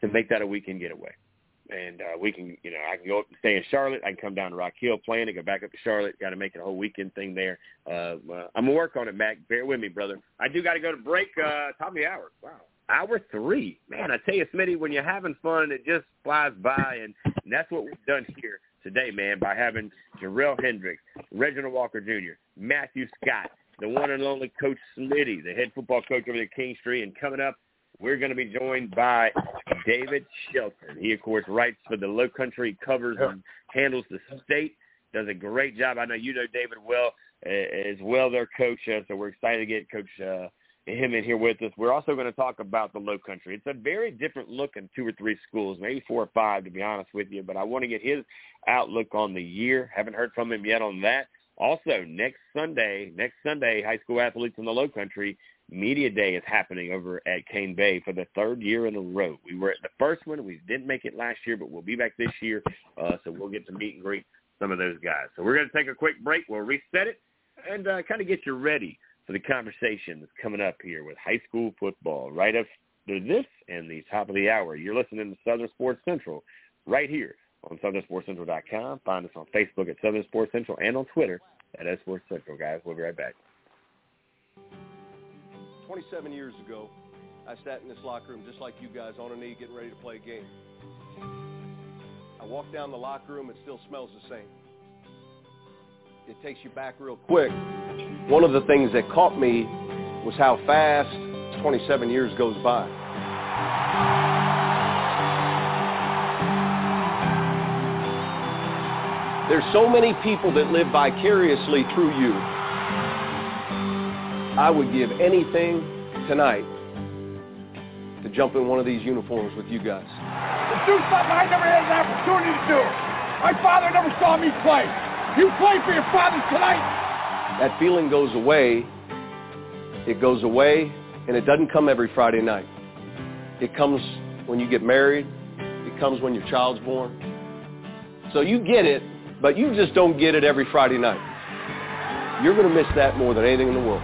to make that a weekend getaway. And uh, we can, you know, I can go up and stay in Charlotte. I can come down to Rock Hill, plan to go back up to Charlotte. Got to make it a whole weekend thing there. Uh, uh, I'm going to work on it, Mac. Bear with me, brother. I do got to go to break. Uh, top of the hour. Wow. Hour three. Man, I tell you, Smitty, when you're having fun, it just flies by. And, and that's what we've done here today, man, by having Jerel Hendricks, Reginald Walker Junior, Matthew Scott, the one and only Coach Smitty, the head football coach over at Kings Tree. And coming up, we're going to be joined by David Shelton. He, of course, writes for the Low Country, covers and handles the state, does a great job. I know you know David well as well, their coach, uh, so we're excited to get Coach uh, him in here with us. We're also going to talk about the Low Country. It's a very different look in two or three schools, maybe four or five, to be honest with you, but I want to get his outlook on the year. Haven't heard from him yet on that. Also, next Sunday, next Sunday, high school athletes in the Low Country Media Day is happening over at Cane Bay for the third year in a row. We were at the first one. We didn't make it last year, but we'll be back this year, uh, so we'll get to meet and greet some of those guys. So we're going to take a quick break. We'll reset it and uh, kind of get you ready for the conversation that's coming up here with high school football right after this and the top of the hour. You're listening to Southern Sports Central right here on southern sports central dot com. Find us on Facebook at Southern Sports Central and on Twitter at S Sports Central, guys. We'll be right back. twenty-seven years ago, I sat in this locker room just like you guys, on a knee, getting ready to play a game. I walked down the locker room, it still smells the same. It takes you back real quick. One of the things that caught me was how fast twenty-seven years goes by. There's so many people that live vicariously through you. I would give anything tonight to jump in one of these uniforms with you guys. To do something I never had an opportunity to do. My father never saw me play. You play for your father tonight. That feeling goes away. It goes away, and it doesn't come every Friday night. It comes when you get married. It comes when your child's born. So you get it, but you just don't get it every Friday night. You're going to miss that more than anything in the world.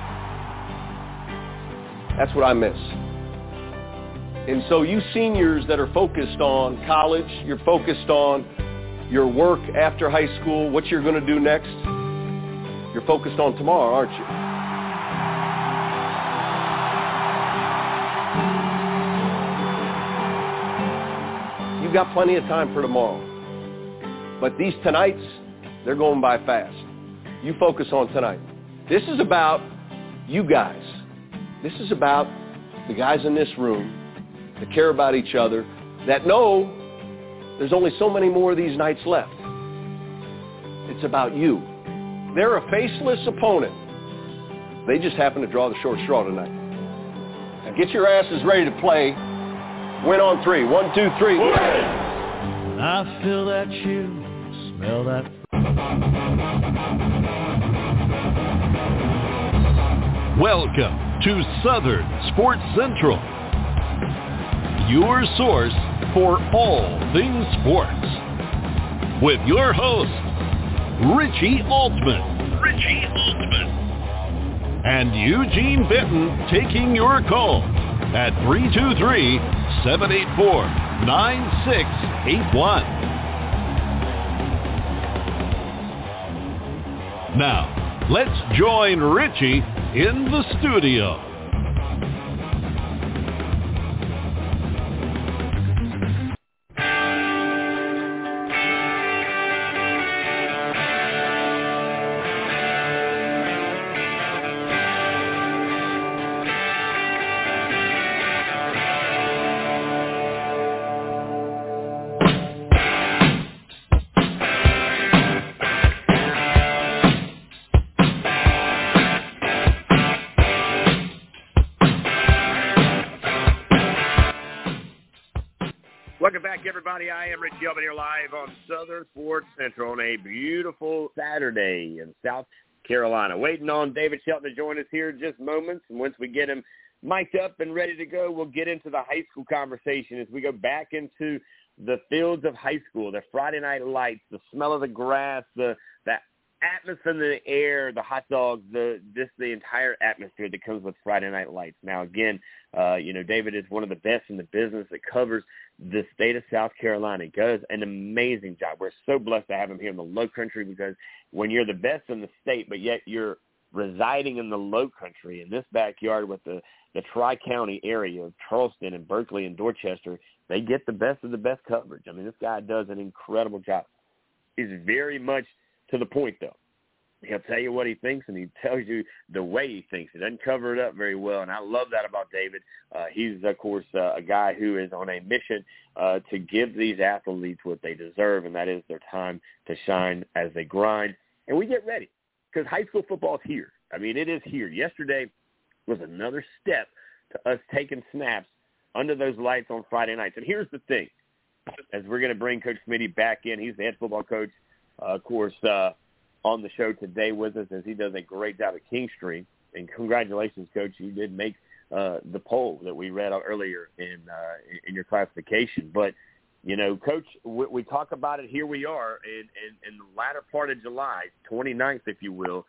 That's what I miss. And so you seniors that are focused on college, you're focused on your work after high school, what you're going to do next, you're focused on tomorrow, aren't you? You've got plenty of time for tomorrow. But these tonights, they're going by fast. You focus on tonight. This is about you guys. This is about the guys in this room that care about each other, that know There's only so many more of these nights left. It's about you. They're a faceless opponent. They just happen to draw the short straw tonight. Now get your asses ready to play. Win on three. One, two, three. Win! I feel that you smell that. Welcome to Southern Sports Central, your source for all things sports, with your host, Richie Altman. Richie Altman. And Eugene Benton taking your call at three two three, seven eight four, nine six eight one. Now, let's join Richie in the studio. I am Rich Yelvin here live on Southern Sports Central on a beautiful Saturday in South Carolina. Waiting on David Shelton to join us here in just moments. And once we get him mic'd up and ready to go, we'll get into the high school conversation as we go back into the fields of high school, the Friday night lights, the smell of the grass, the, the atmosphere in the air, the hot dogs, the just the entire atmosphere that comes with Friday night lights. Now, again, uh, you know, David is one of the best in the business that covers the state of South Carolina. He does an amazing job. We're so blessed to have him here in the low country, because when you're the best in the state, but yet you're residing in the low country in this backyard with the, the tri-county area of Charleston and Berkeley and Dorchester, they get the best of the best coverage. I mean, this guy does an incredible job. He's very much to the point, though. He'll tell you what he thinks, and he tells you the way he thinks. He doesn't cover it up very well, and I love that about David. Uh, he's, of course, uh, a guy who is on a mission uh, to give these athletes what they deserve, and that is their time to shine as they grind. And we get ready, because high school football is here. I mean, it is here. Yesterday was another step to us taking snaps under those lights on Friday nights. And here's the thing, as we're going to bring Coach Smitty back in. He's the head football coach, uh, of course, uh, on the show today with us, as he does a great job at King Street. And congratulations, Coach. You did make uh, the poll that we read earlier in uh, in your classification. But, you know, Coach, we, we talk about it. Here we are in, in, in the latter part of July, twenty-ninth, if you will.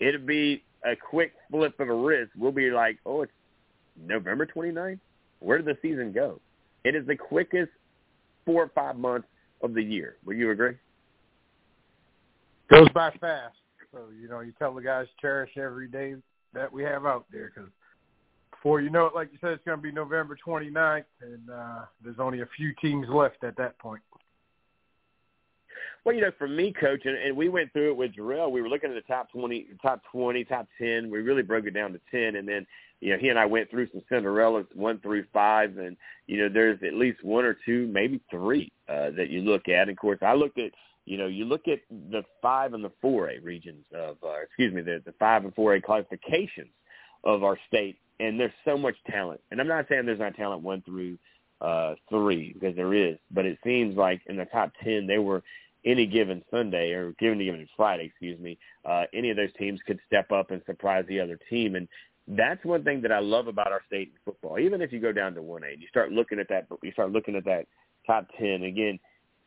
It'll be a quick flip of a wrist. We'll be like, oh, it's November twenty-ninth? Where did the season go? It is the quickest four or five months of the year. Would you agree? Goes by fast. So, you know, you tell the guys cherish every day that we have out there, because before you know it, like you said, it's going to be November twenty-ninth, and uh, there's only a few teams left at that point. Well, you know, for me, Coach, and, and we went through it with Jerel. We were looking at the top twenty, top twenty, top ten. We really broke it down to ten, and then, you know, he and I went through some Cinderellas, one through five, and, you know, there's at least one or two, maybe three uh, that you look at. And, of course, I looked at, you know, you look at the five and the four A regions of, uh, excuse me, the, the five and four A classifications of our state, and there's so much talent. And I'm not saying there's not talent one through uh, three, because there is, but it seems like in the top ten, they were any given Sunday or any given Friday, excuse me, uh, any of those teams could step up and surprise the other team. And that's one thing that I love about our state in football. Even if you go down to one A, you start looking at that, you start looking at that top ten again.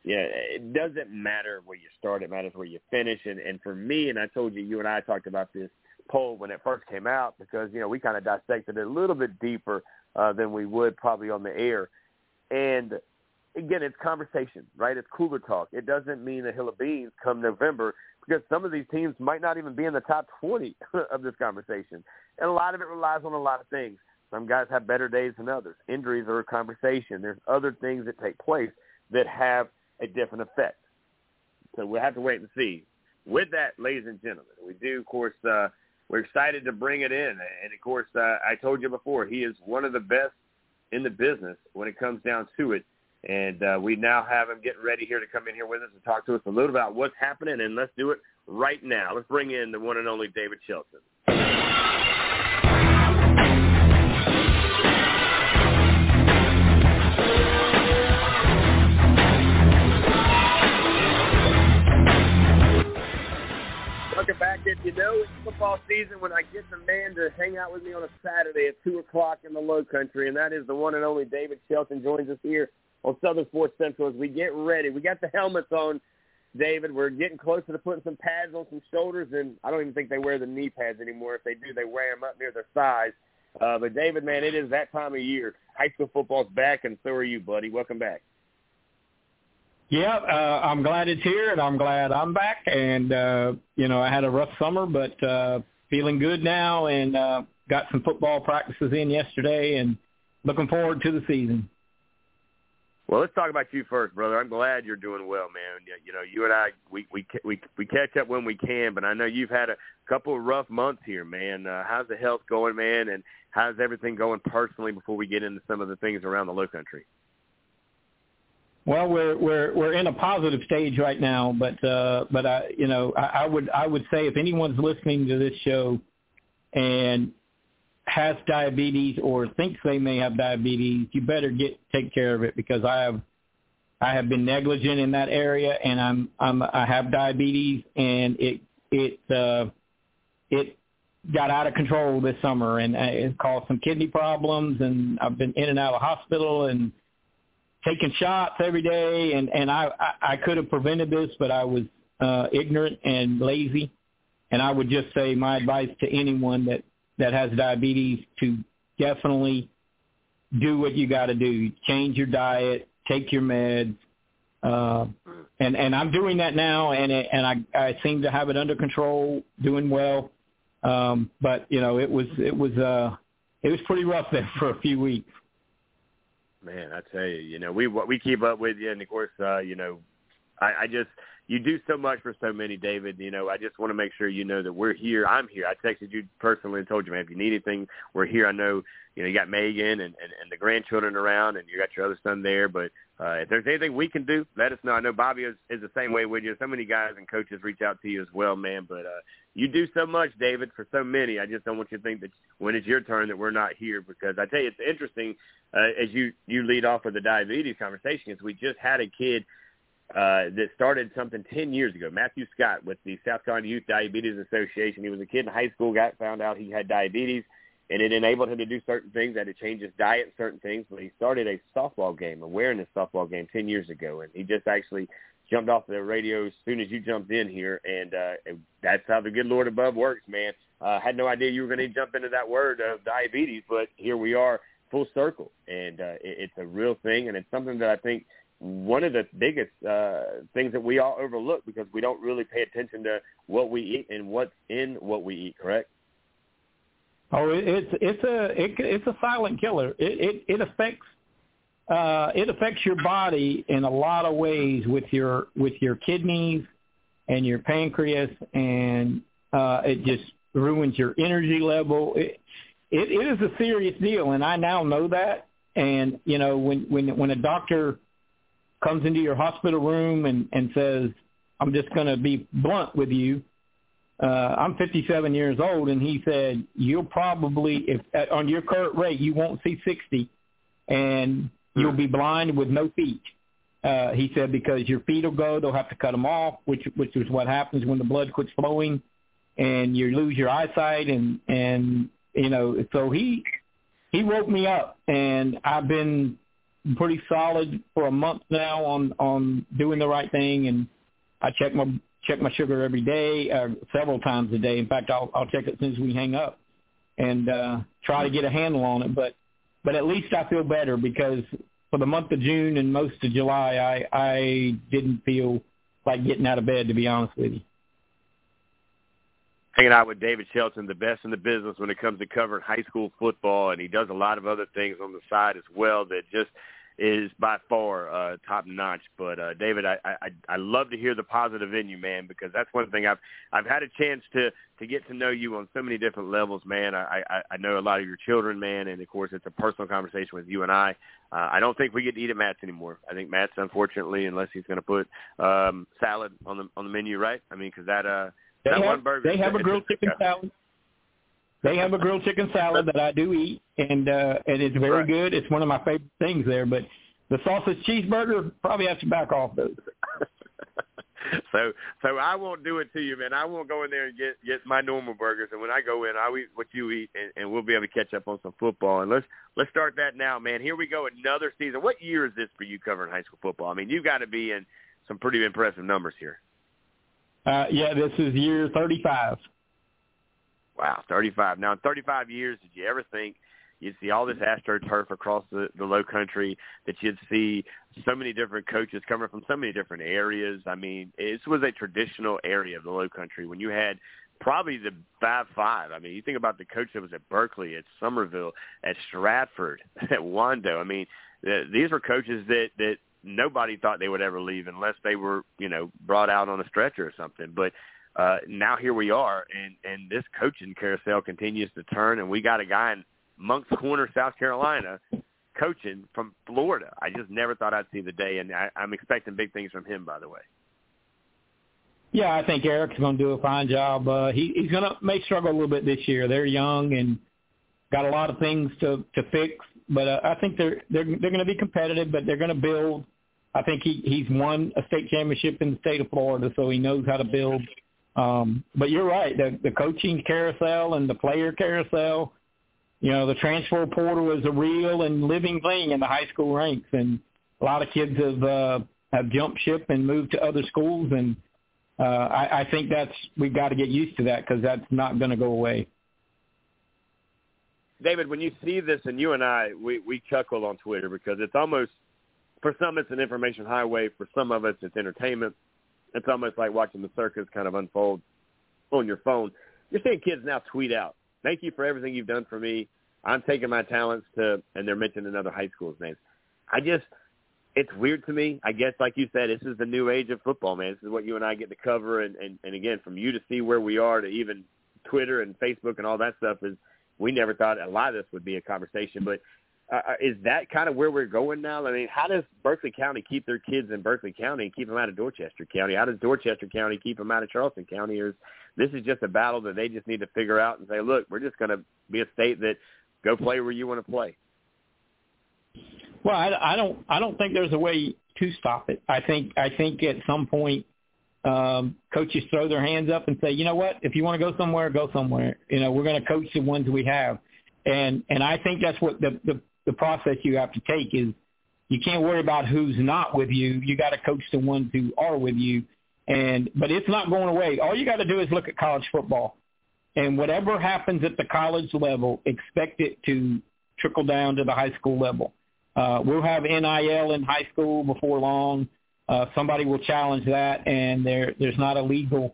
Yeah, it doesn't matter where you start. It matters where you finish. And, and for me, and I told you, you and I talked about this poll when it first came out, because, you know, we kind of dissected it a little bit deeper uh, than we would probably on the air. And, again, it's conversation, right? It's cooler talk. It doesn't mean a hill of beans come November, because some of these teams might not even be in the top twenty of this conversation. And a lot of it relies on a lot of things. Some guys have better days than others. Injuries are a conversation. There's other things that take place that have a different effect. So we'll have to wait and see. With that, ladies and gentlemen, we do, of course, uh, we're excited to bring it in. And, of course, uh, I told you before, he is one of the best in the business when it comes down to it. And uh, we now have him getting ready here to come in here with us and talk to us a little about what's happening, and let's do it right now. Let's bring in the one and only David Shelton. Welcome back. If you know, it's football season when I get the man to hang out with me on a Saturday at two o'clock in the Low Country, and that is the one and only David Shelton joins us here on Southern Sports Central as we get ready. We got the helmets on, David. We're getting closer to putting some pads on some shoulders, and I don't even think they wear the knee pads anymore. If they do, they wear them up near their thighs. Uh, but, David, man, it is that time of year. High school football's back, and so are you, buddy. Welcome back. Yeah, uh, I'm glad it's here, and I'm glad I'm back. And, uh, you know, I had a rough summer, but uh, feeling good now, and uh, got some football practices in yesterday and looking forward to the season. Well, let's talk about you first, brother. I'm glad you're doing well, man. You know, you and I, we we we, we catch up when we can, but I know you've had a couple of rough months here, man. Uh, how's the health going, man, and how's everything going personally before we get into some of the things around the Low Country? Well, we're we're we're in a positive stage right now, but uh, but I you know I, I would I would say if anyone's listening to this show and has diabetes or thinks they may have diabetes, you better get take care of it, because I have I have been negligent in that area, and I'm I'm I have diabetes, and it it uh, it got out of control this summer, and it caused some kidney problems, and I've been in and out of the hospital and taking shots every day, and, and I, I, I could have prevented this, but I was uh, ignorant and lazy. And I would just say my advice to anyone that, that has diabetes to definitely do what you got to do. Change your diet, take your meds. Uh, and, and I'm doing that now, and it, and I, I seem to have it under control, doing well. Um, but, you know, it was it was uh, it was pretty rough there for a few weeks. Man, I tell you, you know, we we keep up with you, and of course, uh, you know, I, I just you do so much for so many, David. You know, I just want to make sure you know that we're here. I'm here. I texted you personally and told you, man, if you need anything, we're here. I know, you know, you got Megan and, and, and the grandchildren around, and you got your other son there. But uh, if there's anything we can do, let us know. I know Bobby is, is the same way with you. So many guys and coaches reach out to you as well, man. But uh, you do so much, David, for so many. I just don't want you to think that when it's your turn that we're not here, because I tell you, it's interesting. Uh, as you, you lead off with the diabetes conversation, is we just had a kid uh, that started something ten years ago, Matthew Scott, with the South Carolina Youth Diabetes Association. He was a kid in high school, got found out he had diabetes, and it enabled him to do certain things, had to change his diet and certain things, but he started a softball game, awareness softball game ten years ago, and he just actually jumped off the radio as soon as you jumped in here, and uh, that's how the good Lord above works, man. I uh, had no idea you were going to jump into that word of diabetes, but here we are. Full circle, and uh, it's a real thing, and it's something that I think one of the biggest uh, things that we all overlook, because we don't really pay attention to what we eat and what's in what we eat. Correct? Oh, it's it's a it, it's a silent killer. It it, it affects uh, it affects your body in a lot of ways with your with your kidneys and your pancreas, and uh, it just ruins your energy level. It, It, it is a serious deal, and I now know that. And, you know, when when, when a doctor comes into your hospital room and, and says, I'm just going to be blunt with you, uh, I'm fifty-seven years old, and he said, you'll probably, if uh, on your current rate, you won't see sixty, and you'll be blind with no feet. Uh, he said, because your feet will go, they'll have to cut them off, which, which is what happens when the blood quits flowing, and you lose your eyesight, and, and you know, so he he woke me up, and I've been pretty solid for a month now on, on doing the right thing, and I check my check my sugar every day, uh, several times a day. In fact, I'll I'll check it as soon as we hang up, and uh, try to get a handle on it. But but at least I feel better, because for the month of June and most of July, I I didn't feel like getting out of bed, to be honest with you. Hanging out with David Shelton, the best in the business when it comes to covering high school football, and he does a lot of other things on the side as well that just is by far uh, top-notch. But, uh, David, I, I I love to hear the positive in you, man, because that's one thing. I've I've had a chance to, to get to know you on so many different levels, man. I, I, I know a lot of your children, man, and, of course, it's a personal conversation with you and I. Uh, I don't think we get to eat at Matt's anymore. I think Matt's, unfortunately, unless he's going to put um, salad on the on the menu, right? I mean, because that, uh, that have, one burger. They have a grilled chicken salad. They have a grilled chicken salad that I do eat, and uh, and it's very right. good. It's one of my favorite things there. But the sausage cheeseburger, probably have to back off those. so so I won't do it to you, man. I won't go in there and get, get my normal burgers. And when I go in, I'll eat what you eat, and, and we'll be able to catch up on some football. And let's let's start that now, man. Here we go, another season. What year is this for you covering high school football? I mean, you've got to be in some pretty impressive numbers here. Uh, yeah, this is year thirty-five. Wow, thirty-five. Now, in thirty-five years, did you ever think you'd see all this AstroTurf across the, the low country, that you'd see so many different coaches coming from so many different areas? I mean, this was a traditional area of the low country when you had probably the five five. I mean, you think about the coach that was at Berkeley, at Somerville, at Stratford, at Wando. I mean, the, these were coaches that, that nobody thought they would ever leave unless they were, you know, brought out on a stretcher or something. But Uh, now here we are, and, and this coaching carousel continues to turn, and we got a guy in Monk's Corner, South Carolina, coaching from Florida. I just never thought I'd see the day, and I, I'm expecting big things from him, by the way. Yeah, I think Eric's going to do a fine job. Uh, he, he's going to may struggle a little bit this year. They're young and got a lot of things to, to fix, but uh, I think they're they're they're going to be competitive, but they're going to build. I think he, he's won a state championship in the state of Florida, so he knows how to build. Um, but you're right, the, the coaching carousel and the player carousel, you know, the transfer portal is a real and living thing in the high school ranks. And a lot of kids have uh, have jumped ship and moved to other schools. And uh, I, I think that's we've got to get used to that, because that's not going to go away. David, when you see this, and you and I, we, we chuckle on Twitter because it's almost, for some it's an information highway, for some of us it's entertainment. It's almost like watching the circus kind of unfold on your phone. You're seeing kids now tweet out, "Thank you for everything you've done for me. I'm taking my talents to," and they're mentioning another high school's names. I just, it's weird to me. I guess, like you said, this is the new age of football, man. This is what you and I get to cover. And, and, and again, from you to see where we are to even Twitter and Facebook and all that stuff is, we never thought a lot of this would be a conversation. But Uh, is that kind of where we're going now? I mean, how does Berkeley County keep their kids in Berkeley County and keep them out of Dorchester County? How does Dorchester County keep them out of Charleston County? Or is this is just a battle that they just need to figure out and say, look, we're just going to be a state that go play where you want to play? Well, I, I don't. I don't think there's a way to stop it. I think. I think at some point, um, coaches throw their hands up and say, you know what? If you want to go somewhere, go somewhere. You know, we're going to coach the ones we have, and and I think that's what the the the process you have to take is you can't worry about who's not with you. You got to coach the ones who are with you. And, but it's not going away. All you got to do is look at college football, and whatever happens at the college level, expect it to trickle down to the high school level. Uh, we'll have N I L in high school before long. Uh, somebody will challenge that. And there, there's not a legal,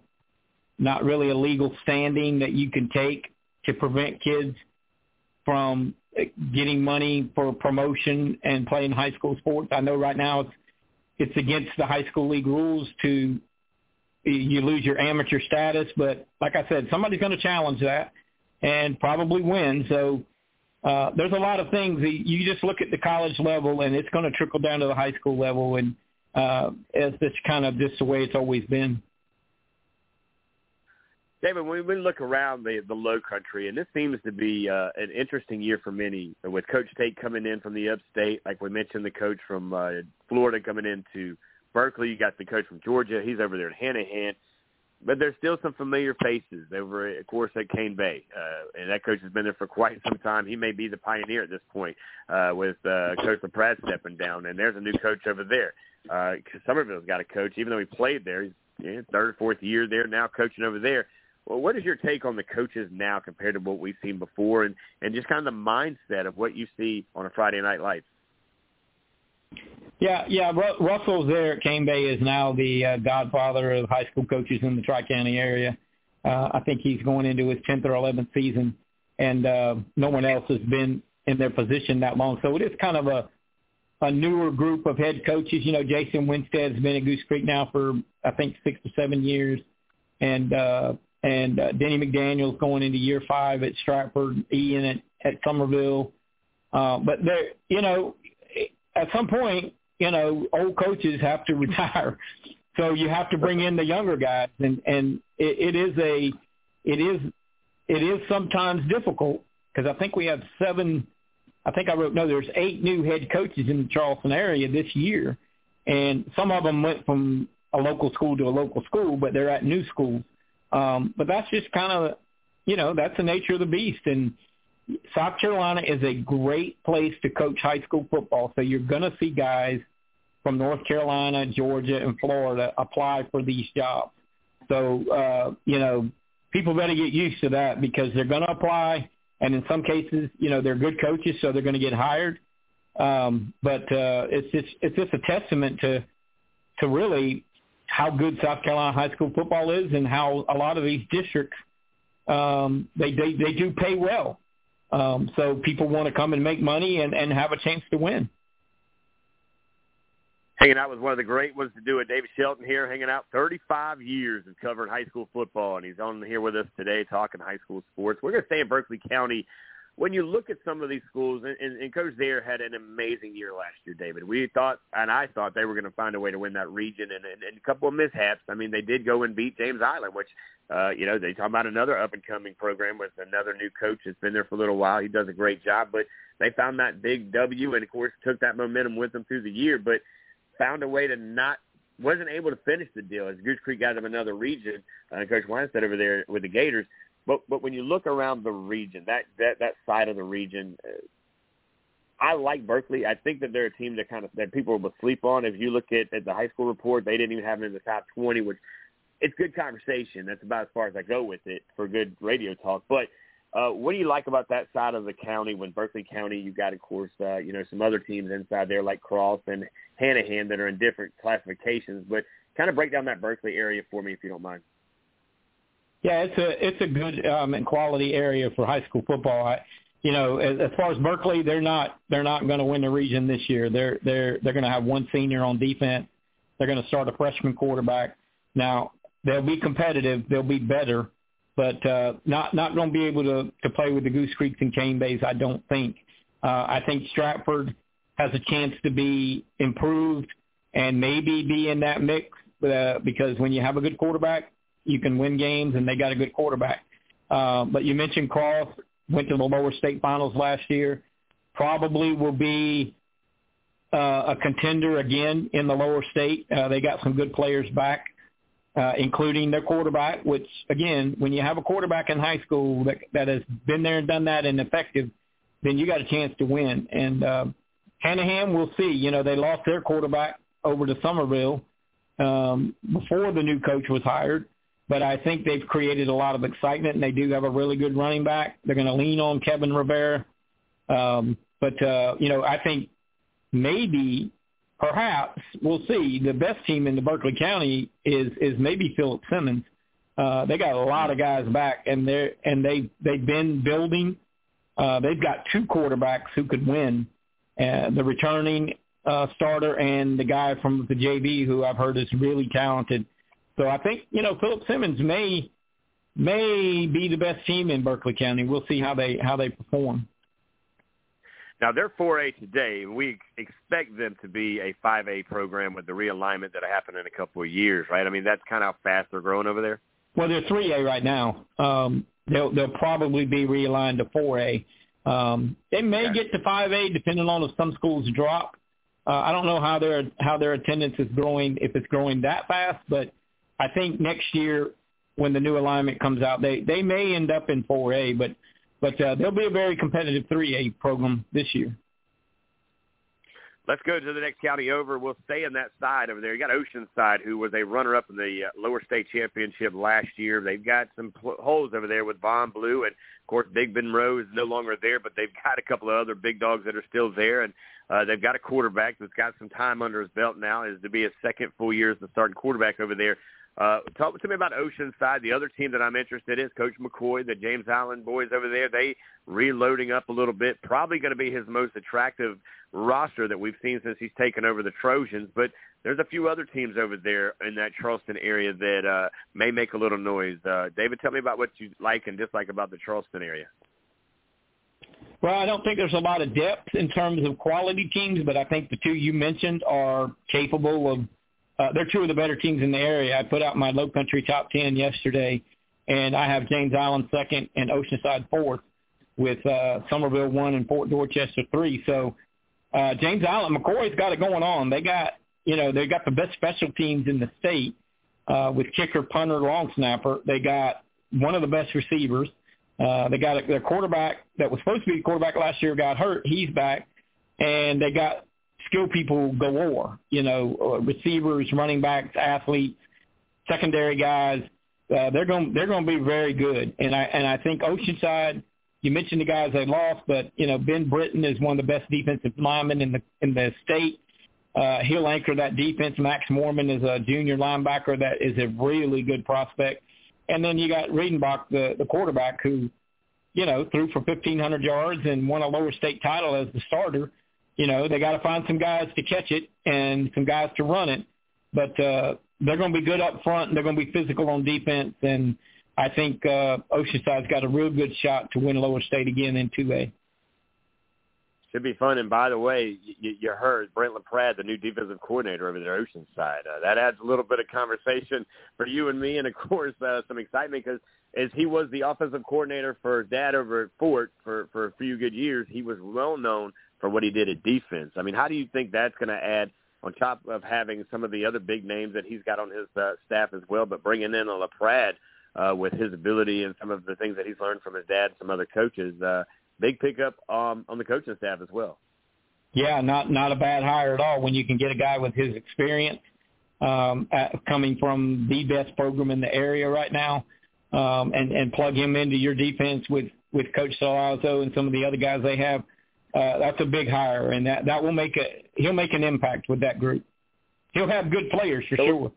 not really a legal standing that you can take to prevent kids from getting money for promotion and playing high school sports. I know right now it's, it's against the high school league rules to you lose your amateur status. But like I said, somebody's going to challenge that and probably win. So uh, there's a lot of things that you just look at the college level, and it's going to trickle down to the high school level. And uh, it's just kind of just the way it's always been. David, when we look around the, the low country, and this seems to be uh, an interesting year for many, with Coach Tate coming in from the upstate, like we mentioned, the coach from uh, Florida coming into Berkeley. You got the coach from Georgia. He's over there at Hanahan. But there's still some familiar faces over, of course, at Cane Bay. Uh, and that coach has been there for quite some time. He may be the pioneer at this point uh, with uh, Coach LaPrade stepping down. And there's a new coach over there. Uh, Somerville's got a coach, even though he played there. He's yeah, third or fourth year there, now coaching over there. Well, what is your take on the coaches now compared to what we've seen before, and, and just kind of the mindset of what you see on a Friday Night Lights? Yeah, yeah. Ru- Russell's there at Cane Bay is now the uh, godfather of high school coaches in the Tri-County area. Uh, I think he's going into his tenth or eleventh season, and uh, no one else has been in their position that long. So it is kind of a a newer group of head coaches. You know, Jason Winstead's been at Goose Creek now for, I think, six or seven years. And uh, and uh, Denny McDaniel's going into year five at Stratford, Ian at, at Somerville. Uh, but, you know, at some point, you know, old coaches have to retire. So you have to bring in the younger guys. And, and it, it is a it is it is sometimes difficult because I think we have seven – I think I wrote, no, there's eight new head coaches in the Charleston area this year, and some of them went from a local school to a local school, but they're at new schools. Um, but that's just kind of, you know, that's the nature of the beast. And South Carolina is a great place to coach high school football. So you're going to see guys from North Carolina, Georgia, and Florida apply for these jobs. So, uh, you know, people better get used to that because they're going to apply. And in some cases, you know, they're good coaches, so they're going to get hired. Um, but uh, it's just it's just a testament to to really how good South Carolina high school football is, and how a lot of these districts um, they, they they do pay well. Um, so people want to come and make money and, and have a chance to win. Hanging out with one of the great ones to do it, David Shelton here, hanging out thirty-five years of covering high school football, and he's on here with us today talking high school sports. We're going to stay in Berkeley County. When you look at some of these schools, and, and, and Coach Thayer had an amazing year last year, David. We thought, and I thought, they were going to find a way to win that region, and, and, and a couple of mishaps. I mean, they did go and beat James Island, which, uh, you know, they talk about another up-and-coming program with another new coach that's been there for a little while. He does a great job, but they found that big W and, of course, took that momentum with them through the year, but found a way to not – wasn't able to finish the deal as Goose Creek got them another region. Uh, Coach Weinstead over there with the Gators. But but when you look around the region, that, that, that side of the region, uh, I like Berkeley. I think that they're a team that kind of that people will sleep on. If you look at, at the high school report, they didn't even have them in the top twenty, which it's good conversation. That's about as far as I go with it for good radio talk. But uh, what do you like about that side of the county when Berkeley County, you've got, of course, uh, you know, some other teams inside there like Cross and – Hanahan that are in different classifications, but kind of break down that Berkeley area for me if you don't mind. Yeah, it's a it's a good um, and quality area for high school football. I, you know, as, as far as Berkeley, they're not they're not going to win the region this year. They're they're they're going to have one senior on defense. They're going to start a freshman quarterback. Now they'll be competitive. They'll be better, but uh, not not going to be able to to play with the Goose Creeks and Cane Bays, I don't think. Uh, I think Stratford has a chance to be improved and maybe be in that mix uh, because when you have a good quarterback, you can win games, and they got a good quarterback. Uh, but you mentioned Cross went to the lower state finals last year, probably will be uh, a contender again in the lower state. Uh, they got some good players back, uh, including their quarterback, which, again, when you have a quarterback in high school that, that has been there and done that and effective, then you got a chance to win. And uh, Hanahan, we'll see. You know, they lost their quarterback over to Somerville um, before the new coach was hired, but I think they've created a lot of excitement, and they do have a really good running back. They're going to lean on Kevin Rivera. Um, but, uh, you know, I think maybe, perhaps, we'll see, the best team in the Berkeley County is is maybe Phillip Simmons. Uh, they got a lot of guys back, and, they're, and they, they've been building. Uh, they've got two quarterbacks who could win. Uh, the returning uh, starter and the guy from the J V who I've heard is really talented. So I think, you know, Phillip Simmons may may be the best team in Berkeley County. We'll see how they how they perform. Now, they're four A today. We expect them to be a five A program with the realignment that happened in a couple of years, right? I mean, that's kind of how fast they're growing over there. Well, they're three A right now. Um, they'll, they'll probably be realigned to four A. Um, they may okay. get to five A depending on if some schools drop. Uh, I don't know how their how their attendance is growing, if it's growing that fast, but I think next year when the new alignment comes out, they, they may end up in four A, but, but uh, they'll be a very competitive three A program this year. Let's go to the next county over. We'll stay in that side over there. You got Oceanside, who was a runner-up in the uh, lower state championship last year. They've got some pl- holes over there with Von Blue, and, of course, Big Ben Rowe is no longer there, but they've got a couple of other big dogs that are still there, and uh, they've got a quarterback that's got some time under his belt now, is to be his second full year as the starting quarterback over there. Uh, talk to me about Oceanside. The other team that I'm interested in is Coach McCoy, the James Island boys over there. They reloading up a little bit. Probably going to be his most attractive roster that we've seen since he's taken over the Trojans. But there's a few other teams over there in that Charleston area that uh, may make a little noise. Uh, David, tell me about what you like and dislike about the Charleston area. Well, I don't think there's a lot of depth in terms of quality teams, but I think the two you mentioned are capable of uh, – they're two of the better teams in the area. I put out my Low Country Top ten yesterday, and I have James Island second and Oceanside fourth with uh, Somerville one and Fort Dorchester three. So uh, James Island, McCoy's got it going on. They got, you know, they got the best special teams in the state uh, with kicker, punter, long snapper. They got one of the best receivers. Uh, they got a, their quarterback that was supposed to be the quarterback last year got hurt. He's back, and they got skilled people galore. You know, uh, receivers, running backs, athletes, secondary guys. Uh, they're going they're going to be very good. And I and I think Oceanside. You mentioned the guys they lost, but you know Ben Britton is one of the best defensive linemen in the in the state. Uh, he'll anchor that defense. Max Mormon is a junior linebacker that is a really good prospect. And then you got Redenbach, the, the quarterback, who, you know, threw for fifteen hundred yards and won a lower state title as the starter. You know, they got to find some guys to catch it and some guys to run it. But uh, they're going to be good up front, and they're going to be physical on defense. And I think uh, Oceanside's got a real good shot to win lower state again in two A. Should be fun. And, by the way, you, you heard Brent LaPrade, the new defensive coordinator over there, Oceanside. Uh, that adds a little bit of conversation for you and me and, of course, uh, some excitement because as he was the offensive coordinator for Dad over at Fort for, for a few good years, he was well known for what he did at defense. I mean, how do you think that's going to add on top of having some of the other big names that he's got on his uh, staff as well, but bringing in a LaPrade uh, with his ability and some of the things that he's learned from his dad and some other coaches uh, – big pickup um, on the coaching staff as well. Yeah, not not a bad hire at all when you can get a guy with his experience um, at, coming from the best program in the area right now um, and, and plug him into your defense with, with Coach Salazzo and some of the other guys they have. Uh, that's a big hire, and that, that will make a – he'll make an impact with that group. He'll have good players for so, sure.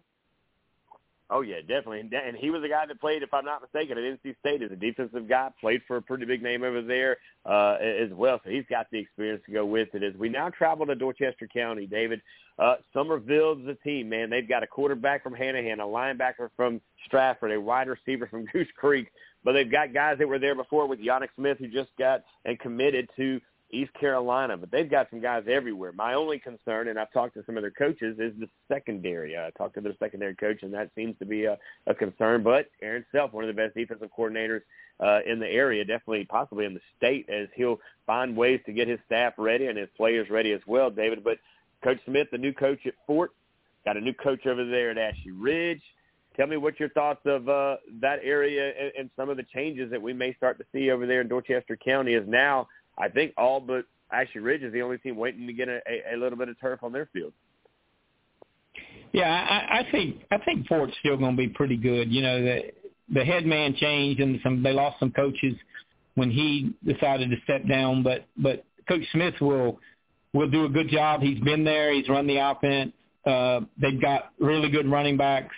Oh, yeah, definitely. And, and he was a guy that played, if I'm not mistaken, at N C State as a defensive guy, played for a pretty big name over there uh, as well. So he's got the experience to go with it. As we now travel to Dorchester County, David, uh, Somerville's the team, man. They've got a quarterback from Hanahan, a linebacker from Stratford, a wide receiver from Goose Creek. But they've got guys that were there before with Yannick Smith, who just got and committed to East Carolina, but they've got some guys everywhere. My only concern, and I've talked to some of their coaches, is the secondary. Uh, I talked to their secondary coach, and that seems to be a, a concern. But Aaron Self, one of the best defensive coordinators uh, in the area, definitely possibly in the state, as he'll find ways to get his staff ready and his players ready as well, David. But Coach Smith, the new coach at Fort, got a new coach over there at Ashley Ridge. Tell me what your thoughts of uh, that area and, and some of the changes that we may start to see over there in Dorchester County is now – I think all but Ashley Ridge is the only team waiting to get a, a, a little bit of turf on their field. Yeah, I, I think I think Fort's still going to be pretty good. You know, the the head man changed and some they lost some coaches when he decided to step down. But but Coach Smith will will do a good job. He's been there. He's run the offense. Uh, they've got really good running backs.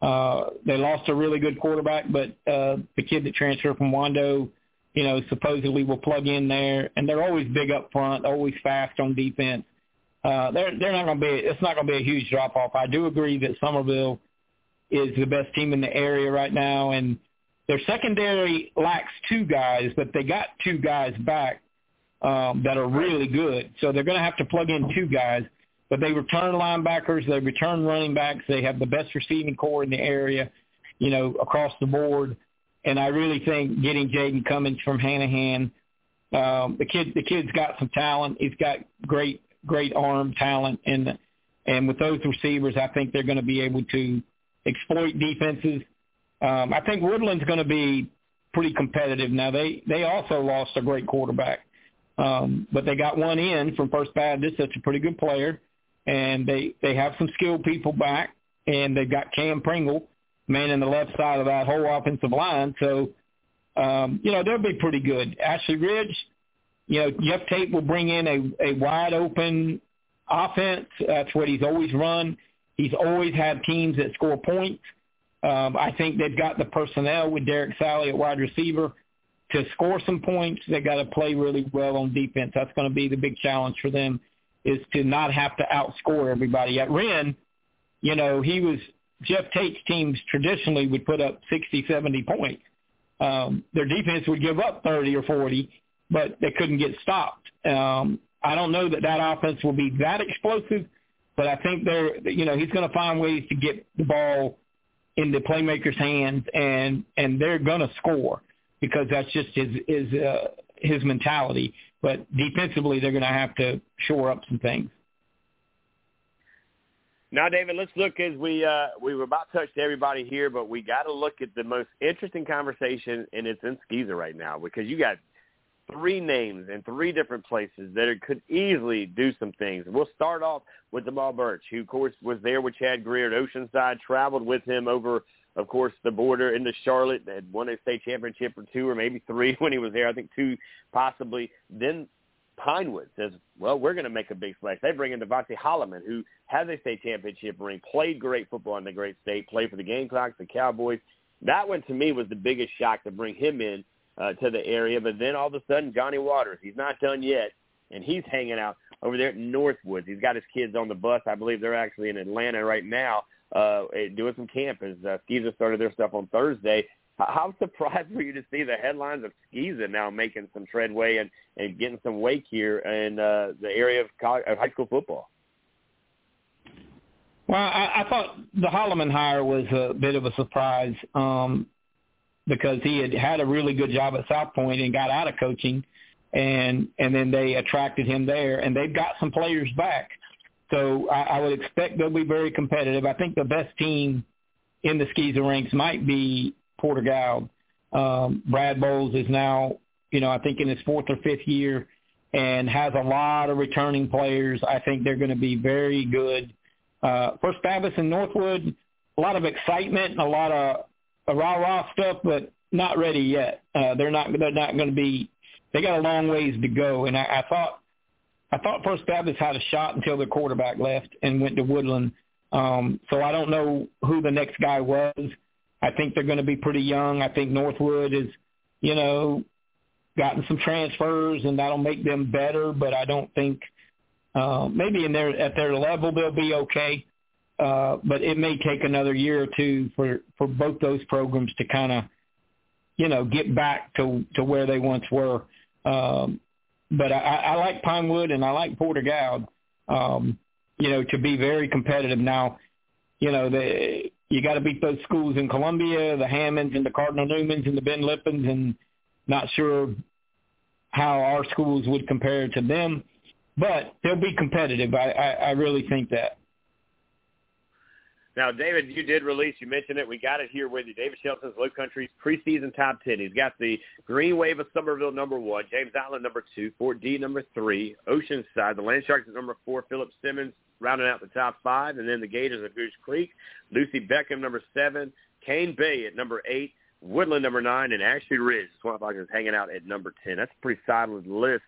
Uh, they lost a really good quarterback, but uh, the kid that transferred from Wando. You know, supposedly will plug in there, and they're always big up front, always fast on defense. Uh, they're they're not going to be it's not going to be a huge drop off. I do agree that Somerville is the best team in the area right now, and their secondary lacks two guys, but they got two guys back um, that are really good. So they're going to have to plug in two guys, but they return linebackers, they return running backs, they have the best receiving corps in the area, you know, across the board. And I really think getting Jaden Cummins from Hanahan, um, the kid, the kid's got some talent. He's got great, great arm talent, and and with those receivers, I think they're going to be able to exploit defenses. Um, I think Woodland's going to be pretty competitive. Now they they also lost a great quarterback, um, but they got one in from First Baptist. That's a pretty good player, and they they have some skilled people back, and they've got Cam Pringle. Man in the left side of that whole offensive line. So, um, you know, they'll be pretty good. Ashley Ridge, you know, Jeff Tate will bring in a, a wide-open offense. That's what he's always run. He's always had teams that score points. Um, I think they've got the personnel with Derek Sally at wide receiver to score some points. They got to play really well on defense. That's going to be the big challenge for them, is to not have to outscore everybody. At Wren, you know, he was Jeff Tate's teams traditionally would put up sixty, seventy points. Um, their defense would give up thirty or forty, but they couldn't get stopped. Um, I don't know that that offense will be that explosive, but I think they're, you know, he's going to find ways to get the ball in the playmakers' hands, and, and they're going to score because that's just his his, uh, his mentality. But defensively, they're going to have to shore up some things. Now, David, let's look as we uh, we were about to touch to everybody here, but we got to look at the most interesting conversation, and it's in Skeezer right now, because you got three names in three different places that could easily do some things. We'll start off with Jamal Birch, who, of course, was there with Chad Greer at Oceanside, traveled with him over, of course, the border into Charlotte, had won a state championship or two or maybe three when he was there, I think two possibly, then Pinewood says, well, we're going to make a big splash. They bring in Devontae Holloman, who has a state championship ring, played great football in the great state, played for the Gamecocks, the Cowboys. That one, to me, was the biggest shock to bring him in uh, to the area. But then all of a sudden, Johnny Waters, he's not done yet, and he's hanging out over there at Northwoods. He's got his kids on the bus. I believe they're actually in Atlanta right now uh, doing some campus. Uh, Skeezer started their stuff on Thursday. How surprised were you to see the headlines of Skeezer now making some treadway and, and getting some wake here in uh, the area of, college, of high school football? Well, I, I thought the Holloman hire was a bit of a surprise um, because he had had a really good job at South Point and got out of coaching, and and then they attracted him there, and they've got some players back. So I, I would expect they'll be very competitive. I think the best team in the Skeezer ranks might be Porter Gowd. Um, Brad Bowles is now, you know, I think in his fourth or fifth year and has a lot of returning players. I think they're going to be very good. Uh, First Baptist and Northwood, a lot of excitement and a lot of uh, rah-rah stuff, but not ready yet. Uh, they're not They're not going to be – they got a long ways to go. And I, I thought I thought First Baptist had a shot until their quarterback left and went to Woodland. Um, so I don't know who the next guy was. I think they're going to be pretty young. I think Northwood has, you know, gotten some transfers, and that'll make them better. But I don't think uh, maybe in their at their level they'll be okay. Uh, but it may take another year or two for, for both those programs to kind of, you know, get back to, to where they once were. Um, but I, I like Pinewood and I like Porter Gowd, um, you know, to be very competitive now. You know, they – you got to beat those schools in Columbia, the Hammonds and the Cardinal Newmans and the Ben Lippins, and not sure how our schools would compare to them. But they'll be competitive. I, I, I really think that. Now, David, you did release. You mentioned it. We got it here with you. David Shelton's Low Country's preseason top ten. He's got the Green Wave of Somerville number one, James Island number two, Fort D number three, Oceanside, the Land Sharks at number four, Phillip Simmons rounding out the top five, and then the Gators of Goose Creek, Lucy Beckham, number seven, Cane Bay at number eight, Woodland, number nine, and Ashley Ridge, Swamp Hawks, is hanging out at number ten. That's a pretty solid list.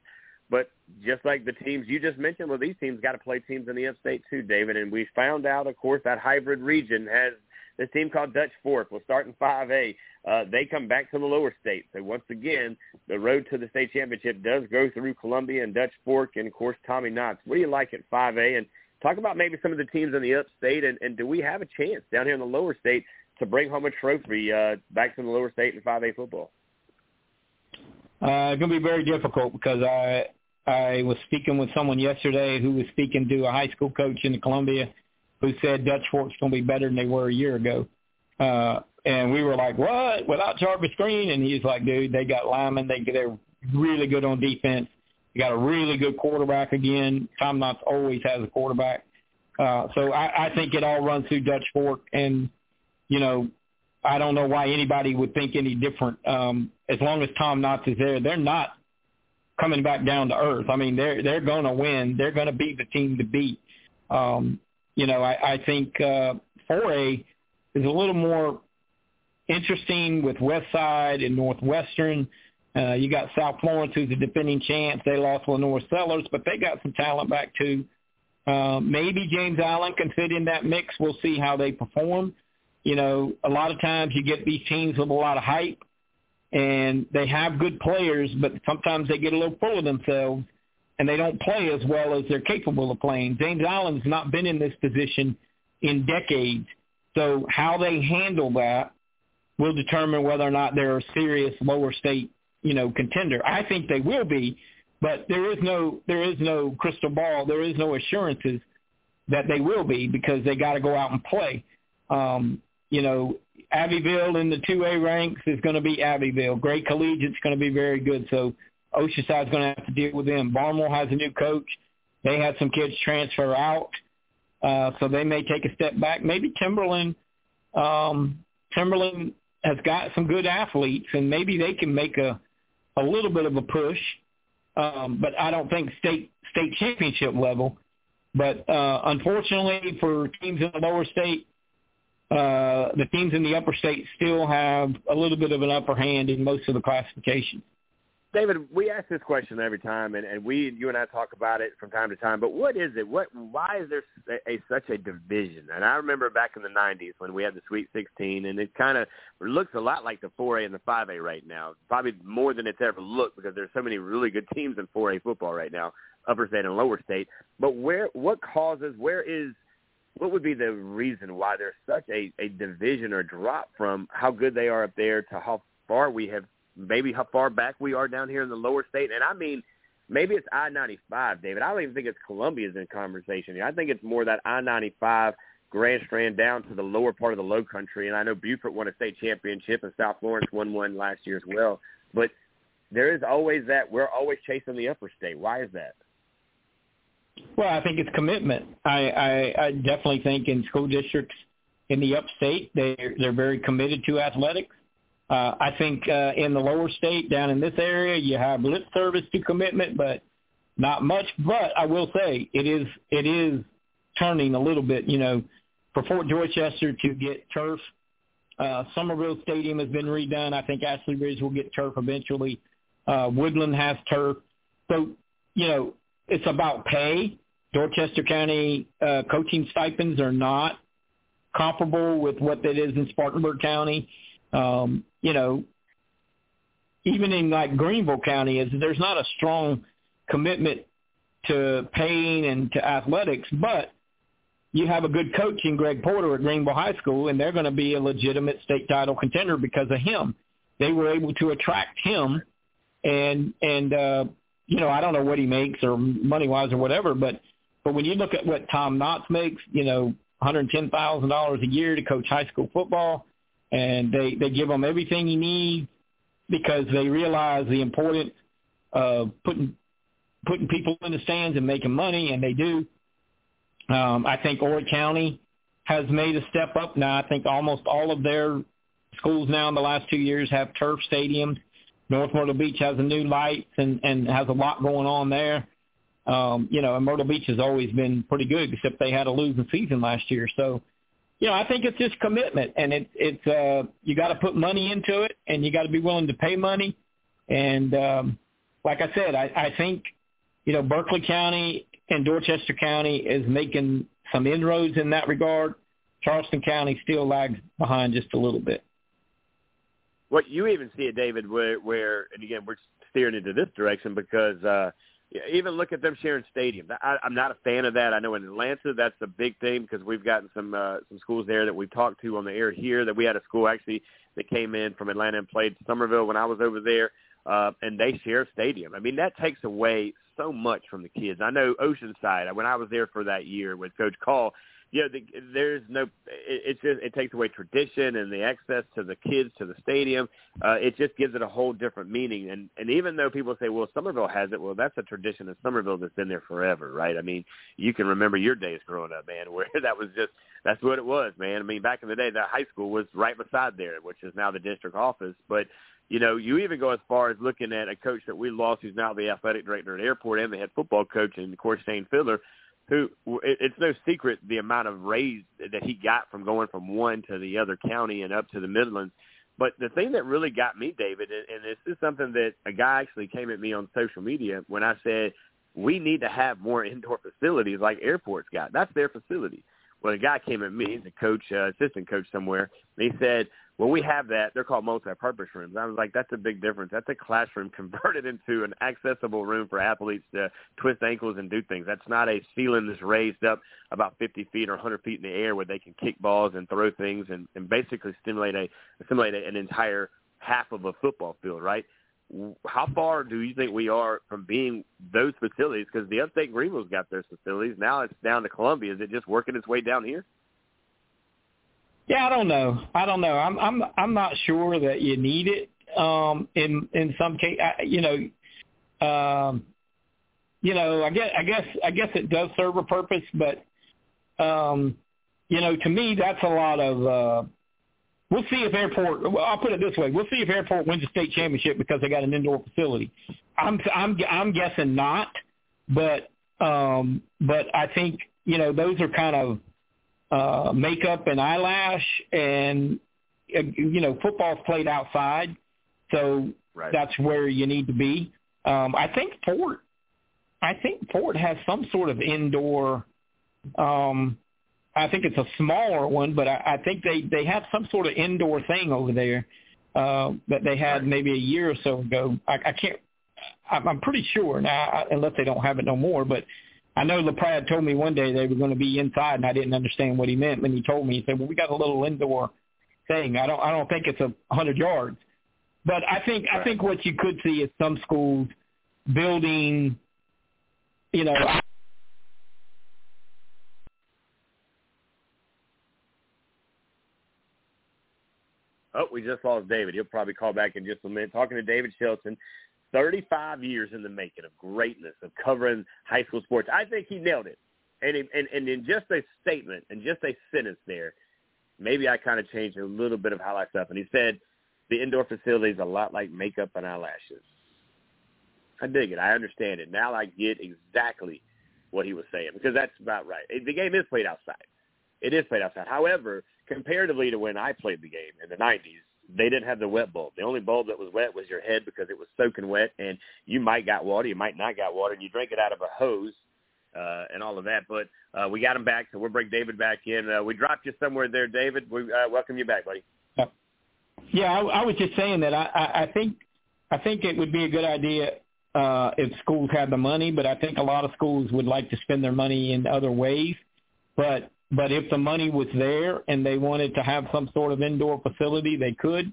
But just like the teams you just mentioned, well, these teams got to play teams in the upstate too, David, and we found out, of course, that hybrid region has this team called Dutch Fork. We'll start in five A. Uh, they come back to the lower state. So, once again, the road to the state championship does go through Columbia and Dutch Fork and, of course, Tommy Knott. What do you like at five A? And talk about maybe some of the teams in the upstate, and, and do we have a chance down here in the lower state to bring home a trophy uh, back to the lower state in five A football? Uh, it's going to be very difficult because I I was speaking with someone yesterday who was speaking to a high school coach in Columbia who said Dutch Fork's going to be better than they were a year ago. Uh, and we were like, what? Without Jarvis Green? And he's like, dude, they got linemen. They, they're really good on defense. You got a really good quarterback again. Tom Knotts always has a quarterback. Uh, so I, I think it all runs through Dutch Fork. And, you know, I don't know why anybody would think any different. Um, as long as Tom Knotts is there, they're not coming back down to earth. I mean, they're, they're going to win. They're going to be the team to beat. Um, you know, I, I think uh, four A is a little more interesting with Westside and Northwestern. Uh, you got South Florence, who's a defending champ. They lost Lenore Sellers, but they got some talent back too. Uh, maybe James Island can fit in that mix. We'll see how they perform. You know, a lot of times you get these teams with a lot of hype, and they have good players, but sometimes they get a little full of themselves, and they don't play as well as they're capable of playing. James Island's not been in this position in decades, so how they handle that will determine whether or not they're a serious lower state, you know, contender. I think they will be, but there is no there is no crystal ball. There is no assurances that they will be because they got to go out and play. Um, you know, Abbeville in the two A ranks is going to be Abbeville. Great Collegiate's going to be very good, so Oceanside's going to have to deal with them. Barnwell has a new coach. They had some kids transfer out, uh, so they may take a step back. Maybe Timberland, um, Timberland has got some good athletes, and maybe they can make a, a little bit of a push. Um, but I don't think state state championship level. But uh, unfortunately for teams in the lower state, Uh, the teams in the upper state still have a little bit of an upper hand in most of the classifications. David, we ask this question every time, and, and we, you and I talk about it from time to time, but what is it? What, why is there a, a, such a division? And I remember back in the nineties when we had the Sweet sixteen, and it kind of looks a lot like the four A and the five A right now, probably more than it's ever looked because there's so many really good teams in four A football right now, upper state and lower state. But where, what causes, where is, what would be the reason why there's such a, a division or drop from how good they are up there to how far we have, maybe how far back we are down here in the lower state? And I mean, maybe it's I ninety-five, David. I don't even think it's Columbia's in conversation here. I think it's more that I ninety-five Grand Strand down to the lower part of the low country. And I know Buford won a state championship and South Florence won one last year as well. But there is always that. We're always chasing the upper state. Why is that? Well, I think it's commitment. I, I, I definitely think in school districts in the upstate, they're, they're very committed to athletics. Uh, I think uh, in the lower state, down in this area, you have lip service to commitment, but not much. But I will say it is it is turning a little bit. You know, for Fort Dorchester to get turf, uh, Somerville Stadium has been redone. I think Ashley Ridge will get turf eventually. Uh, Woodland has turf. So, you know, it's about pay. Dorchester County uh, coaching stipends are not comparable with what that is in Spartanburg County. Um, you know, even in like Greenville County, is there's not a strong commitment to paying and to athletics, but you have a good coach in Greg Porter at Greenville High School, and they're going to be a legitimate state title contender because of him. They were able to attract him, and and uh, you know, I don't know what he makes or money-wise or whatever, but, but when you look at what Tom Knott makes, you know, one hundred ten thousand dollars a year to coach high school football, and they, they give him everything he needs because they realize the importance of putting putting people in the stands and making money, and they do. Um, I think Horry County has made a step up now. I think almost all of their schools now in the last two years have turf stadiums. North Myrtle Beach has a new lights and, and has a lot going on there. Um, you know, and Myrtle Beach has always been pretty good, except they had a losing season last year. So, you know, I think it's just commitment, and it's it's uh, you got to put money into it, and you got to be willing to pay money. And um, like I said, I, I think, you know, Berkeley County and Dorchester County is making some inroads in that regard. Charleston County still lags behind just a little bit. What you even see it, David, where, where, and again, we're steering into this direction because uh, even look at them sharing stadiums. I, I'm not a fan of that. I know in Atlanta that's a big thing because we've gotten some uh, some schools there that we've talked to on the air here, that we had a school actually that came in from Atlanta and played Somerville when I was over there, uh, and they share stadium. I mean, that takes away so much from the kids. I know Oceanside, when I was there for that year with Coach Call, you know, the, there's no – it's just it takes away tradition and the access to the kids, to the stadium. Uh, it just gives it a whole different meaning. And, and even though people say, well, Somerville has it, well, that's a tradition in Somerville that's been there forever, right? I mean, you can remember your days growing up, man, where that was just – that's what it was, man. I mean, back in the day, that high school was right beside there, which is now the district office. But, you know, you even go as far as looking at a coach that we lost who's now the athletic director at Airport and the head football coach, and, of course, Shane Fiddler, who it's no secret the amount of raise that he got from going from one to the other county and up to the Midlands. But the thing that really got me, David, and this is something that a guy actually came at me on social media when I said, we need to have more indoor facilities like Airport's got. That's their facility. Well, a guy came at me, the coach, uh, assistant coach somewhere, and he said, well, we have that. They're called multi-purpose rooms. I was like, that's a big difference. That's a classroom converted into an accessible room for athletes to twist ankles and do things. That's not a ceiling that's raised up about fifty feet or one hundred feet in the air where they can kick balls and throw things and, and basically stimulate a, stimulate an entire half of a football field, right? How far do you think we are from being those facilities? Because the upstate Greenville's got those facilities. Now it's down to Columbia. Is it just working its way down here? Yeah, I don't know. I don't know. I'm I'm I'm not sure that you need it. Um, in in some case, I, you know, um, you know, I guess I guess I guess it does serve a purpose, but um, you know, to me, that's a lot of. Uh, We'll see if Airport. Well, I'll put it this way: we'll see if Airport wins the state championship because they got an indoor facility. I'm I'm I'm guessing not, but um, but I think you know those are kind of uh, makeup and eyelash, and uh, you know football's played outside, so right. That's where you need to be. Um, I think Fort, I think Fort has some sort of indoor. Um, I think it's a smaller one, but I, I think they, they have some sort of indoor thing over there uh, that they had maybe a year or so ago. I, I can't – I'm pretty sure now, unless they don't have it no more. But I know LaPrade told me one day they were going to be inside, and I didn't understand what he meant when he told me. He said, well, we got a little indoor thing. I don't I don't think it's a one hundred yards. But I think right. I think what you could see is some schools building, you know – Oh, we just lost David. He'll probably call back in just a minute. Talking to David Shelton, thirty-five years in the making of greatness, of covering high school sports. I think he nailed it. And, he, and, and in just a statement, and just a sentence there, maybe I kind of changed a little bit of how I stuff. And he said, the indoor facility is a lot like makeup and eyelashes. I dig it. I understand it. Now I get exactly what he was saying, because that's about right. The game is played outside. It is played outside. However, comparatively to when I played the game in the nineties, they didn't have the wet bulb. The only bulb that was wet was your head because it was soaking wet, and you might got water, you might not got water, and you drink it out of a hose uh, and all of that. But uh, we got him back, so we'll bring David back in. Uh, we dropped you somewhere there, David. We uh, welcome you back, buddy. Yeah, I, I was just saying that I, I, I think I think it would be a good idea uh, if schools had the money, but I think a lot of schools would like to spend their money in other ways. But But if the money was there and they wanted to have some sort of indoor facility, they could,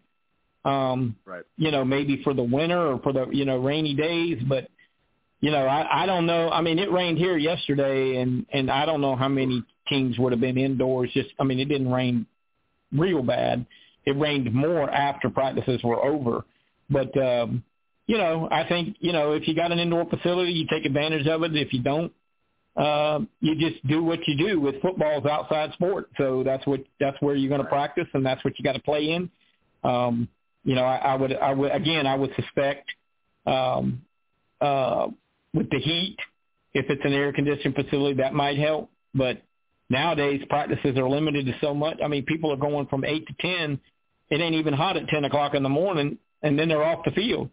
um, right. you know, maybe for the winter or for the, you know, rainy days. But, you know, I, I don't know. I mean, it rained here yesterday, and, and I don't know how many teams would have been indoors. Just, I mean, it didn't rain real bad. It rained more after practices were over. But, um, you know, I think, you know, if you got an indoor facility, you take advantage of it. If you don't, Uh, you just do what you do with football's outside sport. So that's what that's where you're going to practice, and that's what you got to play in. Um, you know, I, I would, I would again, I would suspect um, uh, with the heat, if it's an air-conditioned facility, that might help. But nowadays, practices are limited to so much. I mean, people are going from eight to ten. It ain't even hot at ten o'clock in the morning, and then they're off the field.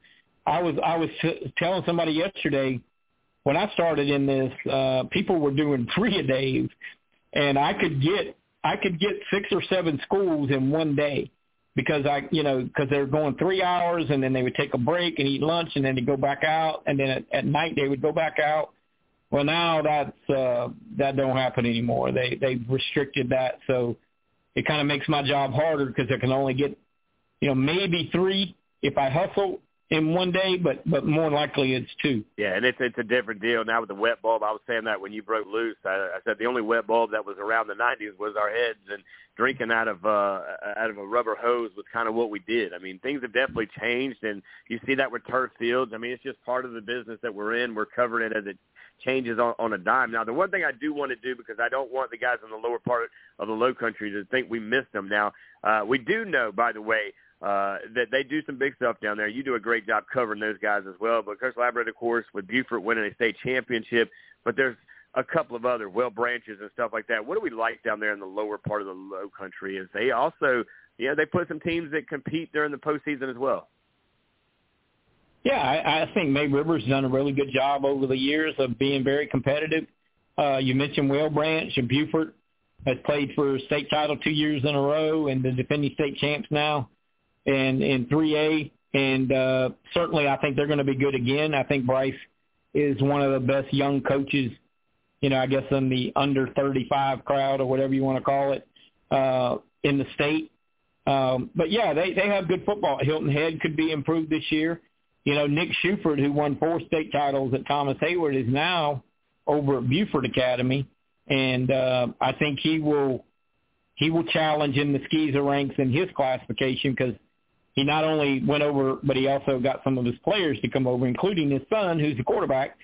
I was, I was t- telling somebody yesterday. When I started in this, uh, people were doing three-a-days, and I could get I could get six or seven schools in one day because I you know because they were going three hours and then they would take a break and eat lunch and then they go back out and then at, at night they would go back out. Well, now that's uh, that don't happen anymore. They they've restricted that, so it kind of makes my job harder because I can only get you know maybe three if I hustle in one day, but, but more likely it's two. Yeah, and it's it's a different deal now with the wet bulb. I was saying that when you broke loose. I, I said the only wet bulb that was around the nineties was our heads, and drinking out of uh, out of a rubber hose was kind of what we did. I mean, things have definitely changed, and you see that with turf fields. I mean, it's just part of the business that we're in. We're covering it as it changes on, on a dime. Now, the one thing I do want to do, because I don't want the guys in the lower part of the low country to think we missed them. Now, uh, we do know, by the way, Uh, that they do some big stuff down there. You do a great job covering those guys as well. But Coach LaPrade, of course, with Buford winning a state championship. But there's a couple of other well branches and stuff like that. What do we like down there in the lower part of the low country? Is they also, you know, they put some teams that compete during the postseason as well. Yeah, I, I think May River's done a really good job over the years of being very competitive. Uh, you mentioned Well Branch and Buford. has played for state title two years in a row and the defending state champs now and in three A. And uh, certainly I think they're going to be good again. I think Bryce is one of the best young coaches, you know, I guess in the under thirty-five crowd or whatever you want to call it uh, in the state. Um, but, yeah, they, they have good football. Hilton Head could be improved this year. You know, Nick Shuford, who won four state titles at Thomas Hayward, is now over at Buford Academy. And uh, I think he will he will challenge in the Skeezer ranks in his classification because he not only went over, but he also got some of his players to come over, including his son, who's the quarterback,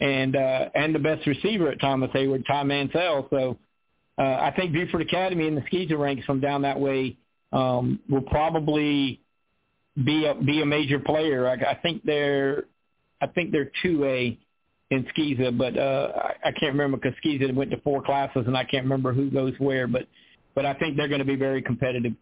and uh, and the best receiver at Thomas Hayward, Ty Mansell. So uh, I think Buford Academy in the Skeezer ranks from down that way um, will probably be a be a major player. I, I think they're I think they're two A. In Skeezer, but uh, I, I can't remember because Skeezer went to four classes, and I can't remember who goes where. But, but I think they're going to be very competitive.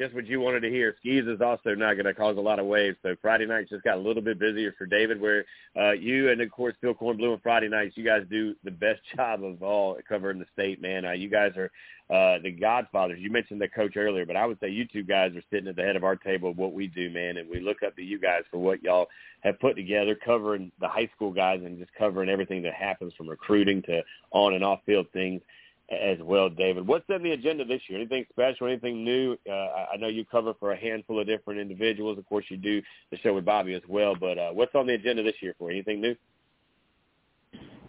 Just what you wanted to hear. Skeezer's also not going to cause a lot of waves. So Friday nights just got a little bit busier for David, where uh, you and of course Phil Kornblue on Friday nights, you guys do the best job of all covering the state, man. Uh, you guys are uh, the godfathers. You mentioned the coach earlier, but I would say you two guys are sitting at the head of our table of what we do, man. And we look up to you guys for what y'all have put together, covering the high school guys and just covering everything that happens from recruiting to on and off field things as well, David. What's on the agenda this year? Anything special, anything new? Uh, I know you cover for a handful of different individuals. Of course, you do the show with Bobby as well, but uh, what's on the agenda this year for you? Anything new?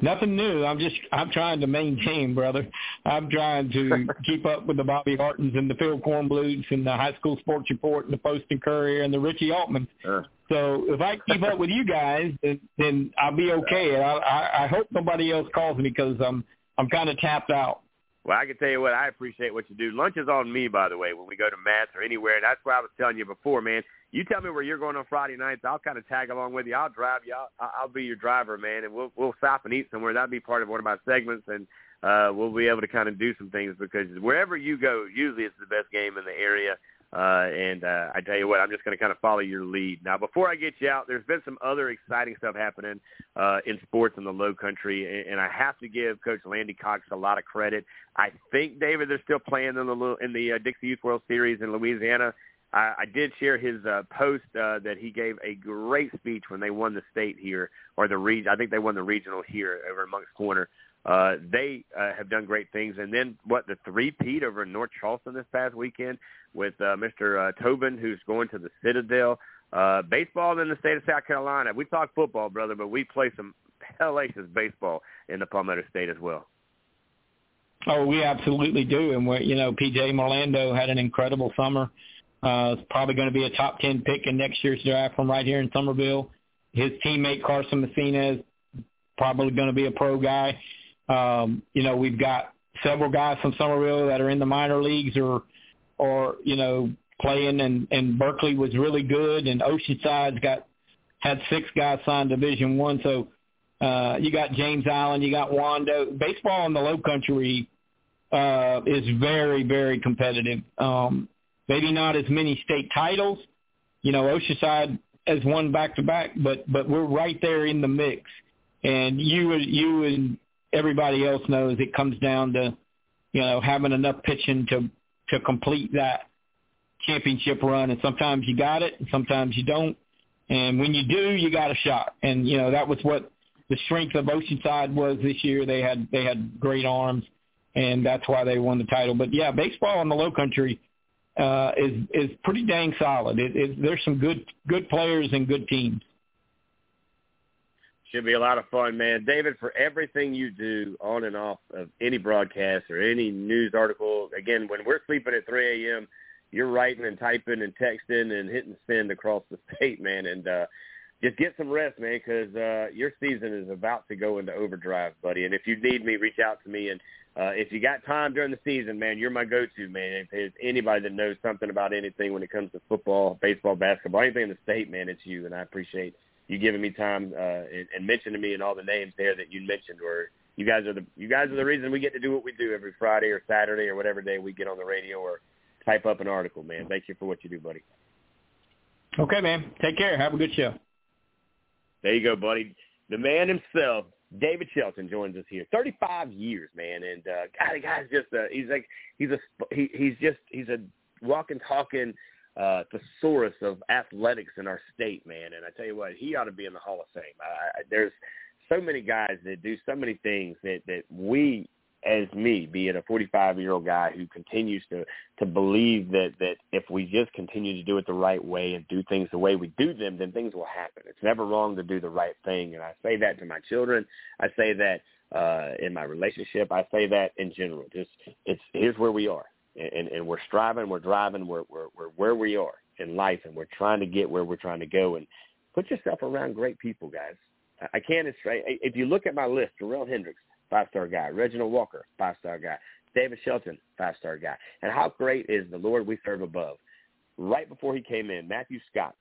Nothing new. I'm just I'm trying to maintain, brother. I'm trying to keep up with the Bobby Hartons and the Phil Kornbluths and the High School Sports Report and the Post and Courier and the Richie Altmans. Sure. So if I keep up with you guys, then, then I'll be okay. And I, I, I hope nobody else calls me because I'm, I'm kind of tapped out. Well, I can tell you what, I appreciate what you do. Lunch is on me, by the way, when we go to Matt's or anywhere. That's where I was telling you before, man. You tell me where you're going on Friday nights. I'll kind of tag along with you. I'll drive you. I'll, I'll be your driver, man, and we'll we'll stop and eat somewhere. That'll be part of one of my segments, and uh, we'll be able to kind of do some things because wherever you go, usually it's the best game in the area. Uh, and uh, I tell you what, I'm just going to kind of follow your lead. Now, before I get you out, there's been some other exciting stuff happening uh, in sports in the Low Country, and, and I have to give Coach Landy Cox a lot of credit. I think, David, they're still playing in the in the uh, Dixie Youth World Series in Louisiana. I, I did share his uh, post uh, that he gave a great speech when they won the state here, or the region. I think they won the regional here over in Monk's Corner. Uh, they uh, have done great things. And then, what, the three-peat over in North Charleston this past weekend with uh, Mister Uh, Tobin, who's going to the Citadel. Uh, baseball in the state of South Carolina. We talk football, brother, but we play some hellacious baseball in the Palmetto State as well. Oh, we absolutely do. And, we're, you know, P J Morlando had an incredible summer. Uh, it's probably going to be a top ten pick in next year's draft from right here in Summerville. His teammate, Carson Messina, is probably going to be a pro guy. Um, you know, we've got several guys from Summerville that are in the minor leagues or, or you know, playing, and, and Berkeley was really good, and Oceanside's got had six guys signed Division One. So uh, you got James Island, you got Wando. Baseball in the Low Country uh, is very, very competitive. Um, maybe not as many state titles. You know, Oceanside has won back-to-back, but but we're right there in the mix. And you you and everybody else knows it comes down to, you know, having enough pitching to, to complete that championship run. And sometimes you got it and sometimes you don't. And when you do, you got a shot. And, you know, that was what the strength of Oceanside was this year. They had, they had great arms, and that's why they won the title. But, yeah, baseball in the Low Country uh, is, is pretty dang solid. It, it, there's some good, good players and good teams. Should be a lot of fun, man. David, for everything you do on and off of any broadcast or any news article, again, when we're sleeping at three a.m., you're writing and typing and texting and hitting send across the state, man. And uh, just get some rest, man, because uh, your season is about to go into overdrive, buddy. And if you need me, reach out to me. And uh, if you got time during the season, man, you're my go-to, man. If there's anybody that knows something about anything when it comes to football, baseball, basketball, anything in the state, man, it's you, and I appreciate it. You giving me time uh, and, and mentioning me and all the names there that you mentioned. Or you guys are the you guys are the reason we get to do what we do every Friday or Saturday or whatever day we get on the radio or type up an article, man. Thank you for what you do, buddy. Okay, man. Take care. Have a good show. There you go, buddy. The man himself, David Shelton joins us here. Thirty-five years, man, and uh, God, the guy's just—he's like—he's a—he's he, just—he's a walking, talking uh, thesaurus of athletics in our state, man. And I tell you what, he ought to be in the Hall of Fame. Uh, there's so many guys that do so many things that that we, as me, be it a forty-five-year-old guy who continues to to believe that that if we just continue to do it the right way and do things the way we do them, then things will happen. It's never wrong to do the right thing, and I say that to my children. I say that uh, in my relationship. I say that in general. Just it's here's where we are, and and we're striving, we're driving, we're we're, we're where we are in life, and we're trying to get where we're trying to go. And put yourself around great people, guys. I can't say if you look at my list, Jerel Hendricks, five-star guy. Reginald Walker, five-star guy. David Shelton, five-star guy. And how great is the Lord we serve above? Right before he came in, Matthew Scott.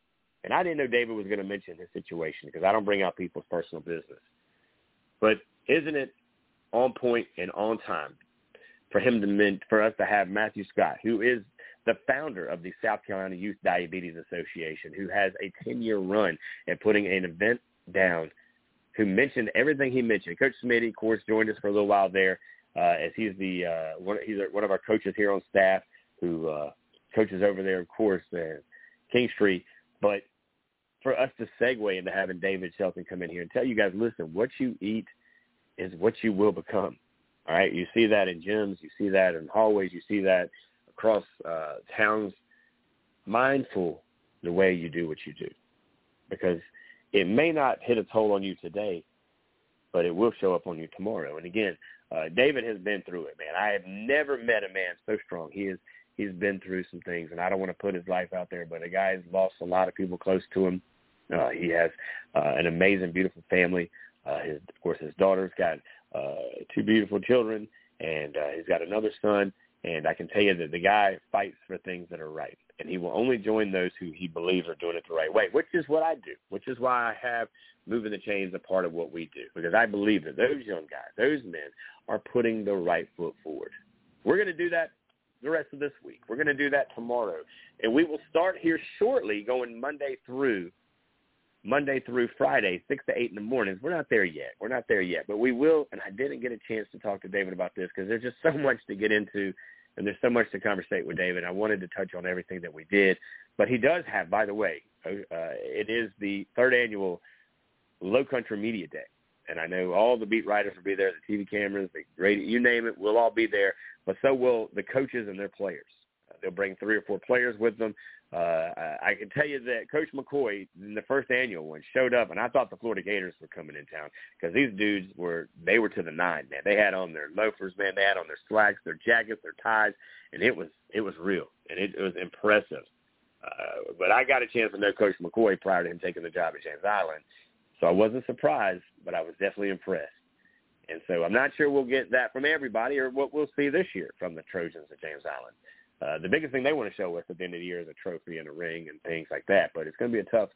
And I didn't know David was going to mention his situation because I don't bring out people's personal business. But isn't it on point and on time for him to men, for us to have Matthew Scott, who is the founder of the South Carolina Youth Diabetes Association, who has a ten-year run at putting an event down, who mentioned everything he mentioned. Coach Smitty, of course, joined us for a little while there, uh, as he's the uh, one, he's one of our coaches here on staff, who uh, coaches over there, of course, in King Street. But for us to segue into having David Shelton come in here and tell you guys, listen, what you eat is what you will become. All right, you see that in gyms, you see that in hallways, you see that across uh, towns. Mindful the way you do what you do, because it may not hit a toll on you today, but it will show up on you tomorrow. And again, uh, David has been through it, man. I have never met a man so strong. He is, he's been through some things, and I don't want to put his life out there, but the guy's lost a lot of people close to him. Uh, he has uh, an amazing, beautiful family. Uh, his, of course, his daughter's got uh, two beautiful children, and uh, he's got another son. And I can tell you that the guy fights for things that are right, and he will only join those who he believes are doing it the right way, which is what I do, which is why I have Moving the Chains a part of what we do, because I believe that those young guys, those men, are putting the right foot forward. We're going to do that the rest of this week. We're going to do that tomorrow, and we will start here shortly going Monday through Monday through Friday, six to eight in the mornings. We're not there yet. We're not there yet, but we will, and I didn't get a chance to talk to David about this because there's just so much to get into. And there's so much to conversate with David. I wanted to touch on everything that we did. But he does have, by the way, uh, it is the third annual Low Country Media Day. And I know all the beat writers will be there, the T V cameras, the radio, you name it, we'll all be there. But so will the coaches and their players. Uh, they'll bring three or four players with them. Uh, I can tell you that Coach McCoy, in the first annual one, showed up, and I thought the Florida Gators were coming in town because these dudes were – they were to the nine, man. They had on their loafers, man. They had on their slacks, their jackets, their ties, and it was it was real, and it, it was impressive. Uh, but I got a chance to know Coach McCoy prior to him taking the job at James Island, so I wasn't surprised, but I was definitely impressed. And so I'm not sure we'll get that from everybody or what we'll see this year from the Trojans at James Island. Uh, the biggest thing they want to show us at the end of the year is a trophy and a ring and things like that. But it's going to be a tough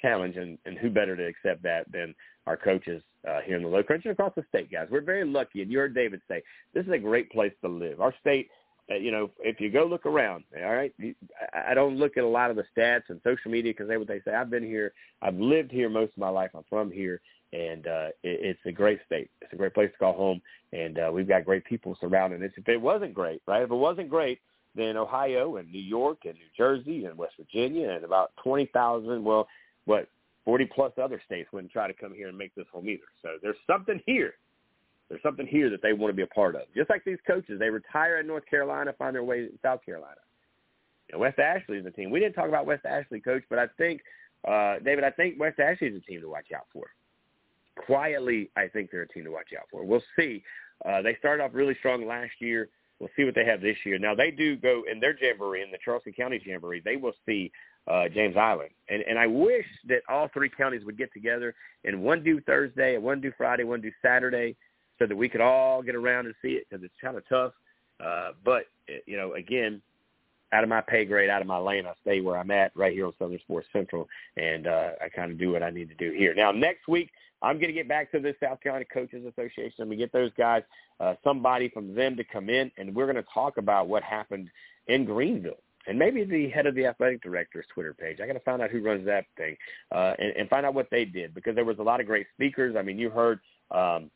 challenge, and, and who better to accept that than our coaches uh, here in the Low Country and across the state, guys. We're very lucky, and you heard David say, this is a great place to live. Our state, uh, you know, if you go look around, all right, you, I, I don't look at a lot of the stats and social media because they what they say. I've been here. I've lived here most of my life. I'm from here. And uh, it, it's a great state. It's a great place to call home. And uh, we've got great people surrounding us. If it wasn't great, right, if it wasn't great, then Ohio and New York and New Jersey and West Virginia and about twenty thousand, well, what, forty-plus other states wouldn't try to come here and make this home either. So there's something here. There's something here that they want to be a part of. Just like these coaches, they retire in North Carolina, find their way to South Carolina. You know, West Ashley is a team. We didn't talk about West Ashley, Coach, but I think, uh, David, I think West Ashley is a team to watch out for. Quietly, I think they're a team to watch out for. We'll see. Uh, they started off really strong last year. We'll see what they have this year. Now, they do go in their jamboree, in the Charleston County Jamboree, they will see uh, James Island. And and I wish that all three counties would get together and one do Thursday, and one do Friday, one do Saturday, so that we could all get around and see it because it's kind of tough. Uh, but, you know, again, out of my pay grade, out of my lane, I stay where I'm at right here on Southern Sports Central, and uh, I kind of do what I need to do here. Now, next week, I'm going to get back to the South Carolina Coaches Association. I'm going to get those guys, uh, somebody from them to come in, and we're going to talk about what happened in Greenville. And maybe the head of the athletic director's Twitter page. I got to find out who runs that thing uh, and, and find out what they did because there was a lot of great speakers. I mean, you heard Um,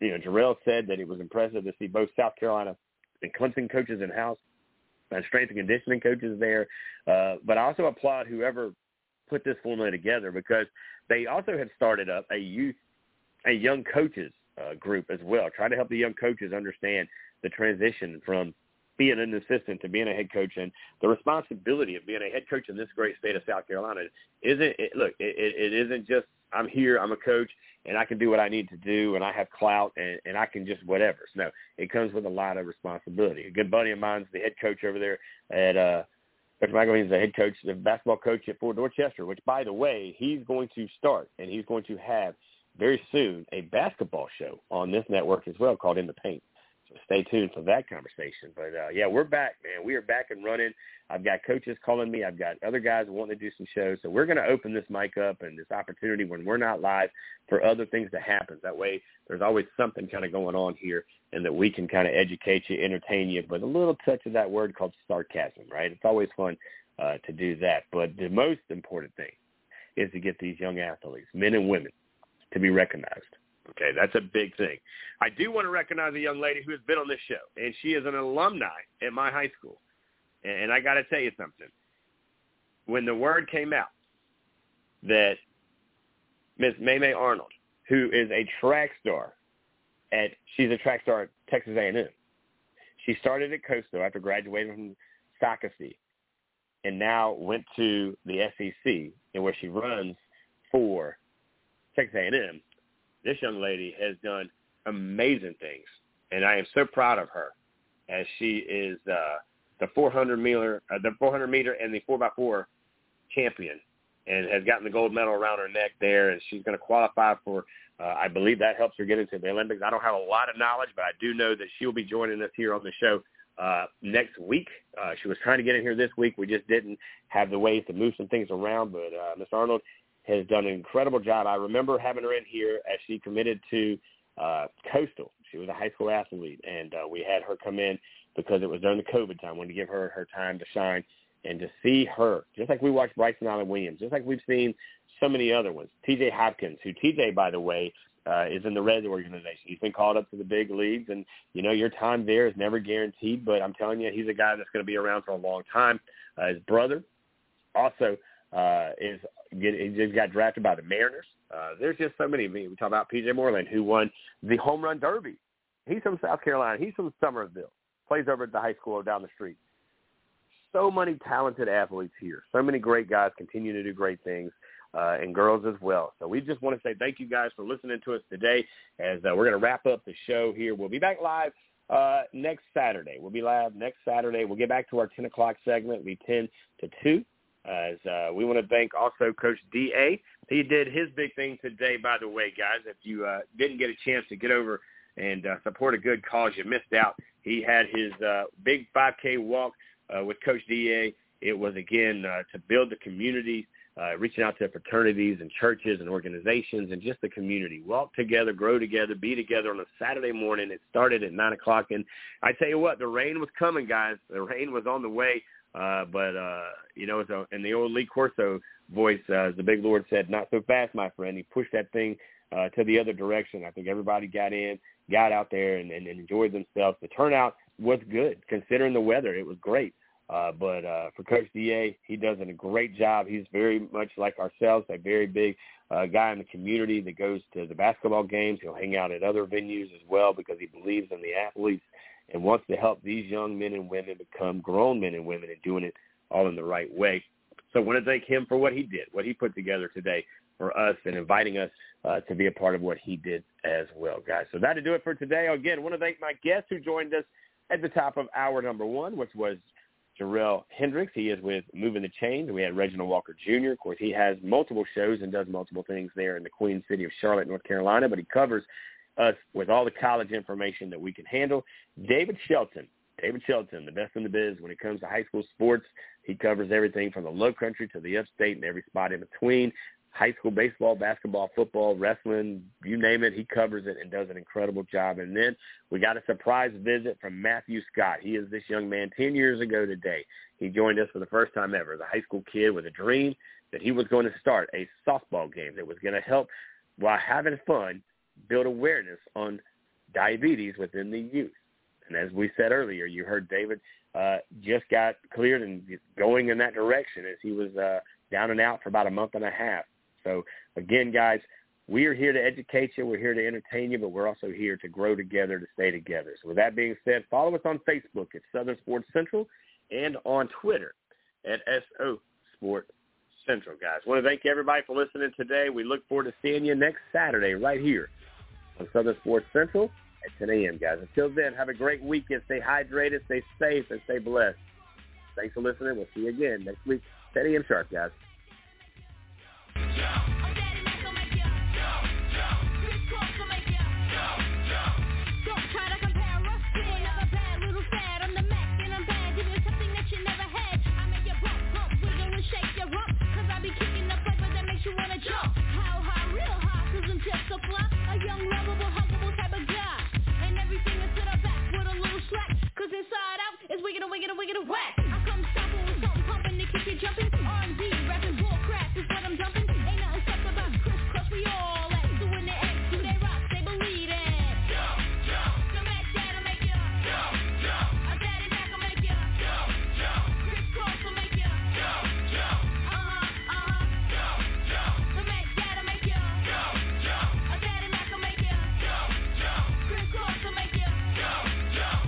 you know, Jerel said that it was impressive to see both South Carolina and Clinton coaches in-house and strength and conditioning coaches there. Uh, but I also applaud whoever put this formula together, because they also had started up a youth, a young coaches uh, group as well, trying to help the young coaches understand the transition from being an assistant to being a head coach, and the responsibility of being a head coach in this great state of South Carolina isn't it, look, it, it isn't just I'm here, I'm a coach, and I can do what I need to do, and I have clout, and, and I can just whatever. So, no, it comes with a lot of responsibility. A good buddy of mine's the head coach over there at uh, Coach Michael. He's the head coach, the basketball coach at Fort Dorchester, which, by the way, he's going to start, and he's going to have very soon a basketball show on this network as well called In the Paint. Stay tuned for that conversation. But, uh, yeah, we're back, man. We are back and running. I've got coaches calling me. I've got other guys wanting to do some shows. So we're going to open this mic up and this opportunity when we're not live for other things to happen. That way there's always something kind of going on here, and that we can kind of educate you, entertain you, but a little touch of that word called sarcasm, right? It's always fun uh, to do that. But the most important thing is to get these young athletes, men and women, to be recognized. Okay, that's a big thing. I do want to recognize a young lady who has been on this show, and she is an alumni at my high school. And I got to tell you something. When the word came out that Miss Maymay Arnold, who is a track star at she's a track star at Texas A and M, she started at Coastal after graduating from Sacasy, and now went to the S E C, and where she runs for Texas A and M. This young lady has done amazing things, and I am so proud of her as she is uh, the four hundred meter, uh, the four hundred meter and the four by four champion, and has gotten the gold medal around her neck there, and she's going to qualify for, uh, I believe that helps her get into the Olympics. I don't have a lot of knowledge, but I do know that she will be joining us here on the show uh, next week. Uh, she was trying to get in here this week. We just didn't have the ways to move some things around, but uh, Miss Arnold has done an incredible job. I remember having her in here as she committed to uh, Coastal. She was a high school athlete, and uh, we had her come in because it was during the COVID time. We wanted to give her her time to shine, and to see her, just like we watched Bryson Allen Williams, just like we've seen so many other ones. T J Hopkins, who T J, by the way, uh, is in the Reds organization. He's been called up to the big leagues, and, you know, your time there is never guaranteed, but I'm telling you, he's a guy that's going to be around for a long time. Uh, his brother also uh, is – Get, he just got drafted by the Mariners. Uh, there's just so many. We talk about P J Moreland, who won the home run derby. He's from South Carolina. He's from Summerville. Plays over at the high school down the street. So many talented athletes here. So many great guys continue to do great things, uh, and girls as well. So we just want to say thank you guys for listening to us today, as uh, we're going to wrap up the show here. We'll be back live uh, next Saturday. We'll be live next Saturday. We'll get back to our ten o'clock segment. It'll be ten to two. As uh, we want to thank also Coach D A. He did his big thing today, by the way, guys. If you uh, didn't get a chance to get over and uh, support a good cause, you missed out. He had his uh, big five K walk uh, with Coach D A. It was, again, uh, to build the community, uh, reaching out to fraternities and churches and organizations and just the community. Walk together, grow together, be together on a Saturday morning. It started at nine o'clock. And I tell you what, the rain was coming, guys. The rain was on the way. Uh, but, uh, you know, so in the old Lee Corso voice, uh, as the big Lord said, not so fast, my friend. He pushed that thing uh, to the other direction. I think everybody got in, got out there, and, and enjoyed themselves. The turnout was good, considering the weather. It was great. Uh, but uh, for Coach D A, he does a great job. He's very much like ourselves, a very big uh, guy in the community that goes to the basketball games. He'll hang out at other venues as well, because he believes in the athletes and wants to help these young men and women become grown men and women, and doing it all in the right way. So I want to thank him for what he did, what he put together today for us, and inviting us uh, to be a part of what he did as well, guys. So that'll do it for today. Again, I want to thank my guest who joined us at the top of hour number one, which was Jerel Hendricks. He is with Moving the Chains. We had Reginald Walker Junior Of course, he has multiple shows and does multiple things there in the Queen City of Charlotte, North Carolina, but he covers us with all the college information that we can handle. David Shelton, David Shelton, the best in the biz when it comes to high school sports. He covers everything from the low country to the upstate and every spot in between. High school baseball, basketball, football, wrestling, you name it, he covers it and does an incredible job. And then we got a surprise visit from Matthew Scott. He is this young man ten years ago today. He joined us for the first time ever as a high school kid with a dream that he was going to start a softball game that was going to help, while having fun, build awareness on diabetes within the youth. And as we said earlier, you heard David uh, just got cleared and going in that direction as he was uh, down and out for about a month and a half. So, again, guys, we are here to educate you. We're here to entertain you, but we're also here to grow together, to stay together. So with that being said, follow us on Facebook at Southern Sports Central and on Twitter at S O Sports Central, guys. I want to thank everybody for listening today. We look forward to seeing you next Saturday right here on Southern Sports Central at ten a.m., guys. Until then, have a great weekend. Stay hydrated, stay safe, and stay blessed. Thanks for listening. We'll see you again next week, ten a.m. sharp, guys. Inside out, it's wiggin' and wiggin' and wiggin' and whack. I come stompin' with something pumpin' to keep you jumpin'. R and B, rappin', bull crap is what I'm dumpin'. Ain't nothing stuck about Christchurch, we all at. Doin' the X, do they rock, they believe it. Jump, jump, come back, that'll make ya. Jump, jump, I bet it that'll make ya. Jump, jump, Christchurch will make ya. Jump, jump, uh-huh, uh-huh. Jump, jump, come back, that'll make ya. Jump, jump, I bet it that'll make ya. Jump, jump, Christchurch will make ya. Jump, jump.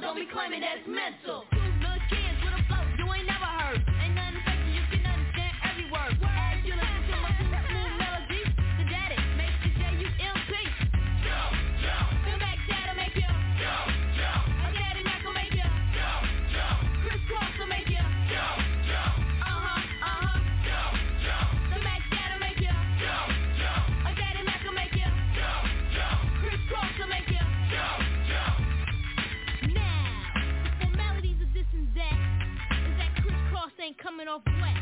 Don't be claiming that it's mental. Two little kids with a flow you ain't never heard. Ain't nothing special, you can understand every word. As you listen to my smooth, smooth melodies, the daddy makes the J U M P. Jump, jump, come back, dad'll make you. Jump, jump, my daddy not gonna make you. Jump, jump, Chris Cross will make you. Jump, jump, uh huh, uh huh. Jump, jump, come back, dad'll make you. Jump, jump, my daddy not gonna make you. Jump, jump, Chris Cross will make you. Jump, jump. Coming off wet.